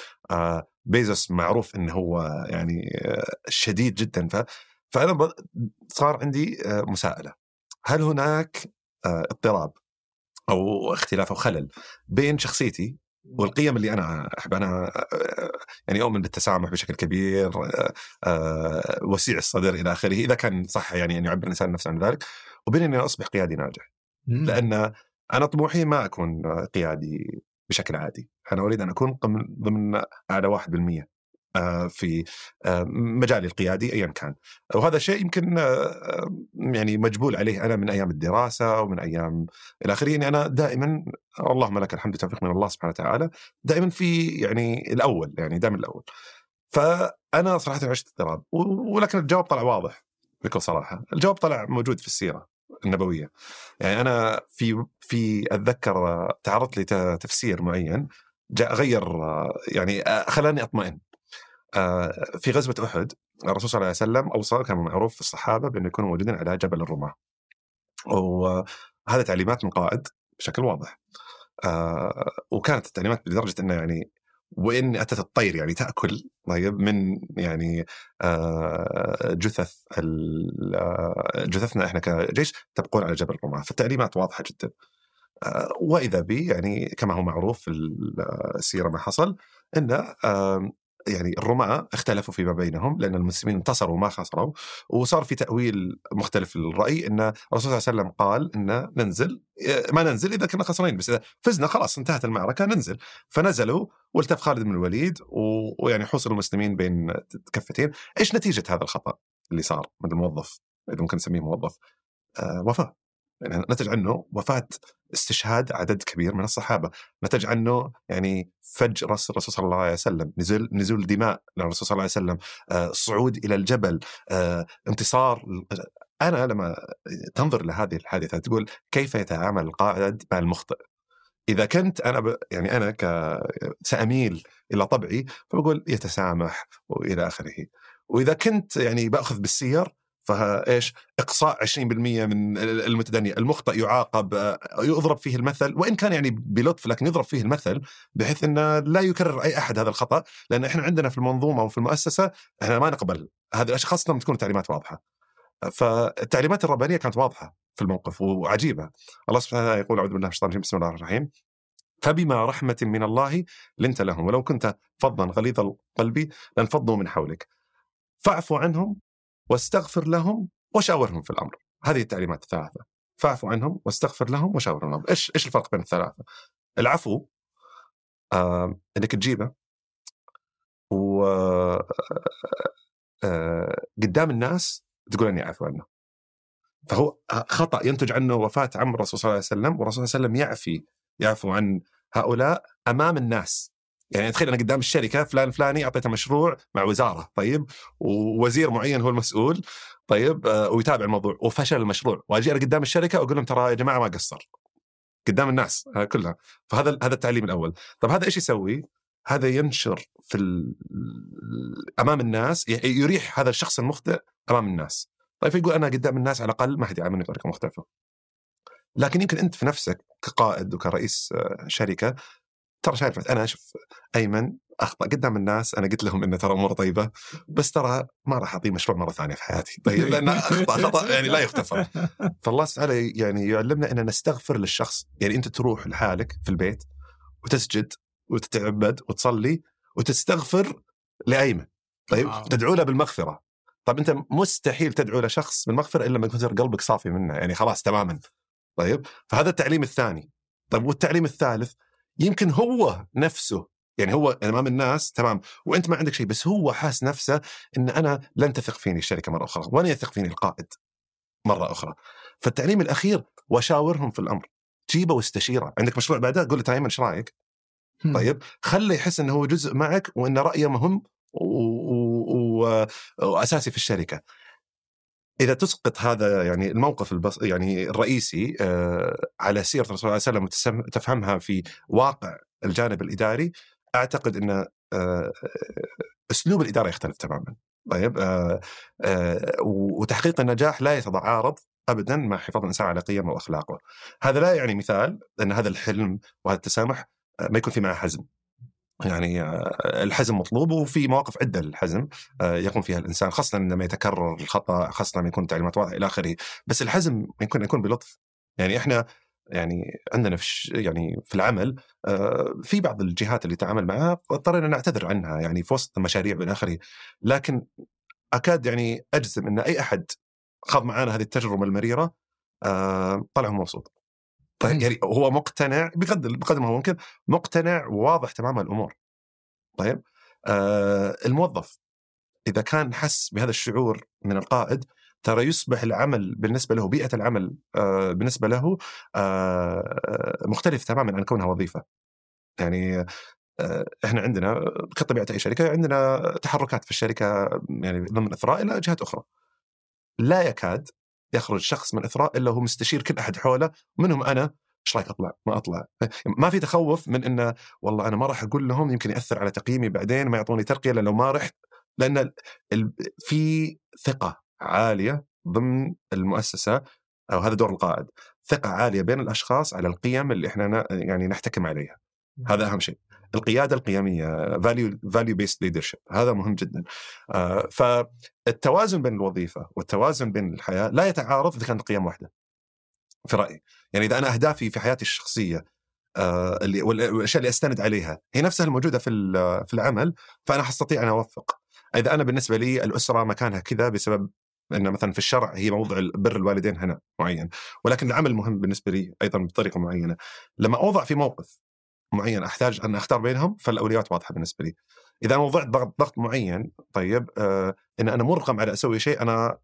بيزوس معروف إنه هو يعني شديد جدا. ف... فأنا صار عندي مساءلة، هل هناك اضطراب أو اختلاف أو خلل بين شخصيتي والقيم اللي أنا أحب؟ أنا يعني أؤمن بالتسامح بشكل كبير، وسيع الصدر إلى آخره، إذا كان صح يعني أن يعبر الإنسان نفسه عن ذلك، وبين أن أصبح قيادي ناجح. لأن أنا طموحي ما أكون قيادي بشكل عادي، أنا أريد أن أكون ضمن أعلى واحد بالمية في مجالي القيادي أيا كان. وهذا شيء يمكن يعني مجبول عليه أنا من أيام الدراسة ومن أيام إلى آخره، يعني أنا دائما اللهم لك الحمد والتوفيق من الله سبحانه وتعالى، دائما في يعني الأول، يعني دائما الأول. فأنا صراحة عشت اضطراب، ولكن الجواب طلع واضح بكل صراحة، الجواب طلع موجود في السيرة النبوية. يعني أنا في في أتذكر تعرضت لتفسير معين جاء غير يعني خلاني أطمئن. في غزوة أحد الرسول صلى الله عليه وسلم أوصى، كان معروف في الصحابة بأن يكونوا موجودين على جبل الرماة، وهذا تعليمات من قائد بشكل واضح، وكانت التعليمات بدرجة أنه يعني وإن أتت الطير يعني تأكل طيب من يعني جثث جثثنا إحنا كجيش تبقون على جبل الرماة. فالتعليمات واضحة جدا. وإذا بي يعني كما هو معروف في السيرة ما حصل إنه يعني الرماة اختلفوا فيما بينهم لأن المسلمين انتصروا وما خسروا، وصار في تأويل مختلف للرأي إن الرسول صلى الله عليه وسلم قال إن ننزل، ما ننزل إذا كنا خسرين، بس إذا فزنا خلاص انتهت المعركة ننزل. فنزلوا والتف خالد بن الوليد ويعني حوصلوا المسلمين بين كفتين. إيش نتيجة هذا الخطأ اللي صار من الموظف، إذا ممكن نسميه موظف، آه وفاة. يعني نتج عنه وفاة استشهاد عدد كبير من الصحابة، نتج عنه يعني فج رأس الرسول صلى الله عليه وسلم، نزول نزول دماء للرسول صلى الله عليه وسلم، آه صعود إلى الجبل، آه انتصار. أنا لما تنظر لهذه الحادثة تقول كيف يتعامل القائد مع المخطئ. إذا كنت أنا ب... يعني أنا ك... سأميل إلى طبعي فبقول يتسامح وإلى آخره. وإذا كنت يعني بأخذ بالسير فإيش إقصاء عشرين بالمئة من المتدني، المخطئ يعاقب، يضرب فيه المثل، وإن كان يعني بلطف لكن يضرب فيه المثل بحيث أنه لا يكرر أي أحد هذا الخطأ. لأن إحنا عندنا في المنظومة وفي المؤسسة إحنا ما نقبل هذه الأشياء، خاصة لما تكون التعليمات واضحة. فالتعليمات الربانية كانت واضحة في الموقف وعجيبة. الله سبحانه وتعالى يقول أعوذ بالله من الشيطان الرجيم بسم الله الرحمن الرحيم فبما رحمة من الله لنت لهم ولو كنت فظا غليظ القلب لانفضوا من حولك فاعف عنهم واستغفر لهم وشاورهم في الأمر. هذه التعليمات الثلاثة، فاعف عنهم واستغفر لهم وشاورهم في الأمر. إيش إيش الفرق بين الثلاثة؟ العفو آه، إنك تجيبه و آه، قدام الناس تقول أني عفو عنه. فهو خطأ ينتج عنه وفاة عمر الرسول صلى الله عليه وسلم، والرسول صلى الله عليه وسلم يعفي يعفو عن هؤلاء أمام الناس. يعني تخيل أنا قدام الشركة فلان فلاني أعطيته مشروع مع وزارة طيب، ووزير معين هو المسؤول طيب آه، ويتابع الموضوع وفشل المشروع، وأجي أنا قدام الشركة وأقول لهم ترى يا جماعة ما قصر قدام الناس آه كلها. فهذا هذا التعليم الأول. طب هذا إيش يسوي؟ هذا ينشر في أمام الناس، يريح هذا الشخص المخطئ أمام الناس. طيب يقول أنا قدام الناس على الأقل ما حد يعاملني بطريقة مختلفة. لكن يمكن أنت في نفسك كقائد وكرئيس شركة ترى شايف أنا أشوف أيمن أخطأ قدام الناس، أنا قلت لهم إنه ترى أمور طيبة بس ترى ما راح أعطيه مشروع مرة ثانية في حياتي طيب، لأن أخطأ خطأ يعني لا يغتفر. فالله تعالى يعني يعلمنا أن نستغفر للشخص. يعني أنت تروح لحالك في البيت وتسجد وتتعبد وتصلي وتستغفر لأيمن طيب، تدعو له بالمغفرة. طب أنت مستحيل تدعو لشخص بالمغفرة إلا لما يكون قلبك صافي منه، يعني خلاص تماما طيب. فهذا التعليم الثاني. طيب والتعليم الثالث يمكن هو نفسه يعني هو أمام الناس تمام وأنت ما عندك شيء، بس هو حاس نفسه إن أنا لن تثق فيني الشركة مرة أخرى ولا يثق فيني القائد مرة أخرى. فالتعليم الأخير وشاورهم في الأمر، جيبه واستشيره. عندك مشروع بعده قل له تايمن إيش رأيك طيب، خلي يحس إنه هو جزء معك وإن رأيه مهم وأساسي في الشركة. إذا تسقط هذا يعني الموقف البص... يعني الرئيسي آه على سيرة الرسول عليه السلام وتفهمها في واقع الجانب الإداري، أعتقد أن آه أسلوب الإدارة يختلف تماما طيب آه آه وتحقيق النجاح لا يتعارض أبدا مع حفاظ الإنسان على قيمه وأخلاقه. هذا لا يعني مثال أن هذا الحلم وهذا التسامح ما يكون في معه حزم. يعني الحزم مطلوب وفي مواقف عدة للحزم يقوم فيها الإنسان، خاصة لما يتكرر الخطأ، خاصة لما يكون تعليمات واضحة إلى آخره. بس الحزم يكون يكون بلطف. يعني إحنا يعني عندنا في يعني في العمل في بعض الجهات اللي تعامل معها اضطرينا نعتذر عنها يعني في وسط مشاريع إلى آخره، لكن أكاد يعني أجزم إن أي أحد خاض معانا هذه التجربة المريرة طلعه مبسوط. طيب يعني هو مقتنع بقدر بقدر ما هو ممكن، مقتنع وواضح تماما الأمور طيب. آه الموظف إذا كان حس بهذا الشعور من القائد ترى يصبح العمل بالنسبة له، بيئة العمل آه بالنسبة له آه مختلف تماما عن كونها وظيفة. يعني آه إحنا عندنا كطبيعة أي شركة عندنا تحركات في الشركة يعني ضمن إثراء إلى جهات أخرى. لا يكاد يخرج شخص من إثراء إلا هو مستشير كل أحد حوله، منهم أنا إيش رايك أطلع ما أطلع. ما في تخوف من إنه والله أنا ما راح أقول لهم يمكن يأثر على تقييمي بعدين ما يعطوني ترقية لأنه ما رحت، لأن في ثقة عالية ضمن المؤسسة أو هذا دور القائد، ثقة عالية بين الأشخاص على القيم اللي إحنا يعني نحتكم عليها. هذا أهم شيء. القيادة القيمية value, value based leadership. هذا مهم جدا. فالتوازن بين الوظيفة والتوازن بين الحياة لا يتعارض إذا كانت قيم واحدة في رأيي. يعني إذا أنا أهدافي في حياتي الشخصية اللي والأشياء اللي أستند عليها هي نفسها الموجودة في في العمل، فأنا أستطيع أن أوفق. إذا أنا بالنسبة لي الأسرة مكانها كذا بسبب أن مثلا في الشرع هي موضع بر الوالدين هنا معين، ولكن العمل مهم بالنسبة لي أيضا بطريقة معينة، لما أوضع في موقف معين أحتاج أن أختار بينهم فالأولويات واضحة بالنسبة لي. إذا أنا وضعت ضغط معين، طيب آه إن أنا مرغم على أسوي شيء أنا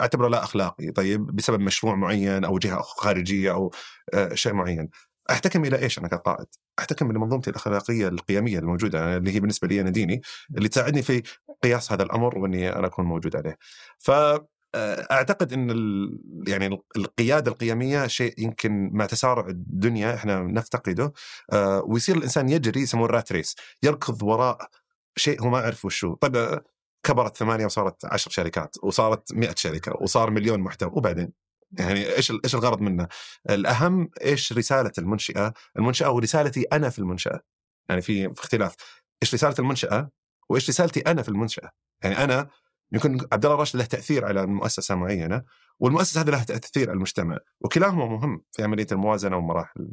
أعتبره لا أخلاقي، طيب بسبب مشروع معين أو جهة خارجية أو آه شيء معين، أحتكم إلى إيش أنا كقائد؟ أحتكم إلى منظومتي الأخلاقية القيمية الموجودة اللي هي بالنسبة لي أنا ديني، اللي تساعدني في قياس هذا الأمر وإني أنا أكون موجود عليه. فأعتقد إن ال... يعني القيادة القيمية شيء يمكن مع تسارع الدنيا إحنا نفتقده، آه ويصير الإنسان يجري يسموه الرات ريس، يركض وراء شيء هو ما يعرف وشو. طيب كبرت ثمانية وصارت عشر شركات وصارت مئة شركة وصار مليون محتوى، وبعدين يعني إيش إيش الغرض منه؟ الأهم إيش رسالة المنشأة المنشأة ورسالتي أنا في المنشأة. يعني في اختلاف إيش رسالة المنشأة وإيش رسالتي أنا في المنشأة. يعني أنا يمكن عبد الله الراشد له تأثير على مؤسسة معينة، والمؤسسة هذه لها تأثير على المجتمع، وكلاهما مهم في عملية الموازنة ومراحل.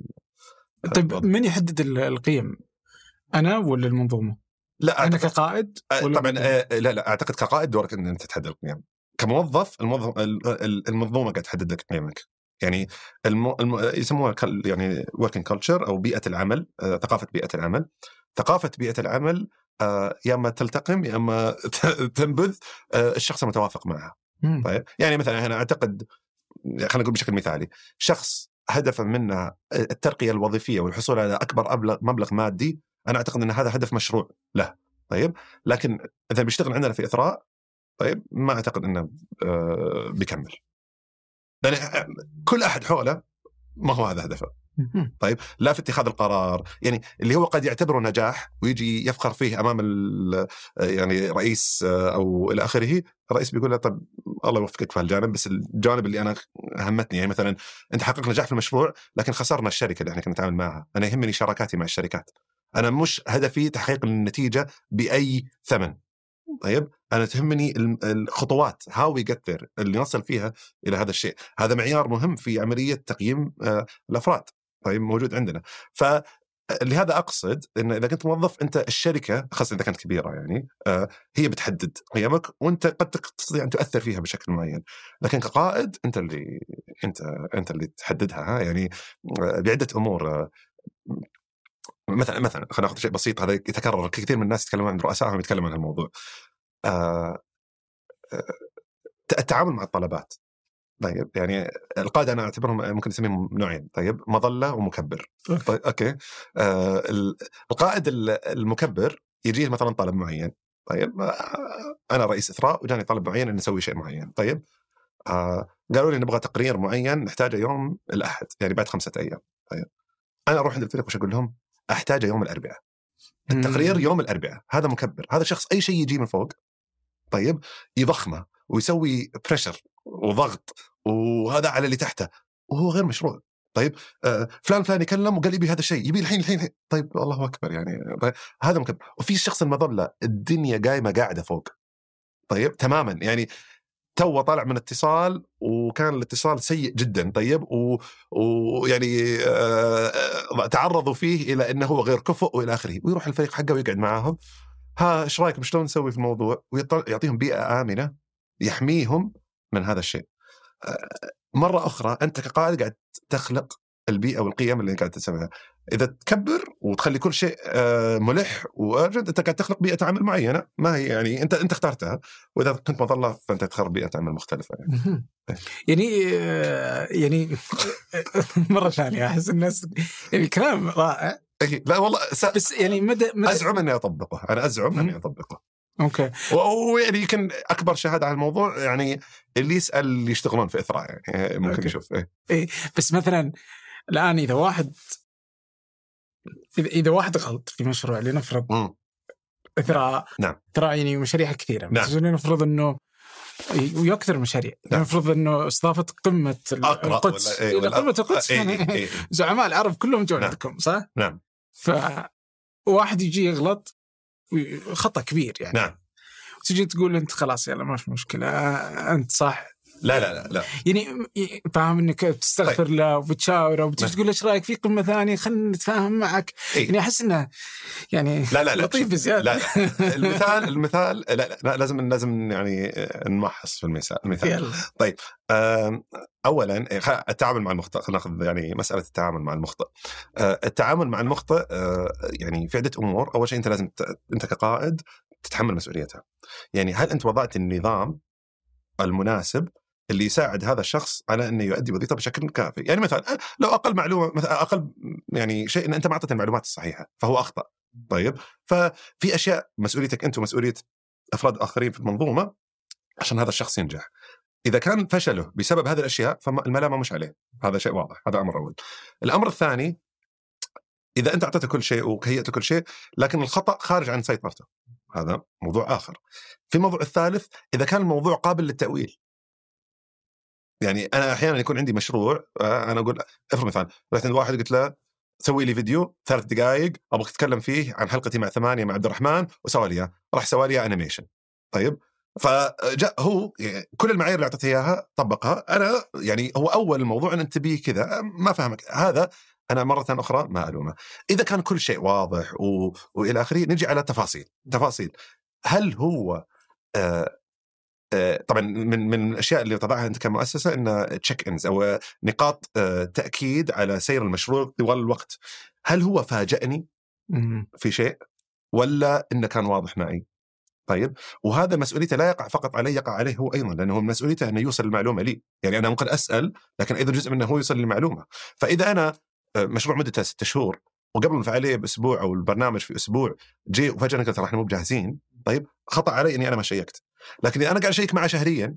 طيب من يحدد القيم، أنا ولا المنظومة؟ لا أنا كقائد طبعا. لا لا أعتقد كقائد دورك أن أنت تحدد القيم. كموظف المنظومة قاعد تحدد لك قيمك. يعني الم... الم... يسموها يعني working culture أو بيئة العمل، آه، ثقافة بيئة العمل. ثقافة بيئة العمل آه، يا ما تلتقم يا ما تنبذ آه، الشخص المتوافق معها. طيب يعني مثلا أنا أعتقد، خلينا نقول بشكل مثالي، شخص هدفه منه الترقية الوظيفية والحصول على أكبر أبلغ مبلغ مادي، أنا أعتقد أن هذا هدف مشروع له. طيب لكن إذا بيشتغل عندنا في إثراء، طيب ما أعتقد أنه بيكمل، لأن كل أحد حوله ما هو هذا هدفه. طيب لا في اتخاذ القرار، يعني اللي هو قد يعتبره نجاح ويجي يفخر فيه أمام يعني رئيس أو إلى آخره، الرئيس بيقول له طب الله يوفقك في هالجانب، بس الجانب اللي أنا همتني يعني مثلا أنت حقق نجاح في المشروع لكن خسرنا الشركة اللي إحنا كنا نتعامل معها، أنا يهمني شراكاتي مع الشركات، أنا مش هدفي تحقيق النتيجة بأي ثمن. طيب أنا تهمني الخطوات how we get there اللي نصل فيها إلى هذا الشيء. هذا معيار مهم في عملية تقييم الأفراد، طيب موجود عندنا. فلهذا أقصد إن إذا كنت موظف أنت الشركة، خاصة إذا كانت كبيرة، يعني هي بتحدد قيمك وأنت قد تستطيع أن تؤثر فيها بشكل معين، لكن كقائد أنت اللي أنت أنت اللي تحددها، يعني بعدة أمور. مثلا مثلا خلينا ناخذ شيء بسيط، هذا يتكرر كثير من الناس يتكلمون عن رؤسائهم يتكلمون عن هالموضوع، آه التعامل مع الطلبات. طيب يعني القادة أنا أعتبرهم ممكن نسميهم نوعين، طيب مظلة ومكبر. طيب أوكي، آه القائد المكبر يجيه مثلا طلب معين، طيب أنا رئيس إثراء وجاني طلب معين أن نسوي شيء معين، طيب آه قالوا لي نبغى تقرير معين نحتاجه يوم الأحد، يعني بعد خمسة أيام. طيب أنا أروح عند الفريق وش أقول لهم؟ أحتاجه يوم الأربعاء، التقرير يوم الأربعاء. هذا مكبر، هذا شخص أي شيء يجي من فوق طيب يضخمه ويسوي بريشر وضغط، وهذا على اللي تحته وهو غير مشروع. طيب آه فلان فلان يكلم وقال يبي هذا الشيء، يبي الحين الحين. طيب الله أكبر، يعني طيب هذا مكبر. وفي الشخص المظلة، الدنيا قايمة قاعدة فوق، طيب تماما، يعني تو طالع من اتصال وكان الاتصال سيء جدا، طيب ويعني آه تعرضوا فيه إلى أنه هو غير كفؤ وإلى آخره، ويروح الفريق حقه ويقعد معاهم، ها إيش رأيكم شلون نسوي في الموضوع، ويعطيهم بيئة آمنة يحميهم من هذا الشيء. آه مرة أخرى أنت كقائد قاعد تخلق البيئة والقيم اللي قاعد تسميها. إذا تكبر وتخلي كل شيء ملح وأرجد، أنت قاعد تخلق بيئة عمل معينة ما هي يعني أنت أنت اخترتها، وإذا كنت مظلة فأنت تخلق بيئة عمل مختلفة. يعني يعني, يعني مرة ثانية أحس الناس يعني الكلام رائع. لا والله س... بس يعني مدى مد... أزعم إني أطبقه، أنا أزعم إني أطبقه. أوكي. ويعني يمكن أكبر شهادة على الموضوع يعني اللي يسأل اللي يشتغلون في إثراء، يعني ممكن أوكي. يشوف إيه. إيه بس مثلا الآن إذا واحد إذا واحد غلط في مشروع، لنفرض إثراء، نعم إثراء يعني مشاريع كثيرة، بس نعم. لنفرض إنه ويكثر مشاريع، نعم. لنفرض إنه استضافة قمة القدس، قمة القدس يعني زعماء العرب كلهم جوا عندكم، نعم. صح؟ نعم. ف وواحد يجي يغلط خطأ كبير يعني. نعم. تجي تقول أنت خلاص يلا ما في مشكلة أنت صح. لا لا لا, لا. يعني فاهم إنك بتستغفر طيب. له وبتشاوره وبتجي تقول إيش رأيك في قمة ثانية خلنا نتفاهم معك. إيه؟ يعني أحس إنه يعني لا لا لا لطيف بزيادة. لا لا. المثال المثال لا, لا لا لازم لازم يعني نمحص في المثال المثال. طيب أولا التعامل مع المخطئ, خلنا نأخذ يعني مسألة التعامل مع المخطئ. التعامل مع المخطئ يعني في عدة أمور. أول شيء أنت لازم أنت كقائد تتحمل مسؤوليتها. يعني هل أنت وضعت النظام المناسب اللي يساعد هذا الشخص على انه يؤدي وظيفته بشكل كافي؟ يعني مثلا لو اقل معلومه مثلا اقل يعني شيء ان انت ما اعطيت المعلومات الصحيحه فهو اخطا. طيب ففي اشياء مسؤوليتك انت ومسؤوليه افراد اخرين في المنظومه عشان هذا الشخص ينجح. اذا كان فشله بسبب هذه الاشياء فالملامه مش عليه, هذا شيء واضح. هذا امر اول. الامر الثاني اذا انت اعطيته كل شيء وكهيئته كل شيء لكن الخطا خارج عن سيطرته, هذا موضوع اخر. في الموضوع الثالث اذا كان الموضوع قابل للتاويل. يعني أنا أحياناً يكون عندي مشروع, أنا أقول أفرض مثلاً رحت عند واحد قلت له سوي لي فيديو ثلاث دقائق أبغى أتكلم فيه عن حلقتي مع ثمانية مع عبد الرحمن وسواليها, راح سواليها أنيميشن. طيب فجاء هو كل المعايير اللي أعطيتها إياها طبقها. أنا يعني هو أول الموضوع أن أنت بيه كذا ما فهمك, هذا أنا مرة أخرى ما ألومه. إذا كان كل شيء واضح و... وإلى آخره. نجي على تفاصيل تفاصيل هل هو آه طبعا من من الاشياء اللي وضعها انت كمؤسسه ان تشيك انز او نقاط تاكيد على سير المشروع طوال الوقت. هل هو فاجأني في شيء ولا انه كان واضح معي؟ طيب وهذا مسؤوليته لا يقع فقط علي, يقع عليه هو ايضا, لانه مسؤوليته انه يوصل المعلومه لي. يعني انا ممكن اسال لكن ايضا جزء منه هو يوصل المعلومه. فاذا انا مشروع مدته ستة شهور وقبل الفعاليه باسبوع او البرنامج في اسبوع جي وفجاه قلت احنا مو جاهزين, طيب خطا علي اني انا ما شيكت. لكن انا قاعد اشيك معه شهريا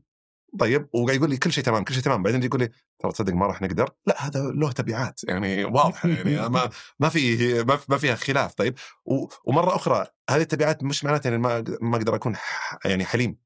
طيب وقاعد يقول لي كل شيء تمام كل شيء تمام, بعدين يقول لي ترى تصدق ما راح نقدر. لا هذا له تبعات يعني واضحه يعني ما ما في ما فيها خلاف. طيب ومره اخرى هذه التبعات مش معناتها اني ما ما اقدر اكون يعني حليم.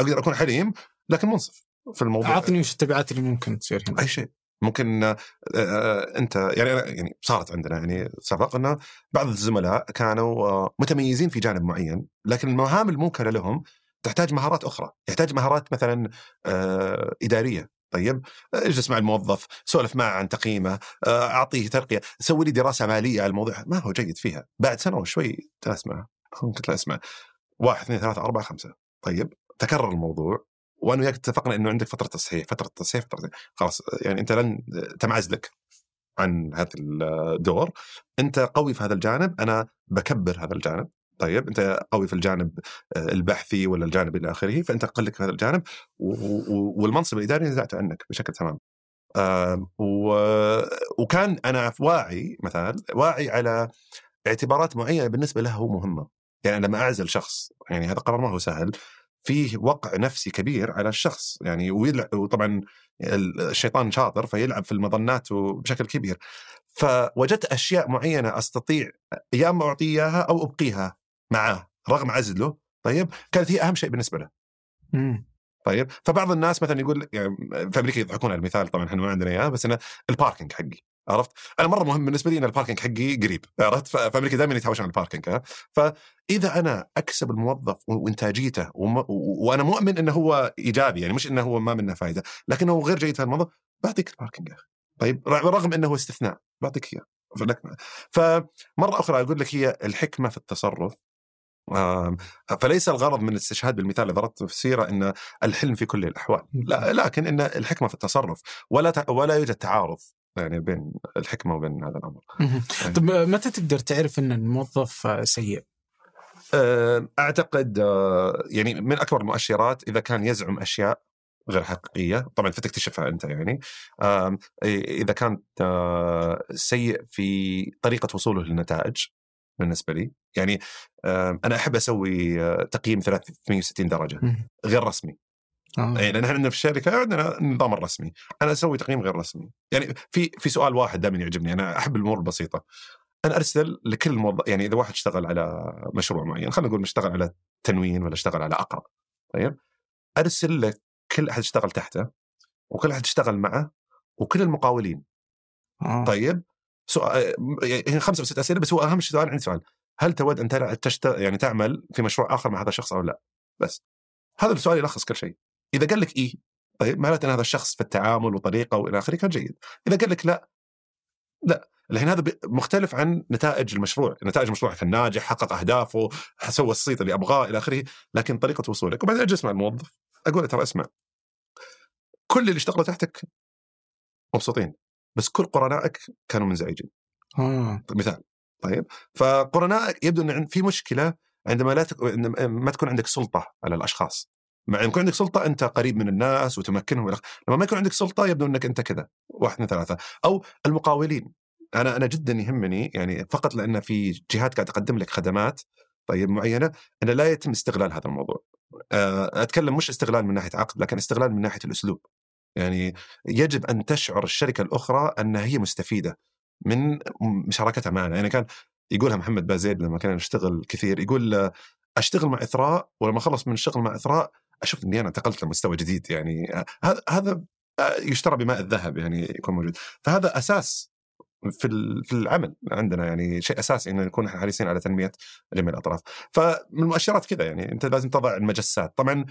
اقدر اكون حليم لكن منصف في الموضوع. اعطني وش التبعات اللي ممكن تصير هنا. اي شيء ممكن آه آه انت يعني أنا يعني صارت عندنا يعني سبق ان بعض الزملاء كانوا آه متميزين في جانب معين لكن المهام الموكله لهم تحتاج مهارات أخرى. يحتاج مهارات مثلا آه إدارية. طيب اجلس مع الموظف سولف معه عن تقييمه آه أعطيه ترقية سوي لي دراسة مالية على الموضوع ما هو جيد فيها. بعد سنة وشوي تسمع كنت لا أسمع واحد اثنين ثلاثة أربعة خمسة. طيب تكرر الموضوع وأنا وياك اتفقنا إنه عندك فترة تصحيح فترة تصحيح فترة خلاص يعني أنت لن تمعزلك لك عن هذا الدور. أنت قوي في هذا الجانب أنا بكبر هذا الجانب. طيب أنت قوي في الجانب البحثي ولا الجانب إلى آخره فأنت قلك في هذا الجانب والمنصب الإداري نزعته عنك بشكل تمام. وكان أنا واعي مثلا واعي على اعتبارات معينة بالنسبة له مهمة. يعني لما أعزل شخص يعني هذا قرار ما هو سهل فيه وقع نفسي كبير على الشخص يعني وطبعا الشيطان شاطر فيلعب في المظنات بشكل كبير. فوجدت أشياء معينة أستطيع يا أما أعطيها أو أبقيها معه رغم عزله. طيب كانت هي أهم شيء بالنسبة له. مم. طيب فبعض الناس مثلا يقول يعني في أمريكا يضحكون على المثال طبعا إحنا ما عندنا إياه بس أنا الباركينج حقي عرفت أنا مرة مهم بالنسبة لي أن الباركينج حقي قريب عرفت. ففي أمريكا دائما يتهاوش عن الباركينج ها. فإذا أنا أكسب الموظف وإنتاجيته وم... وأنا مؤمن أنه هو إيجابي يعني مش أنه هو ما منه فائدة لكنه غير جيد في الموظف بعطيك الباركينج. طيب رغم أنه استثناء بعطيك إياه. فمرة أخرى أقول لك هي الحكمة في التصرف. فليس الغرض من الاستشهاد بالمثال اللي ضربته في السيرة أن الحلم في كل الأحوال لا لكن أن الحكمة في التصرف ولا ولا يوجد تعارض يعني بين الحكمة وبين هذا الأمر. طب متى تقدر تعرف أن الموظف سيء؟ أعتقد يعني من أكبر المؤشرات إذا كان يزعم أشياء غير حقيقية طبعا فتكتشفها أنت يعني إذا كانت سيء في طريقة وصوله للنتائج. بالنسبة لي يعني أنا أحب أسوي تقييم ثلاثمية وستين درجة غير رسمي. آه. يعني نحن عندنا في الشركة عندنا نظام رسمي أنا أسوي تقييم غير رسمي. يعني في في سؤال واحد دائما يعجبني أنا أحب الأمور البسيطة. أنا أرسل لكل موظف يعني إذا واحد اشتغل على مشروع معين خلينا نقول مشتغل على تنوين ولا اشتغل على أقرأ طيب أرسل لك كل أحد اشتغل تحته وكل أحد اشتغل معه وكل المقاولين. آه. طيب سؤال خمسة وستة أسئلة بس هو أهم سؤال عندي سؤال هل تود أن ترى تشت... يعني تعمل في مشروع آخر مع هذا الشخص أو لا؟ بس هذا السؤال يلخص كل شيء. إذا قال لك إيه طيب معناته أن هذا الشخص في التعامل وطريقة وإلى آخره كان جيد. إذا قال لك لا لا الحين هذا مختلف عن نتائج المشروع. نتائج المشروع كان ناجح، حقق أهدافه، سوى الصيت اللي أبغاه إلى آخره، لكن طريقة وصولك. وبعدين أجلس مع الموظف أقول ترى اسمع، كل اللي اشتغلوا تحتك مبسوطين، بس كل قرنائك كانوا منزعجين. آه. مثال. طيب فقرنائك يبدو أن في مشكلة عندما لا تك... ما تكون عندك سلطة على الأشخاص. مع أن يكون عندك سلطة أنت قريب من الناس وتمكنهم، لما ما يكون عندك سلطة يبدو أنك أنت كذا واحد من ثلاثة. أو المقاولين، أنا أنا جدا يهمني يعني فقط لأن في جهات قاعد تقدم لك خدمات طيب معينة أنا لا يتم استغلال هذا الموضوع. أتكلم مش استغلال من ناحية عقد، لكن استغلال من ناحية الأسلوب. يعني يجب أن تشعر الشركة الأخرى أنها هي مستفيدة من مشاركتها معنا. يعني كان يقولها محمد بازيد لما كان نشتغل كثير، يقول أشتغل مع إثراء ولما خلص من الشغل مع إثراء أشوف أني أنا انتقلت لمستوى جديد. يعني هذا يشترى بماء الذهب يعني يكون موجود. فهذا أساس في في العمل عندنا، يعني شيء أساسي إن نكون حريصين على تنمية جميع الأطراف. فمن المؤشرات كذا يعني أنت لازم تضع المجسات. طبعا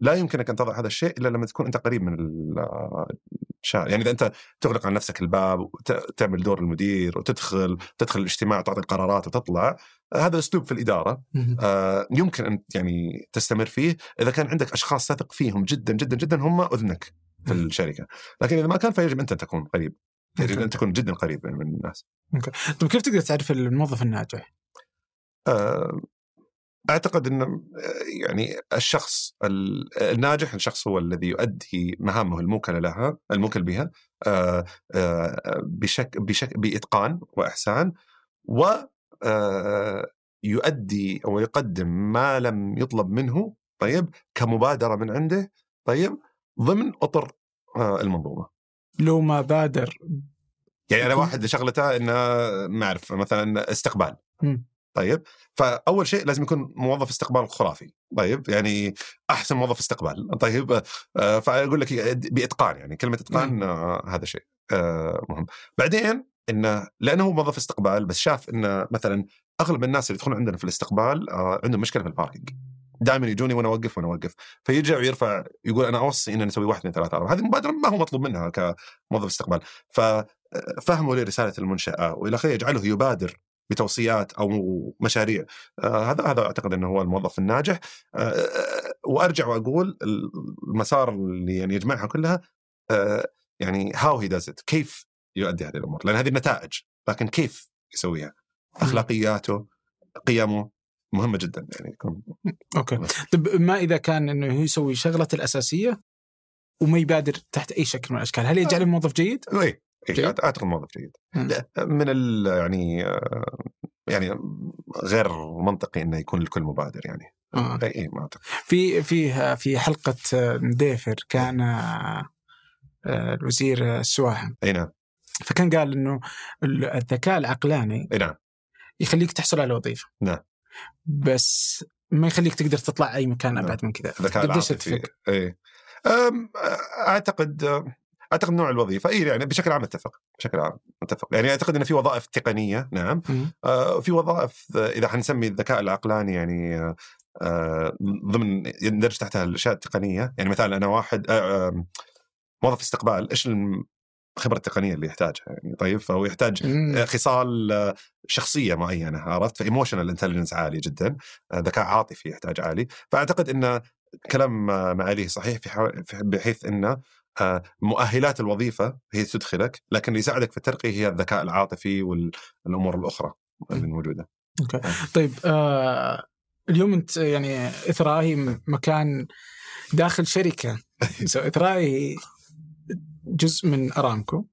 لا يمكنك أن تضع هذا الشيء إلا لما تكون أنت قريب من الشارع. يعني إذا أنت تغلق عن نفسك الباب وتعمل دور المدير وتدخل تدخل الاجتماع وتعطي القرارات وتطلع، هذا أسلوب في الإدارة آه يمكن أن يعني تستمر فيه إذا كان عندك أشخاص تثق فيهم جدا جدا جدا هم أذنك في الشركة. لكن إذا ما كان فيجب أنت تكون قريب، يجب أن تكون جدا قريب من الناس. ممكن. طب كيف تقدر تعرف الموظف الناجح؟ آه أعتقد أن يعني الشخص الناجح الشخص هو الذي يؤدي مهامه الموكلة لها الموكل بها آآ آآ بشك بشك بإتقان وإحسان، ويؤدي أو يقدم ما لم يطلب منه طيب كمبادرة من عنده طيب ضمن أطر المنظومة. لو ما بادر يعني أنا واحد شغلته إنه ما أعرف مثلا استقبال م. طيب فأول شيء لازم يكون موظف استقبال خرافي طيب، يعني أحسن موظف استقبال طيب. آه فأقول لك بإتقان، يعني كلمة إتقان آه هذا شيء آه مهم. بعدين إنه لأنه موظف استقبال بس شاف إنه مثلا أغلب الناس اللي يدخلون عندنا في الاستقبال آه عندهم مشكلة في الباركينج، دائما يجوني وأنا أوقف وأنا أوقف فيرجع ويرفع يقول أنا أوصي إن أنا أسوي واحد اثنين ثلاثة أربعة. هذه مبادرة ما هو مطلوب منها كموظف استقبال. ففهموا لي رسالة المنشأة وإلى آخره يجعله يبادر بتوصيات أو مشاريع. آه هذا هذا أعتقد أنه هو الموظف الناجح. آه وأرجع وأقول المسار اللي يعني يجمعها كلها آه يعني how he does it، كيف يؤدي هذه الأمور، لأن هذه النتائج لكن كيف يسويها. أخلاقياته قيمه مهمة جدا يعني. أوكي. طب ما إذا كان أنه يسوي شغلة الأساسية وما يبادر تحت أي شكل من الأشكال، هل يجعله موظف جيد؟ إيه إيه أعتقد موظف جيد. من ال يعني يعني غير منطقي إنه يكون الكل مبادر يعني. آه. إيه ما أعتقد. في في في حلقة ندافر كان الوزير السواحم. أي نعم. فكان قال إنه الذكاء العقلاني. أي نعم. يخليك تحصل على وظيفة. نعم. بس ما يخليك تقدر تطلع أي مكان أبعد من كذا. الذكاء العاطفي. إيه. أعتقد. أعتقد نوع الوظيفة إيه يعني بشكل عام أتفق بشكل عام أتفق يعني أعتقد أن في وظائف تقنية نعم آه في وظائف إذا حنسمي الذكاء العقلاني يعني آه ضمن يندرج تحتها الأشياء التقنية. يعني مثلا أنا واحد آه موظف استقبال إيش الخبرة التقنية اللي يحتاجها يعني طيب، فهو يحتاج مم. خصال شخصية معينة عرفت، فإيموشنال إنتليجنس عالي جدا، ذكاء عاطفي يحتاج عالي. فأعتقد أن كلام معاليه صحيح في بحيث أنه مؤهلات الوظيفة هي تدخلك، لكن اللي يساعدك في الترقية هي الذكاء العاطفي والأمور الأخرى الموجودة. أوكي. طيب آه اليوم أنت يعني إثرائي مكان داخل شركة إثرائي جزء من أرامكو،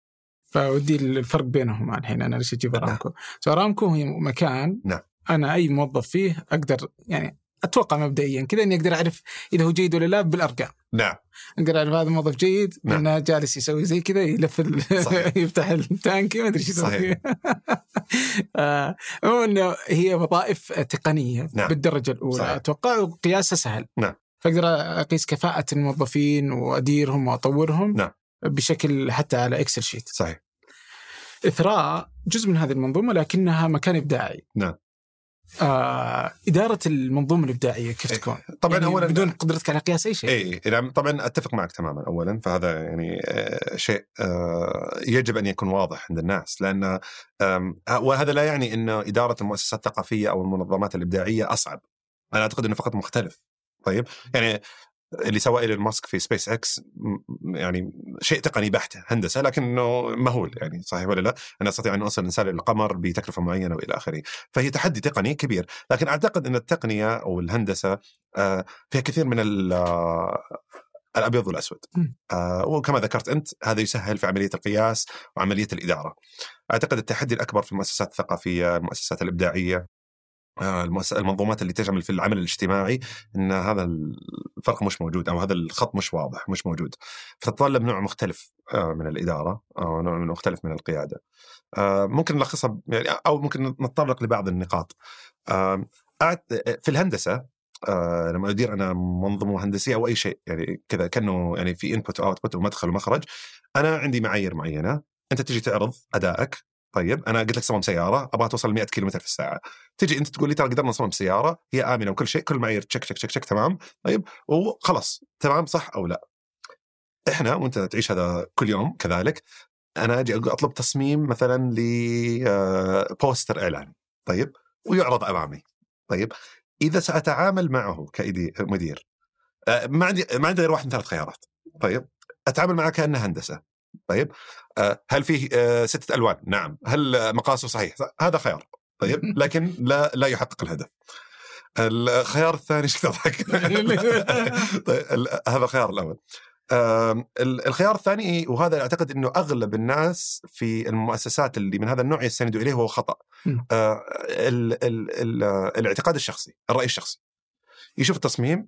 فودي الفرق بينهما الحين. أنا ليش أجيب أرامكو؟ أرامكو هي مكان نعم. أنا أي موظف فيه أقدر يعني أتوقع مبدئيا كذا إني أقدر أعرف إذا هو جيد ولا لا بالأرقام. نعم. أقدر أعرف هذا موظف جيد نعم. إنه جالس يسوي زي كذا يلف ال... يفتح التانكي ما أدري شو يسوي. آه إنه هي وظائف تقنية نعم. بالدرجة الأولى صحيح. أتوقع قياسها سهل. نعم. فأقدر أقيس كفاءة الموظفين وأديرهم وأطورهم نعم. بشكل حتى على إكسل شيت. صحيح. إثراء جزء من هذه المنظومة لكنها مكان إبداعي. نعم. آه إدارة المنظومة الإبداعية كيف تكون؟ طبعاً يعني أولاً بدون قدرتك على قياس أي شيء. إيه طبعاً أتفق معك تماماً أولاً، فهذا يعني شيء يجب أن يكون واضح عند الناس، لأن وهذا لا يعني أن إدارة المؤسسات الثقافية أو المنظمات الإبداعية أصعب، أنا أعتقد أنه فقط مختلف. طيب يعني اللي سواه إيلون موسك في سبيس إكس يعني شيء تقني بحت، هندسة، لكنه مهول يعني، صحيح ولا لا؟ أنا أستطيع أن أوصل إنسان للقمر بتكلفة معينة وإلى آخره، فهي تحدي تقني كبير. لكن أعتقد أن التقنية أو الهندسة فيها كثير من الأبيض والأسود، وكما ذكرت أنت هذا يسهل في عملية القياس وعملية الإدارة. أعتقد التحدي الأكبر في المؤسسات الثقافية، المؤسسات الإبداعية، المنظومات اللي تعمل في العمل الاجتماعي، ان هذا الفرق مش موجود او هذا الخط مش واضح مش موجود، فتتطلب نوع مختلف من الاداره او نوع مختلف من القياده. ممكن نلخصها يعني، او ممكن نتطرق لبعض النقاط. في الهندسه لما ادير انا منظومه هندسيه او اي شيء يعني كذا، كانه يعني في انبوت واوتبوت ومدخل ومخرج، انا عندي معايير معينه، انت تجي تعرض ادائك. طيب أنا قلت لك صمم سيارة أبغى توصل مئة كيلومتر في الساعة، تجي أنت تقول لي ترى قدرنا نصمم سيارة هي آمنة وكل شيء، كل معايير تشك تشك تشك تمام، طيب وخلاص تمام صح أو لا. إحنا وأنت تعيش هذا كل يوم كذلك، أنا أجي أطلب تصميم مثلا لبوستر إعلان، طيب ويعرض أمامي، طيب إذا سأتعامل معه كمدير ما عندي ما عندي غير واحد من ثلاث خيارات. طيب أتعامل معه كأنه هندسة، طيب هل فيه ستة ألوان؟ نعم. هل مقاسه صحيح؟ هذا خيار، طيب لكن لا لا يحقق الهدف. الخيار الثاني شو تضحك؟ طيب هذا خيار الأول. الخيار الثاني، وهذا أعتقد أنه أغلب الناس في المؤسسات اللي من هذا النوع يستندوا إليه، هو خطأ. ال ال الاعتقاد الشخصي، الرأي الشخصي، يشوف التصميم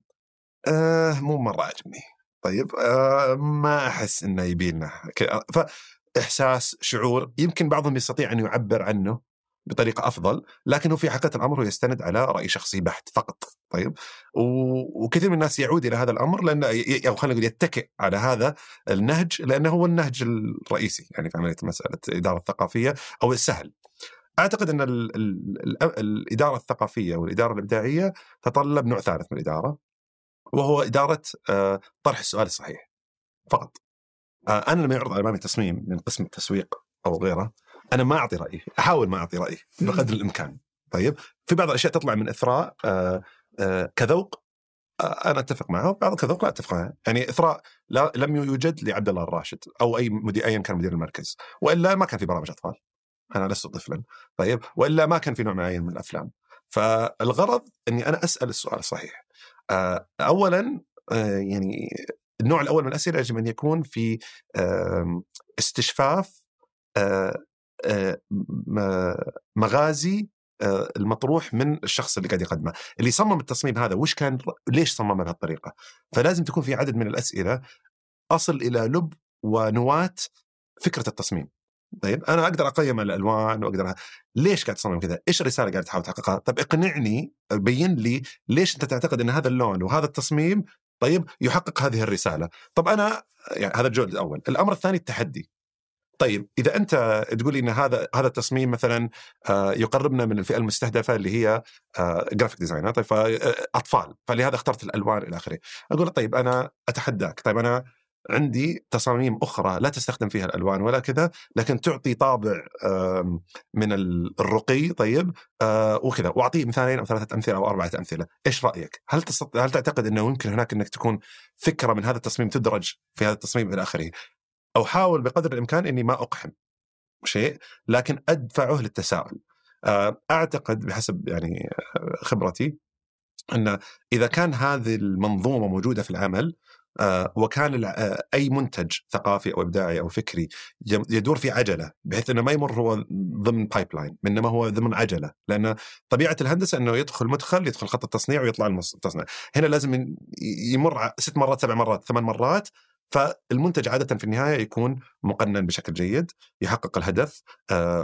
مو مرة عجبني، طيب آه ما أحس إنه يبينا، فإحساس شعور يمكن بعضهم يستطيع أن يعبر عنه بطريقة أفضل، لكنه في حقيقة الأمر هو يستند على رأي شخصي بحت فقط. طيب وكثير من الناس يعود إلى هذا الأمر، لأن أو خلينا نقول يتكئ على هذا النهج، لأنه هو النهج الرئيسي يعني في عملية مسألة الإدارة الثقافية أو السهل. أعتقد أن ال ال الإدارة الثقافية والإدارة الإبداعية تتطلب نوع ثالث من الإدارة، وهو إدارة طرح السؤال الصحيح فقط. أنا لما يعرض أمامي تصميم من قسم التسويق أو غيره، أنا ما أعطي رأيي، أحاول ما أعطي رأيي بقدر الإمكان. طيب في بعض الأشياء تطلع من إثراء كذوق أنا أتفق معها، وبعض كذوق لا أتفق معها. يعني إثراء لا لم يوجد لعبد الله الراشد أو أي مدير، أيا كان مدير المركز، وإلا ما كان في برامج أطفال، أنا لست طفلا، طيب وإلا ما كان في نوع معين من الأفلام. فالغرض أني أنا أسأل السؤال الصحيح. أولاً يعني النوع الأول من الأسئلة يجب أن يكون في استشفاف مغازي المطروح من الشخص اللي قاعد يقدمه، اللي صمم التصميم هذا، وش كان، ليش صممه بهالطريقة. فلازم تكون في عدد من الأسئلة أصل إلى لب ونواة فكرة التصميم. طيب أنا أقدر أقيم الألوان وأقدر ليش قاعد تصمم كذا، إيش الرسالة قاعد تحاول تحققها، طب اقنعني، بين لي ليش أنت تعتقد أن هذا اللون وهذا التصميم طيب يحقق هذه الرسالة. طب أنا يعني هذا الجول الأول. الأمر الثاني التحدي. طيب إذا أنت تقولي أن هذا هذا التصميم مثلا يقربنا من الفئة المستهدفة اللي هي جرافيك ديزاينر، طيب أطفال، فلهذا اخترت الألوان إلى آخره. أقول طيب أنا أتحداك، طيب أنا عندي تصاميم أخرى لا تستخدم فيها الألوان ولا كذا، لكن تعطي طابع من الرقي، طيب وكذا، وأعطيه مثالين أو ثلاثة أمثلة أو أربعة أمثلة، إيش رأيك؟ هل تستط... هل تعتقد أنه يمكن هناك أنك تكون فكرة من هذا التصميم تدرج في هذا التصميم إلى آخره؟ أو حاول بقدر الإمكان أني ما أقحم شيء، لكن أدفعه للتساؤل. أعتقد بحسب يعني خبرتي أن إذا كان هذه المنظومة موجودة في العمل، وكان أي منتج ثقافي أو إبداعي أو فكري يدور في عجلة، بحيث أنه ما يمر هو ضمن بايبلاين، إنما هو ضمن عجلة، لأن طبيعة الهندسة أنه يدخل مدخل، يدخل خط التصنيع ويطلع التصنيع. هنا لازم يمر ست مرات سبع مرات ثمان مرات، فالمنتج عادة في النهاية يكون مقنن بشكل جيد، يحقق الهدف،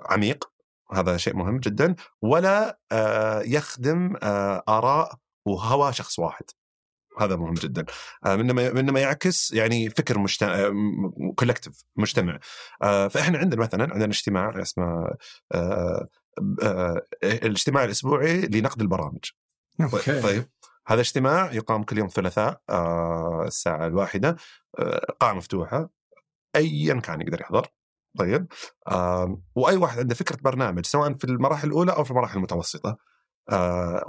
عميق، هذا شيء مهم جدا، ولا يخدم آراء وهوى شخص واحد، هذا مهم جدا. منما منما يعكس يعني فكر مجتمع كولكتيف، مجتمع. فاحنا عندنا مثلا عندنا اجتماع اسمه الاجتماع الأسبوعي لنقد البرامج. أوكي. طيب هذا اجتماع يقام كل يوم الثلاثاء الساعة الواحدة، قاعة مفتوحة، أيا كان يقدر يحضر. طيب وأي واحد عنده فكرة برنامج سواء في المراحل الأولى أو في المراحل المتوسطة،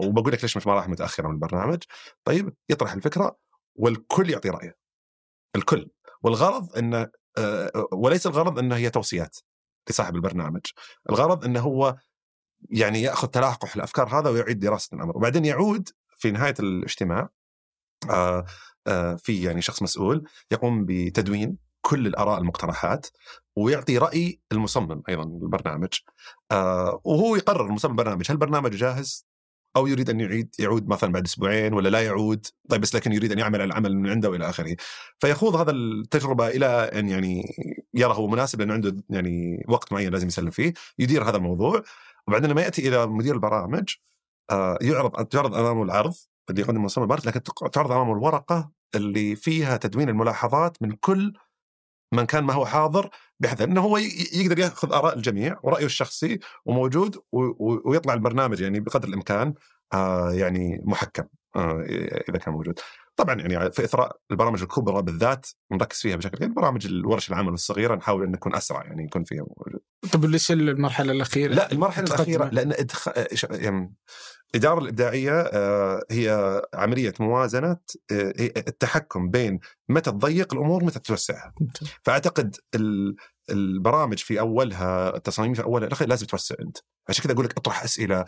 وبقول لك ليش مش مراحل متأخرة من البرنامج. طيب يطرح الفكرة والكل يعطي رأيه، الكل. والغرض إنه وليس الغرض إنه هي توصيات لصاحب البرنامج، الغرض إنه هو يعني يأخذ تلاحقه الأفكار هذا ويعيد دراسة الأمر، وبعدين يعود في نهاية الاجتماع آآ آآ في يعني شخص مسؤول يقوم بتدوين كل الآراء المقترحات ويعطي رأي المصمم أيضا بالبرنامج، وهو يقرر المصمم البرنامج هل البرنامج جاهز أو يريد أن يعيد يعود مثلا بعد أسبوعين ولا لا يعود. طيب بس لكن يريد أن يعمل العمل من عنده وإلى آخره، فيخوض هذا التجربة إلى أن يعني يرى هو مناسب لأنه عنده يعني وقت معين لازم يسلم فيه، يدير هذا الموضوع. وبعدين لما يأتي إلى مدير البرامج يعرض تعرض أمامه العرض اللي يقدم المصمم البرنامج، لكن تعرض أمامه الورقة اللي فيها تدوين الملاحظات من كل من كان ما هو حاضر، بحيث أنه هو يقدر يأخذ آراء الجميع ورأيه الشخصي وموجود، ويطلع البرنامج يعني بقدر الإمكان يعني محكم إذا كان موجود. طبعا يعني في إثراء البرامج الكبرى بالذات نركز فيها بشكل غير، برامج الورش العمل والصغيرة نحاول أن نكون أسرع يعني يكون فيها موجود. طب ليش المرحلة الأخيرة؟ لا المرحلة الأخيرة لأن إدخ... يعني الإدارة الإبداعية هي عملية موازنة التحكم بين متى تضيق الأمور متى توسعها. فأعتقد البرامج في أولها التصاميم في أولها الأخير لازم توسع، أنت عشان كذا أقول لك اطرح أسئلة،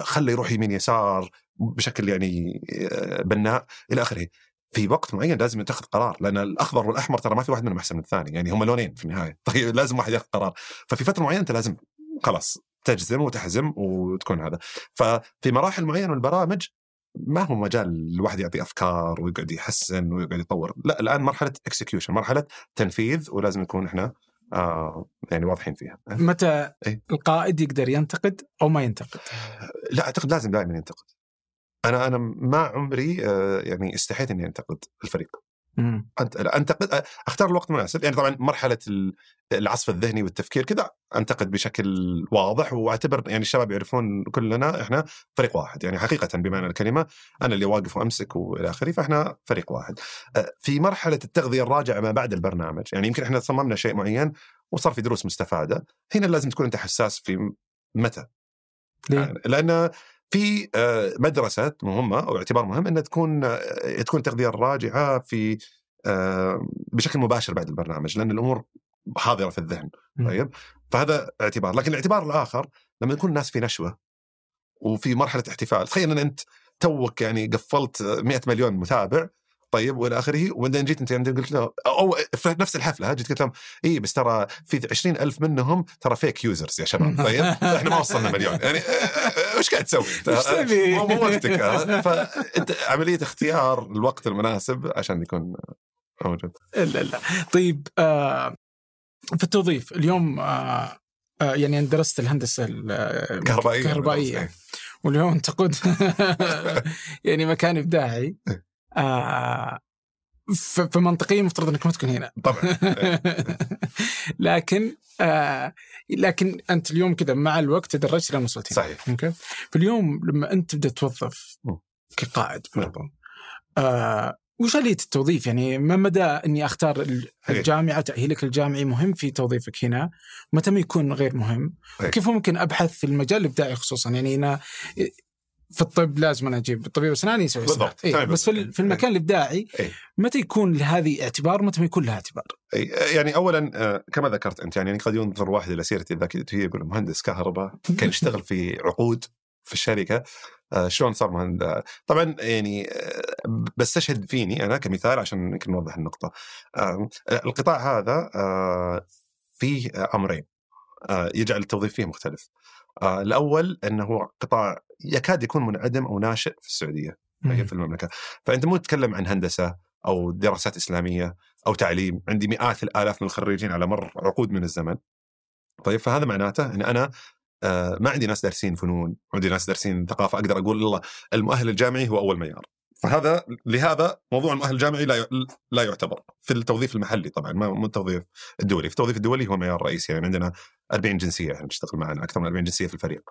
خلي يروح يمين يسار بشكل يعني بناء إلى آخره. في وقت معين لازم تاخذ قرار، لأن الأخضر والأحمر ترى ما في واحد منهم أحسن من الثاني، يعني هم لونين في النهاية. طيب لازم واحد ياخذ قرار، ففي فترة معينة أنت لازم خلاص تجزم وتحزم وتكون هذا. ففي مراحل معينة من البرامج ما هو مجال الواحد يعطي أفكار ويقعد يحسن ويقعد يطور، لا الآن مرحلة execution، مرحلة تنفيذ، ولازم نكون إحنا آه يعني واضحين فيها. متى إيه؟ القائد يقدر ينتقد أو ما ينتقد؟ لا أعتقد لازم دائما ينتقد. أنا أنا ما عمري آه يعني استحيت إني أنتقد الفريق. مم. أنت أنتقد أختار الوقت المناسب، يعني طبعا مرحلة العصف الذهني والتفكير كذا أنتقد بشكل واضح، وأعتبر يعني الشباب يعرفون كلنا إحنا فريق واحد يعني حقيقة بمعنى الكلمة، أنا اللي واقف وأمسك وإلى آخره، فإحنا فريق واحد. في مرحلة التغذية الراجعة ما بعد البرنامج، يعني يمكن إحنا صممنا شيء معين وصار في دروس مستفادة، هنا لازم تكون أنت حساس في متى يعني، لأن في مدرسة مهمة أو اعتبار مهم أن تكون تكون التغذية الراجعة في بشكل مباشر بعد البرنامج، لأن الأمور حاضرة في الذهن. طيب فهذا اعتبار. لكن الاعتبار الآخر لما يكون الناس في نشوة وفي مرحلة احتفال، تخيل أن أنت توك يعني قفلت مئة مليون متابع طيب وإلى آخره، وبعدين جيت أنت عندهم قلت له أو في نفس الحفلة جيت قلت لهم إيه بس ترى في عشرين ألف منهم ترى فيك يوزرز يا شباب، طيب إحنا ما وصلنا مليون، يعني وش قاعد تسوي؟ مو مو وقتك. فأنت عملية اختيار الوقت المناسب عشان يكون موجود. لا لا طيب آه في التوظيف اليوم آه آه يعني أنا درست الهندسة الكهربائية واليوم أنتقد يعني مكان إبداعي آه فمنطقيا مفترض انك ما تكون هنا طبعا لكن آه لكن انت اليوم كذا مع الوقت تدرجت الى المسؤولية. صحيح. اوكي فاليوم لما انت تبدا توظف كقائد بالضبط آه وش آلية التوظيف؟ يعني ما مدى اني اختار الجامعه، تاهيلك الجامعي مهم في توظيفك هنا، متى ما يكون غير مهم؟ كيف ممكن ابحث في المجال الابداعي خصوصا؟ يعني هنا في الطب لازم أنا أجيب الطبيب أسناني يسوي بالضبط إيه. بس في, في المكان الإبداعي إيه؟ متى يكون لهذه اعتبار متى ما يكون لها اعتبار إيه؟ يعني أولا آه كما ذكرت أنت يعني قد ينظر واحد إلى سيرتي الذاتية يقول مهندس كهرباء كان يشتغل في عقود في الشركة آه شلون صار مهندس. طبعا يعني آه بستشهد فيني أنا كمثال عشان يمكن نوضح النقطة. آه القطاع هذا آه فيه أمرين آه يجعل التوظيف فيه مختلف. آه الأول أنه قطاع يكاد يكون منعدم أو ناشئ في السعودية في المملكة، فأنت مو تتكلم عن هندسة أو دراسات إسلامية أو تعليم، عندي مئات الآلاف من الخريجين على مر عقود من الزمن. طيب فهذا معناته أن أنا آه ما عندي ناس دارسين فنون، عندي ناس دارسين ثقافة. أقدر أقول الله المؤهل الجامعي هو أول معيار فهذا لهذا موضوع المؤهل الجامعي لا لا يعتبر في التوظيف المحلي طبعا، ما مو التوظيف الدولي. في التوظيف الدولي هو معيار رئيسي، يعني عندنا أربعين جنسية احنا نشتغل معنا، اكثر من أربعين جنسية في الفريق.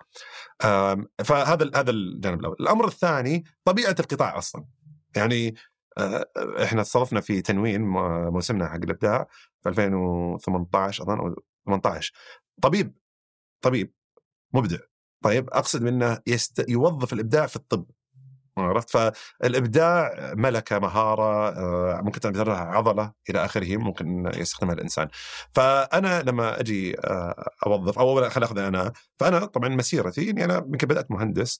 فهذا هذا الجانب الاول. الامر الثاني طبيعة القطاع اصلا، يعني احنا تصرفنا في تنوين موسمنا حق الابداع في ألفين وثمانية عشر اظن او ثمانية عشر، طبيب طبيب مبدع، طيب اقصد منه يست... يوظف الابداع في الطب، عرفت؟ فالإبداع ملكة، مهارة، ممكن تعتبرها عضلة إلى آخره، ممكن يستخدمها الإنسان. فأنا لما أجي أوظف أو خل أخذ أنا، فأنا طبعا مسيرتي إني أنا من بدأت مهندس،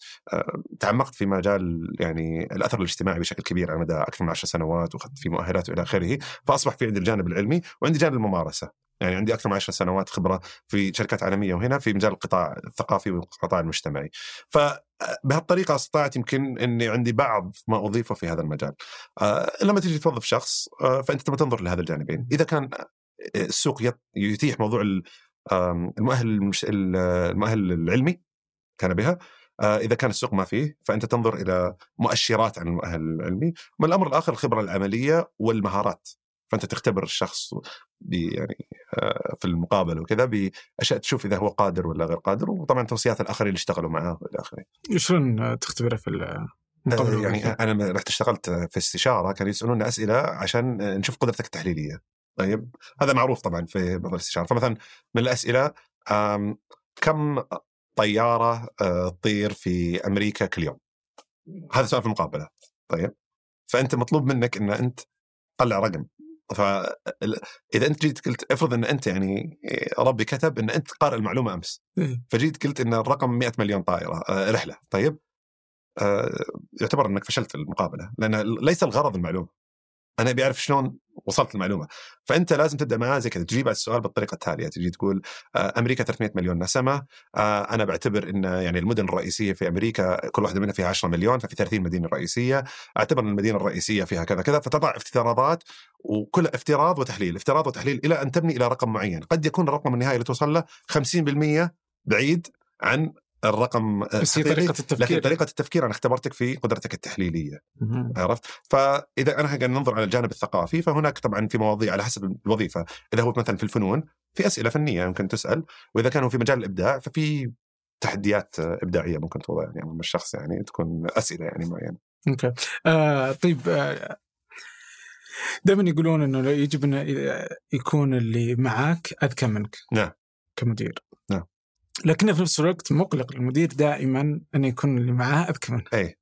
تعمقت في مجال يعني الأثر الاجتماعي بشكل كبير على مدى أكثر من عشر سنوات، وأخذت في مؤهلات وإلى آخره، فأصبح في عندي الجانب العلمي وعندي جانب الممارسة. يعني عندي أكثر من عشر سنوات خبرة في شركات عالمية وهنا في مجال القطاع الثقافي والقطاع المجتمعي، فبهالطريقة استطعت يمكن أني عندي بعض ما أضيفه في هذا المجال. آه لما تيجي توظف شخص آه فأنت تنظر لهذا الجانبين، إذا كان السوق يتيح موضوع المؤهل المؤهل العلمي كان بها، آه إذا كان السوق ما فيه فأنت تنظر إلى مؤشرات عن المؤهل العلمي. ومن الأمر الآخر الخبرة العملية والمهارات، فأنت تختبر الشخص يعني في المقابلة وكذا بأشياء، تشوف إذا هو قادر ولا غير قادر، وطبعا توصيات الآخرين اللي اشتغلوا معاه إلى آخره. شلون تختبره في المقابلة؟ يعني أنا رحت اشتغلت في استشارة، كانوا يسألوننا أسئلة عشان نشوف قدرتك التحليلية. طيب هذا معروف طبعا في بعض الاستشارة، فمثلا من الأسئلة كم طيارة تطير في أمريكا كل يوم؟ هذا سؤال في المقابلة. طيب فأنت مطلوب منك إن أنت تطلع رقم، فإذا أنت جيت قلت أفرض أن أنت يعني ربي كتب أن أنت قارئ المعلومة أمس، فجيت قلت أن الرقم مئة مليون طائرة رحلة، طيب يعتبر أنك فشلت في المقابلة، لأن ليس الغرض المعلومة، أنا بيعرف شلون وصلت المعلومة. فأنت لازم تبدأ معها زي كذا، تجيب على السؤال بالطريقة التالية، تجي تقول أمريكا ثلاثمئة مليون نسمة، أنا بعتبر أن يعني المدن الرئيسية في أمريكا كل واحدة منها فيها عشرة مليون، ففي ثلاثين مدينة رئيسية، أعتبر أن المدينة الرئيسية فيها كذا كذا، فتضع افتراضات، وكل افتراض وتحليل افتراض وتحليل إلى أن تبني إلى رقم معين، قد يكون الرقم النهائي اللي توصل له خمسين بالمئة بعيد عن الرقم، بس هي طريقة التفكير. لكن طريقة التفكير أنا اختبرتك في قدرتك التحليلية، عرفت؟ فإذا أنا قاعد ننظر على الجانب الثقافي، فهناك طبعا في مواضيع على حسب الوظيفة، إذا هو مثلا في الفنون في أسئلة فنية ممكن تسأل، وإذا كانوا في مجال الإبداع ففي تحديات إبداعية ممكن توضع يعني من الشخص، يعني تكون أسئلة يعني معينة. أوكي. آه طيب آه دائما يقولون إنه يجب إنه يكون اللي معاك أذكى منك. نعم. كمدير. نعم. لكن في نفس الوقت مقلق المدير دائما أن يكون اللي معاه أذكى منه. أي.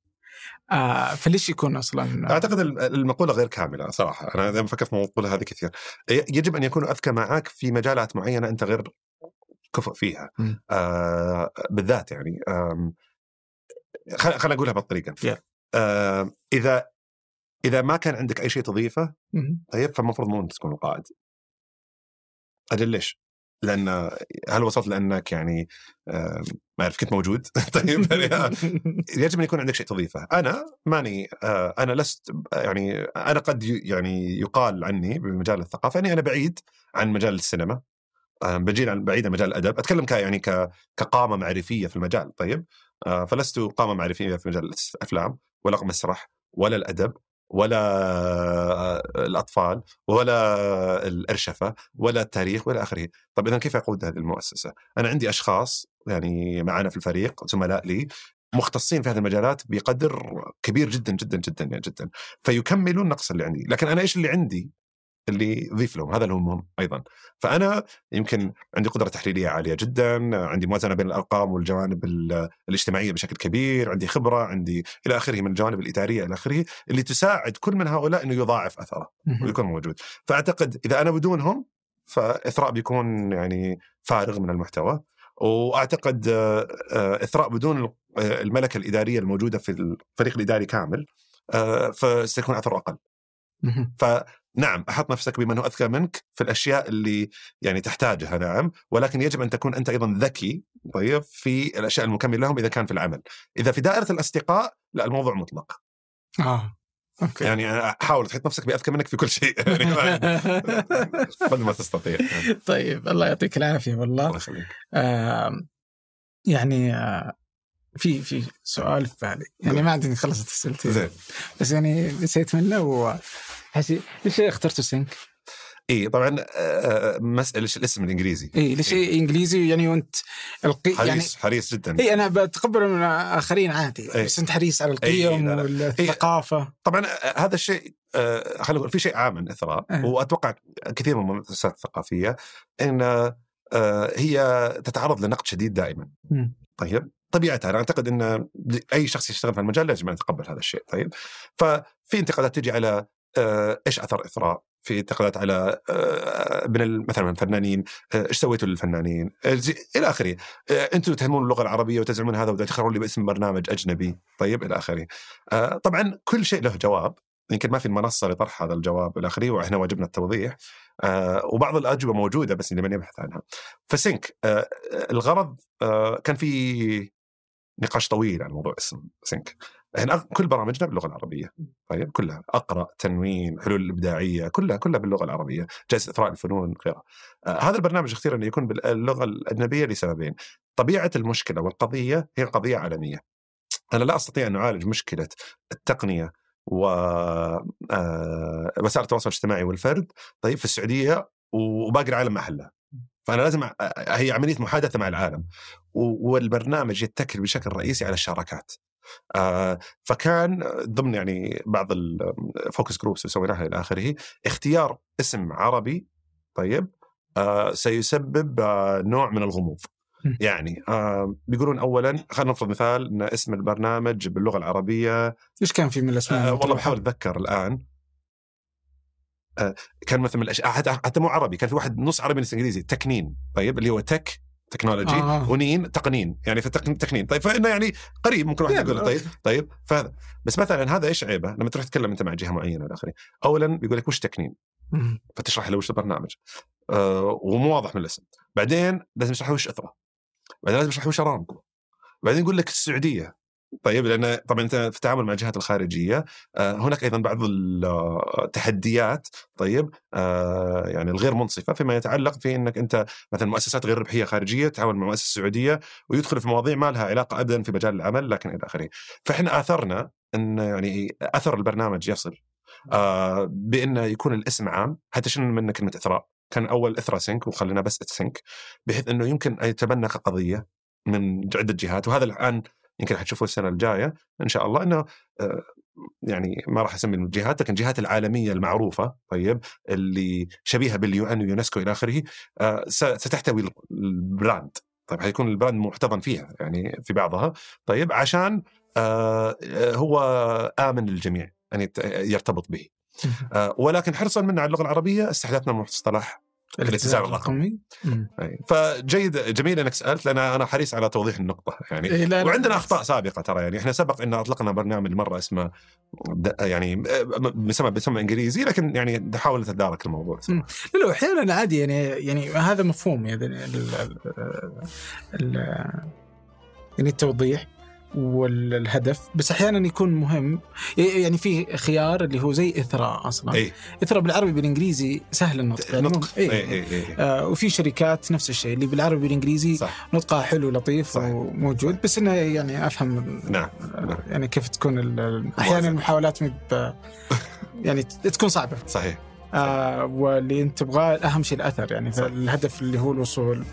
آه فليش يكون أصلا؟ أعتقد المقولة غير كاملة صراحة، أنا دائما أفكر في المقولة هذه كثير. يجب أن يكون أذكى معاك في مجالات معينة أنت غير كفء فيها، آه بالذات يعني آه خل خل أقولها بالطريقة. آه إذا إذا ما كان عندك أي شيء تضيفه، طيب فالمفروض مو أنت تكون قائد. أجل ليش؟ لأن هل وصلت لأنك يعني ما أعرف كنت موجود؟ طيب يجب أن يكون عندك شيء تضيفه. أنا ماني أنا لست يعني أنا قد يعني يقال عني بمجال الثقافة يعني أنا بعيد عن مجال السينما، بجيل عن بعيد عن مجال الأدب، أتكلم ك يعني ك كقامة معرفية في المجال. طيب فلست قامة معرفية في مجال الأفلام ولا المسرح ولا الأدب ولا الأطفال ولا الأرشفة ولا التاريخ ولا آخره. طب إذن كيف أقود هذه المؤسسة؟ أنا عندي أشخاص يعني معنا في الفريق زملاء لي مختصين في هذه المجالات بقدر كبير جدا جدا جدا يعني جدا، فيكملون النقص اللي عندي، لكن أنا إيش اللي عندي اللي ضيف لهم؟ هذا اللي هو مهم أيضا. فأنا يمكن عندي قدرة تحليلية عالية جدا، عندي موازنة بين الأرقام والجوانب الاجتماعية بشكل كبير، عندي خبرة، عندي إلى آخره من الجوانب الإدارية إلى آخره، اللي تساعد كل من هؤلاء أنه يضاعف أثره ويكون موجود. فأعتقد إذا أنا بدونهم فإثراء بيكون يعني فارغ من المحتوى، وأعتقد إثراء بدون الملكة الإدارية الموجودة في الفريق الإداري كامل فسيكون أثره أقل. ف نعم أحط نفسك بمن هو أذكى منك في الأشياء اللي يعني تحتاجها، نعم، ولكن يجب أن تكون أنت أيضا ذكي طيب في الأشياء المكملة لهم إذا كان في العمل. إذا في دائرة الأصدقاء لا، الموضوع مطلق. آه. أوكي. يعني حاول تحط نفسك بأذكى منك في كل شيء قد ما تستطيع. طيب الله يعطيك العافية والله. الله يخليك. آه يعني آه في في سؤال في بالي يعني ما عندي خلصت اسئلتي زين بس يعني نسيت منه وحسي ليش اخترتوا سينك؟ اي طبعا مسألة الاسم الانجليزي اي ليش إيه؟ انجليزي يعني وانت القي حريص يعني حريص جدا اي انا بتقبل من اخرين عادي إيه؟ بس انت حريص على القيم إيه والثقافه إيه طبعا هذا الشيء خلينا نقول في شيء عام من اثراء إيه؟ واتوقع كثير من المؤسسات الثقافيه ان هي تتعرض لنقد شديد دائما م. طيب طبيعتها أنا أعتقد أن أي شخص يشتغل في المجال لازم يتقبل هذا الشيء. طيب ففي انتقادات تجي على إيش أثر إثراء، في انتقادات على من مثلا من الفنانين إيش سويتوا للفنانين إلى آخره، أنتم تهمون اللغة العربية وتزعمون هذا وتدخلون لي باسم برنامج أجنبي طيب إلى آخره. طبعا كل شيء له جواب، يمكن ما في المنصة لطرح هذا الجواب إلى آخره وإحنا واجبنا التوضيح آه، وبعض الأجوبة موجودة بس اللي من يبحث عنها. فسينك آه، الغرض آه، كان في نقاش طويل عن موضوع اسم سينك. إحنا كل برامجنا باللغة العربية طيب كلها، أقرأ، تنوين، حلول إبداعية، كلها كلها باللغة العربية، جائزة إثراء الفنون وغيرها. آه، هذا البرنامج اختير أن يكون باللغة الأجنبية لسببين. طبيعة المشكلة والقضية هي قضية عالمية، أنا لا أستطيع أن أعالج مشكلة التقنية ووسائل التواصل الاجتماعي والفرد طيب في السعودية وباقي العالم ما حلها، فأنا لازم هي عملية محادثة مع العالم، والبرنامج يتكل بشكل رئيسي على الشراكات. فكان ضمن يعني بعض الفوكس جروبس وسويناها إلى آخره اختيار اسم عربي طيب سيسبب نوع من الغموض. يعني آه بيقولون أولاً خلينا نفرض مثال إن اسم البرنامج باللغة العربية إيش كان في من الأسماء؟ آه والله بحاول أتذكر الآن آه كان مثلاً حتى حتى مو عربي، كان في واحد نص عربي نص إنجليزي، تكنين طيب اللي هو تك تكنولوجي آه. ونين تقنين يعني فتقنين طيب فإنه يعني قريب ممكن واحد يقول طيب طيب فهذا بس مثلاً هذا إيش عيبه لما تروح تتكلم أنت مع جهة معينة والآخرين أولاً بيقول لك وش تكنين فتشرح له وش البرنامج آه ومو واضح من الاسم، بعدين لازم يشرح وش إثراء، بعدين لازم يشرحوا ارامكو، بعدين يقول لك السعوديه طيب لان طبعا انت في التعامل مع الجهات الخارجيه هناك ايضا بعض التحديات طيب يعني الغير منصفه فيما يتعلق في انك انت مثلا مؤسسات غير ربحيه خارجيه تعامل مع مؤسسه سعوديه ويدخل في مواضيع ما لها علاقه ابدا في مجال العمل لكن الى اخره. فاحنا اثرنا ان يعني اثر البرنامج يصل بانه يكون الاسم عام حتى شنو من كلمه اثراء، كان أول إثراء سينك وخلينا بس سينك بحيث أنه يمكن أن يتبنى قضية من عدة جهات، وهذا الآن يمكن حتشوفوه السنة الجاية إن شاء الله أنه يعني ما راح أسمي الجهات لكن الجهات العالمية المعروفة طيب اللي شبيهة باليو إن ويونسكو إلى آخره ستحتوي البراند طيب هيكون البراند محتضن فيها يعني في بعضها طيب عشان هو آمن للجميع أن يرتبط به. ولكن حرصا منا على اللغة العربية استحدثنا مصطلح الاتزان الرقمي. فجيد جميل انك سألت لأن أنا حريص على توضيح النقطة يعني إيه لا وعندنا أخطاء سابقة ترى يعني إحنا سبق إن أطلقنا برنامج مرة اسمه يعني بسمى بسمى إنجليزي لكن يعني نحاول نتدارك الموضوع. لا أحيانا عادي يعني يعني هذا مفهوم يعني يعني التوضيح والهدف بس أحيانا يكون مهم يعني في خيار اللي هو زي إثراء أصلا إيه؟ إثراء بالعربي بالإنجليزي سهل النطق يعني إيه إيه إيه إيه. آه وفي شركات نفس الشيء اللي بالعربي بالإنجليزي صح. نطقها حلو لطيف صح. وموجود صح. بس إنه يعني أفهم نعم. يعني كيف تكون أحيانا المحاولات يعني تكون صعبة صحيح آه واللي أنت تبغاه أهم شيء الأثر يعني الهدف اللي هو الوصول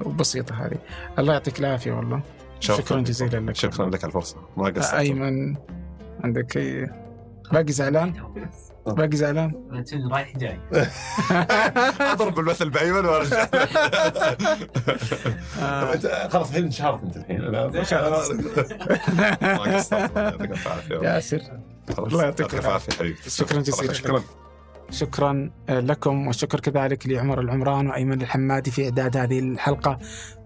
وبسيطة هذه. الله يعطيك العافية والله شكرا جزيلا لك. شكرا لك على الفرصة. ما قصرت. أيمن عندك أي باقي زعلان؟ باقي زعلان؟ رايح جاي. أضرب المثل بأيمن وأرجع. خلاص الحين شهرت أنت الحين. ما قصرت. ياسر. الله يعطيك العافية حبيبي. شكرا جزيلا. شكرا. شكرا لكم والشكر كذلك لعمر العمران وأيمن الحمادي في إعداد هذه الحلقة،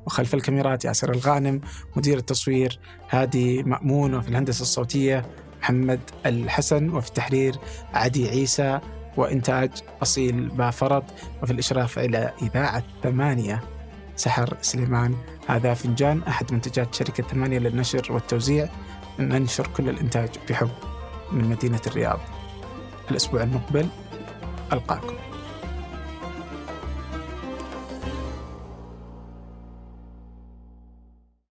وخلف الكاميرات ياسر الغانم، مدير التصوير هادي مأمون، وفي الهندسة الصوتية محمد الحسن، وفي التحرير عدي عيسى، وإنتاج أصيل بافرط، وفي الإشراف إلى إذاعة ثمانية سحر سليمان. هذا فنجان، أحد منتجات شركة ثمانية للنشر والتوزيع. ننشر كل الإنتاج بحب من مدينة الرياض. الأسبوع المقبل ألقاكم.